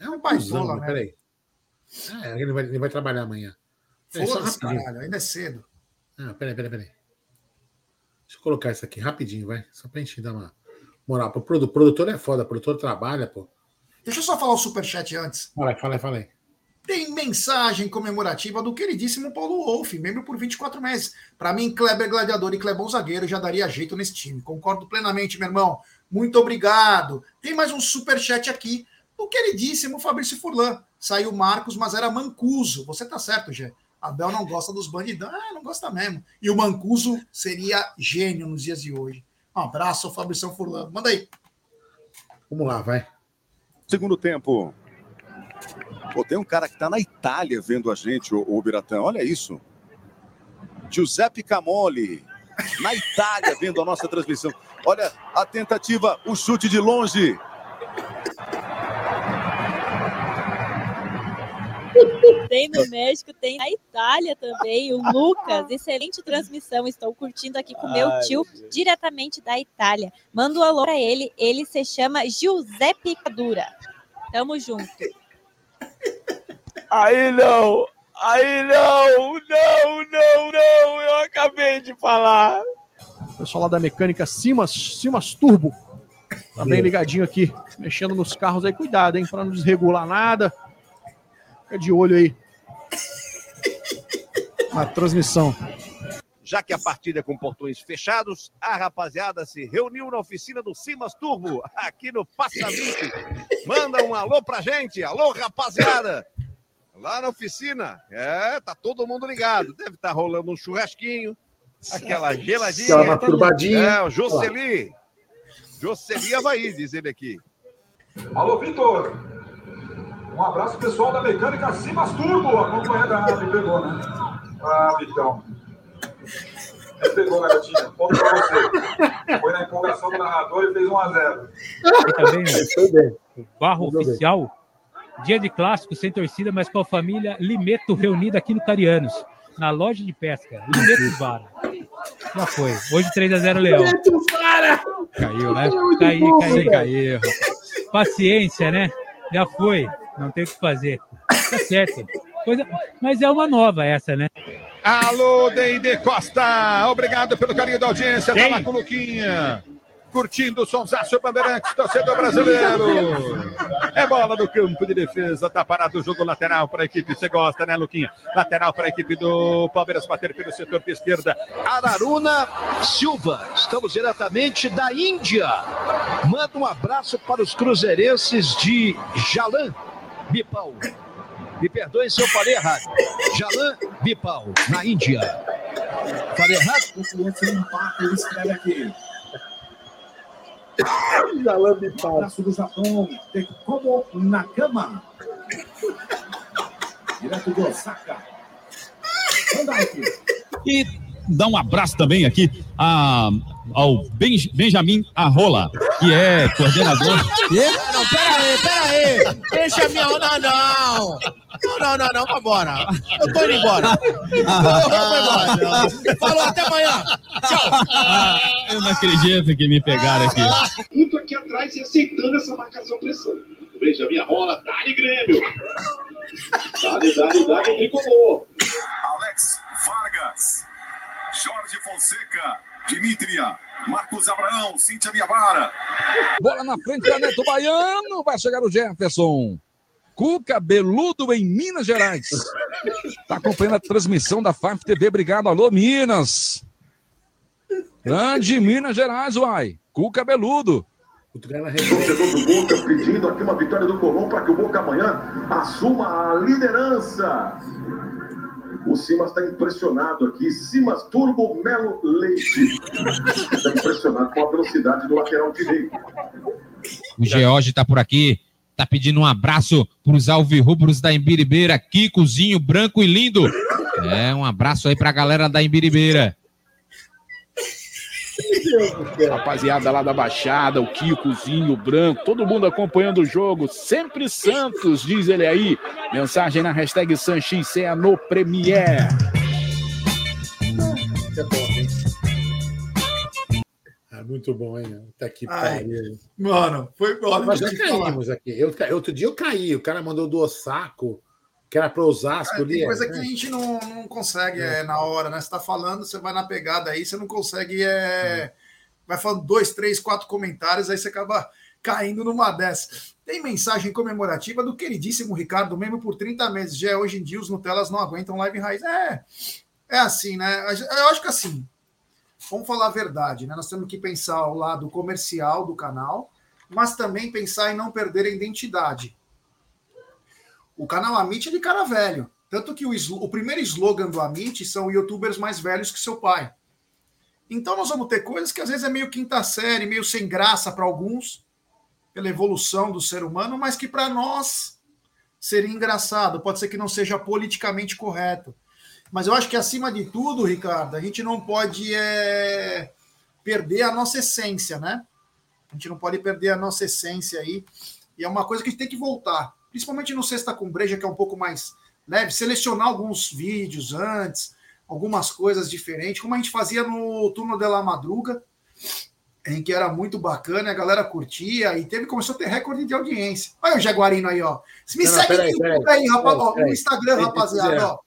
É um paisola, né? Peraí. É, ele vai, ele vai trabalhar amanhã. Foda-se, caralho. Ainda é cedo. Ah, peraí, peraí, peraí. Deixa eu colocar isso aqui rapidinho, vai. Só pra gente dar uma moral. O produtor é foda, o produtor trabalha, pô. Deixa eu só falar o superchat antes. Fala aí, fala aí, fala aí. Tem mensagem comemorativa do queridíssimo Paulo Wolff, membro por vinte e quatro meses. Pra mim, Kleber Gladiador e Clebão Zagueiro já daria jeito nesse time. Concordo plenamente, meu irmão. Muito obrigado. Tem mais um superchat aqui do queridíssimo Fabrício Furlan. Saiu Marcos, mas era Mancuso. Você tá certo, Gê. Abel não gosta dos bandidão. Ah, não gosta mesmo. E o Mancuso seria gênio nos dias de hoje. Um abraço, Fabrício Furlan. Manda aí. Vamos lá, vai. Segundo tempo. Pô, tem um cara que tá na Itália vendo a gente, o, o Biratã. Olha isso. Giuseppe Camoli. Na Itália, vendo a nossa transmissão. Olha a tentativa, o chute de longe. Tem no México, tem na Itália também. O Lucas, excelente transmissão. Estou curtindo aqui com o meu tio, diretamente da Itália. Mando um alô para ele. Ele se chama Giuseppe Cadura. Tamo junto. Aí não... Aí não, não, não, não, eu acabei de falar. O pessoal lá da mecânica Simas, Simas Turbo, tá bem ligadinho aqui, mexendo nos carros aí, cuidado, hein, pra não desregular nada. Fica de olho aí na transmissão. Já que a partida é com portões fechados, a rapaziada se reuniu na oficina do Simas Turbo, aqui no Passamite. Manda um alô pra gente, alô rapaziada. Lá na oficina, é, tá todo mundo ligado. Deve estar tá rolando um churrasquinho, aquela geladinha. Aquela maturbadinha. É, o Jocely. Jocely Avaí, diz ele aqui. Alô, Vitor. Um abraço pessoal da mecânica Simas Turbo, a companhia da Ave pegou, né? Ah, Vitão. Ele pegou, garotinha. Ponto pra você. Foi na empolgação do narrador e fez um a zero. Foi bem. Barro oficial. Dia de clássico, sem torcida, mas com a família Limeto reunida aqui no Carianos. Na loja de pesca. Limeto Vara. Já foi. Hoje três a zero, Leão. Limeto Vara! Caiu, né? Caiu, caiu, caiu. Paciência, né? Já foi. Não tem o que fazer. Tá certo. Coisa... Mas é uma nova essa, né? Alô, Deide Costa. Obrigado pelo carinho da audiência. Tá lá com o Luquinha. Curtindo o sonsaço Bandeirantes, torcedor brasileiro. É bola no campo de defesa, tá parado o jogo lateral para a equipe. Você gosta, né, Luquinha? Lateral para a equipe do Palmeiras, bater pelo setor de esquerda. Araruna Silva, estamos diretamente da Índia. Manda um abraço para os cruzeirenses de Jalan Bipal. Me perdoem se eu falei errado. Jalan Bipal, na Índia. Falei errado? Ele escreve aqui. Braço do Japão, tem como na cama. Direto do Osaka. Anda aqui. E dá um abraço também aqui a, ao Benj, Benjamin Arrola, que é coordenador. E? Não, peraí, peraí. Benjamin Arrola, não. Não, não, não, não, vambora. Eu tô indo embora. Ah, eu vou embora. Falou, até amanhã. Tchau. Ah, eu não acredito que me pegaram aqui. Muito aqui atrás e aceitando essa marcação pressão. Veja a minha rola, dá-lhe Grêmio. Dá-lhe, dá-lhe, dá-lhe, tricolor. Alex Vargas, Jorge Fonseca, Dimitria, Marcos Abraão, Cíntia Viavara. Bola na frente da Neto Baiano, vai chegar o Jefferson. Cuca Beludo em Minas Gerais. Está acompanhando a transmissão da F A F T V. Obrigado. Alô, Minas. Grande Minas Gerais, uai. Cuca Beludo. O torcedor do Boca pedindo aqui uma vitória do Colón para que o Boca amanhã assuma a liderança. O Simas está impressionado aqui. Simas Turbo Melo Leite. Está impressionado com a velocidade do lateral direito. O George está por aqui. Tá pedindo um abraço para os alvirrubros da Imbiribeira, Kikozinho, branco e lindo. É, um abraço aí pra galera da Imbiribeira. Rapaziada lá da Baixada, o Kikozinho, o branco, todo mundo acompanhando o jogo. Sempre Santos, diz ele aí. Mensagem na hashtag SanXCA no Premier. É bom, hein? Muito bom, hein? Tá aqui. Ai, mano, foi bom. Nós já caímos aqui. Eu, outro dia eu caí. O cara mandou do Osasco, que era para Osasco. Cara, tem coisa é, que a gente não, não consegue é. É, na hora, né? Você tá falando, você vai na pegada aí, você não consegue. É... É. Vai falando dois, três, quatro comentários, aí você acaba caindo numa dessas. Tem mensagem comemorativa do queridíssimo Ricardo, mesmo por trinta meses. Já hoje em dia os Nutellas não aguentam live raiz. É, é assim, né? Eu acho que assim. Vamos falar a verdade, né? Nós temos que pensar o lado comercial do canal, mas também pensar em não perder a identidade. O canal Amici é de cara velho. Tanto que o, o primeiro slogan do Amici são youtubers mais velhos que seu pai. Então nós vamos ter coisas que às vezes é meio quinta série, meio sem graça para alguns, pela evolução do ser humano, mas que para nós seria engraçado. Pode ser que não seja politicamente correto. Mas eu acho que, acima de tudo, Ricardo, a gente não pode é, perder a nossa essência, né? A gente não pode perder a nossa essência aí. E é uma coisa que a gente tem que voltar. Principalmente no Sexta com Breja, que é um pouco mais leve. Selecionar alguns vídeos antes, algumas coisas diferentes. Como a gente fazia no Turno de la Madruga, em que era muito bacana, a galera curtia. E teve, começou a ter recorde de audiência. Olha o Jaguarino aí, ó. Me não, segue peraí, peraí, peraí, aí, rapaz, ó, no Instagram, peraí, rapaziada, ó.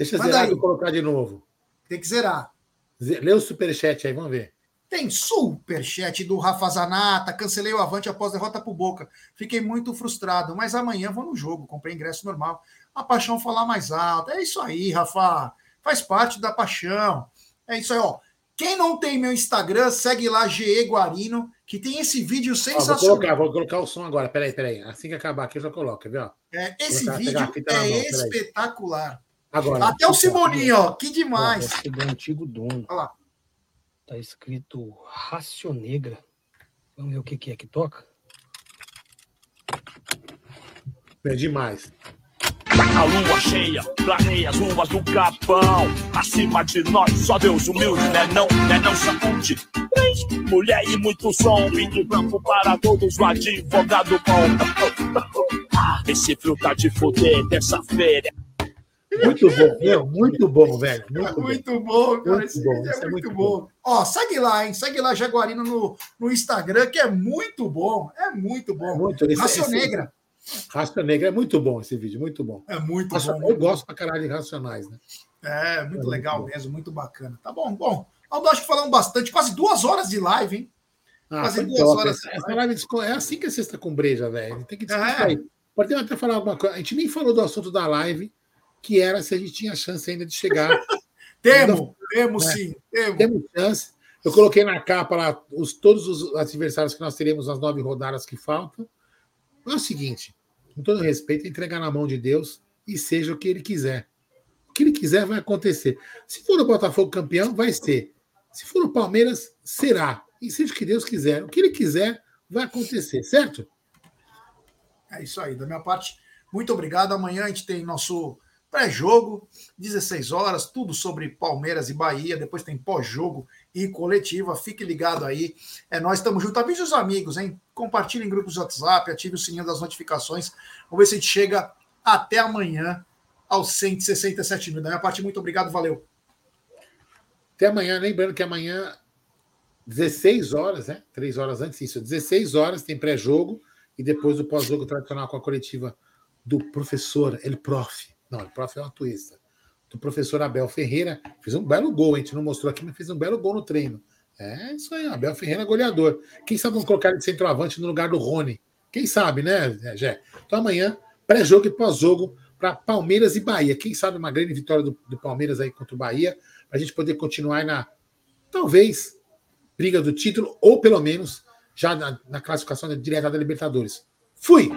Deixa eu zerar e colocar de novo. Tem que zerar. Lê o superchat aí, vamos ver. Tem superchat do Rafa Zanata. Cancelei o Avante após derrota pro Boca. Fiquei muito frustrado, mas amanhã vou no jogo. Comprei ingresso normal. A paixão falar mais alto. É isso aí, Rafa. Faz parte da paixão. É isso aí, ó. Quem não tem meu Instagram, segue lá, Gê Guarino, que tem esse vídeo sensacional. Ó, vou, colocar, vou colocar o som agora. Peraí, peraí. Assim que acabar aqui, eu já coloco. Viu? É, esse colocar, vídeo é mão, espetacular. Agora, até o Simoninho, ó, que demais. Ó, do antigo dono. Olha lá. Tá escrito Rácio Negra. Vamos ver o que, que é que toca. É demais. A lua cheia, planeia as ruas do Capão. Acima de nós, só Deus humilde, né não, né não, sacude. Três, mulher e muito som, e do campo para todos, o advogado bom. Esse frio tá de foder, terça-feira. Muito bom, meu, muito bom, velho. Muito, muito bom, bom, cara. Muito esse bom, é, é muito bom. bom. Ó, segue lá, hein? Segue lá, Jaguarino, no, no Instagram, que é muito bom. É muito bom. É muito, Raça esse, Negra. Raça Negra é muito bom esse vídeo, muito bom. É muito Raça, bom. Eu muito gosto bom. pra caralho de Racionais, né? É, muito é legal muito mesmo, muito bacana. Tá bom, bom. Aldo, acho que falamos bastante, quase duas horas de live, hein? Ah, quase duas top. horas. Essa, essa live é assim que a sexta com breja, velho. Tem que descansar é. aí. Pode até falar alguma coisa. A gente nem falou do assunto da live, que era se a gente tinha chance ainda de chegar. temos, ainda... temos né? sim. Temos. temos chance. Eu coloquei na capa lá os, todos os adversários que nós teremos nas nove rodadas que faltam. Mas é o seguinte, com todo respeito, entregar na mão de Deus e seja o que ele quiser. O que ele quiser vai acontecer. Se for o Botafogo campeão, vai ser. Se for o Palmeiras, será. E seja o que Deus quiser. O que ele quiser vai acontecer, certo? É isso aí, da minha parte, muito obrigado. Amanhã a gente tem nosso pré-jogo, dezesseis horas, tudo sobre Palmeiras e Bahia, depois tem pós-jogo e coletiva, fique ligado aí, é nós, estamos juntos, avise os amigos, hein? Compartilhem em grupos de WhatsApp, ative o sininho das notificações, vamos ver se a gente chega até amanhã aos cento e sessenta e sete mil, da minha parte, muito obrigado, valeu. Até amanhã, lembrando que amanhã, dezesseis horas, né? três horas antes, isso, dezesseis horas tem pré-jogo, e depois o pós-jogo tradicional com a coletiva do professor, ele prof. Não, ele prof é uma twista. Do professor Abel Ferreira. Fez um belo gol, a gente não mostrou aqui, mas fez um belo gol no treino. É isso aí, Abel Ferreira é goleador. Quem sabe vamos colocar ele de centroavante no lugar do Rony. Quem sabe, né, Gé? Então amanhã, pré-jogo e pós-jogo para Palmeiras e Bahia. Quem sabe uma grande vitória do, do Palmeiras aí contra o Bahia, para a gente poder continuar aí na, talvez, briga do título, ou pelo menos... já na, na classificação direta da Libertadores. Fui!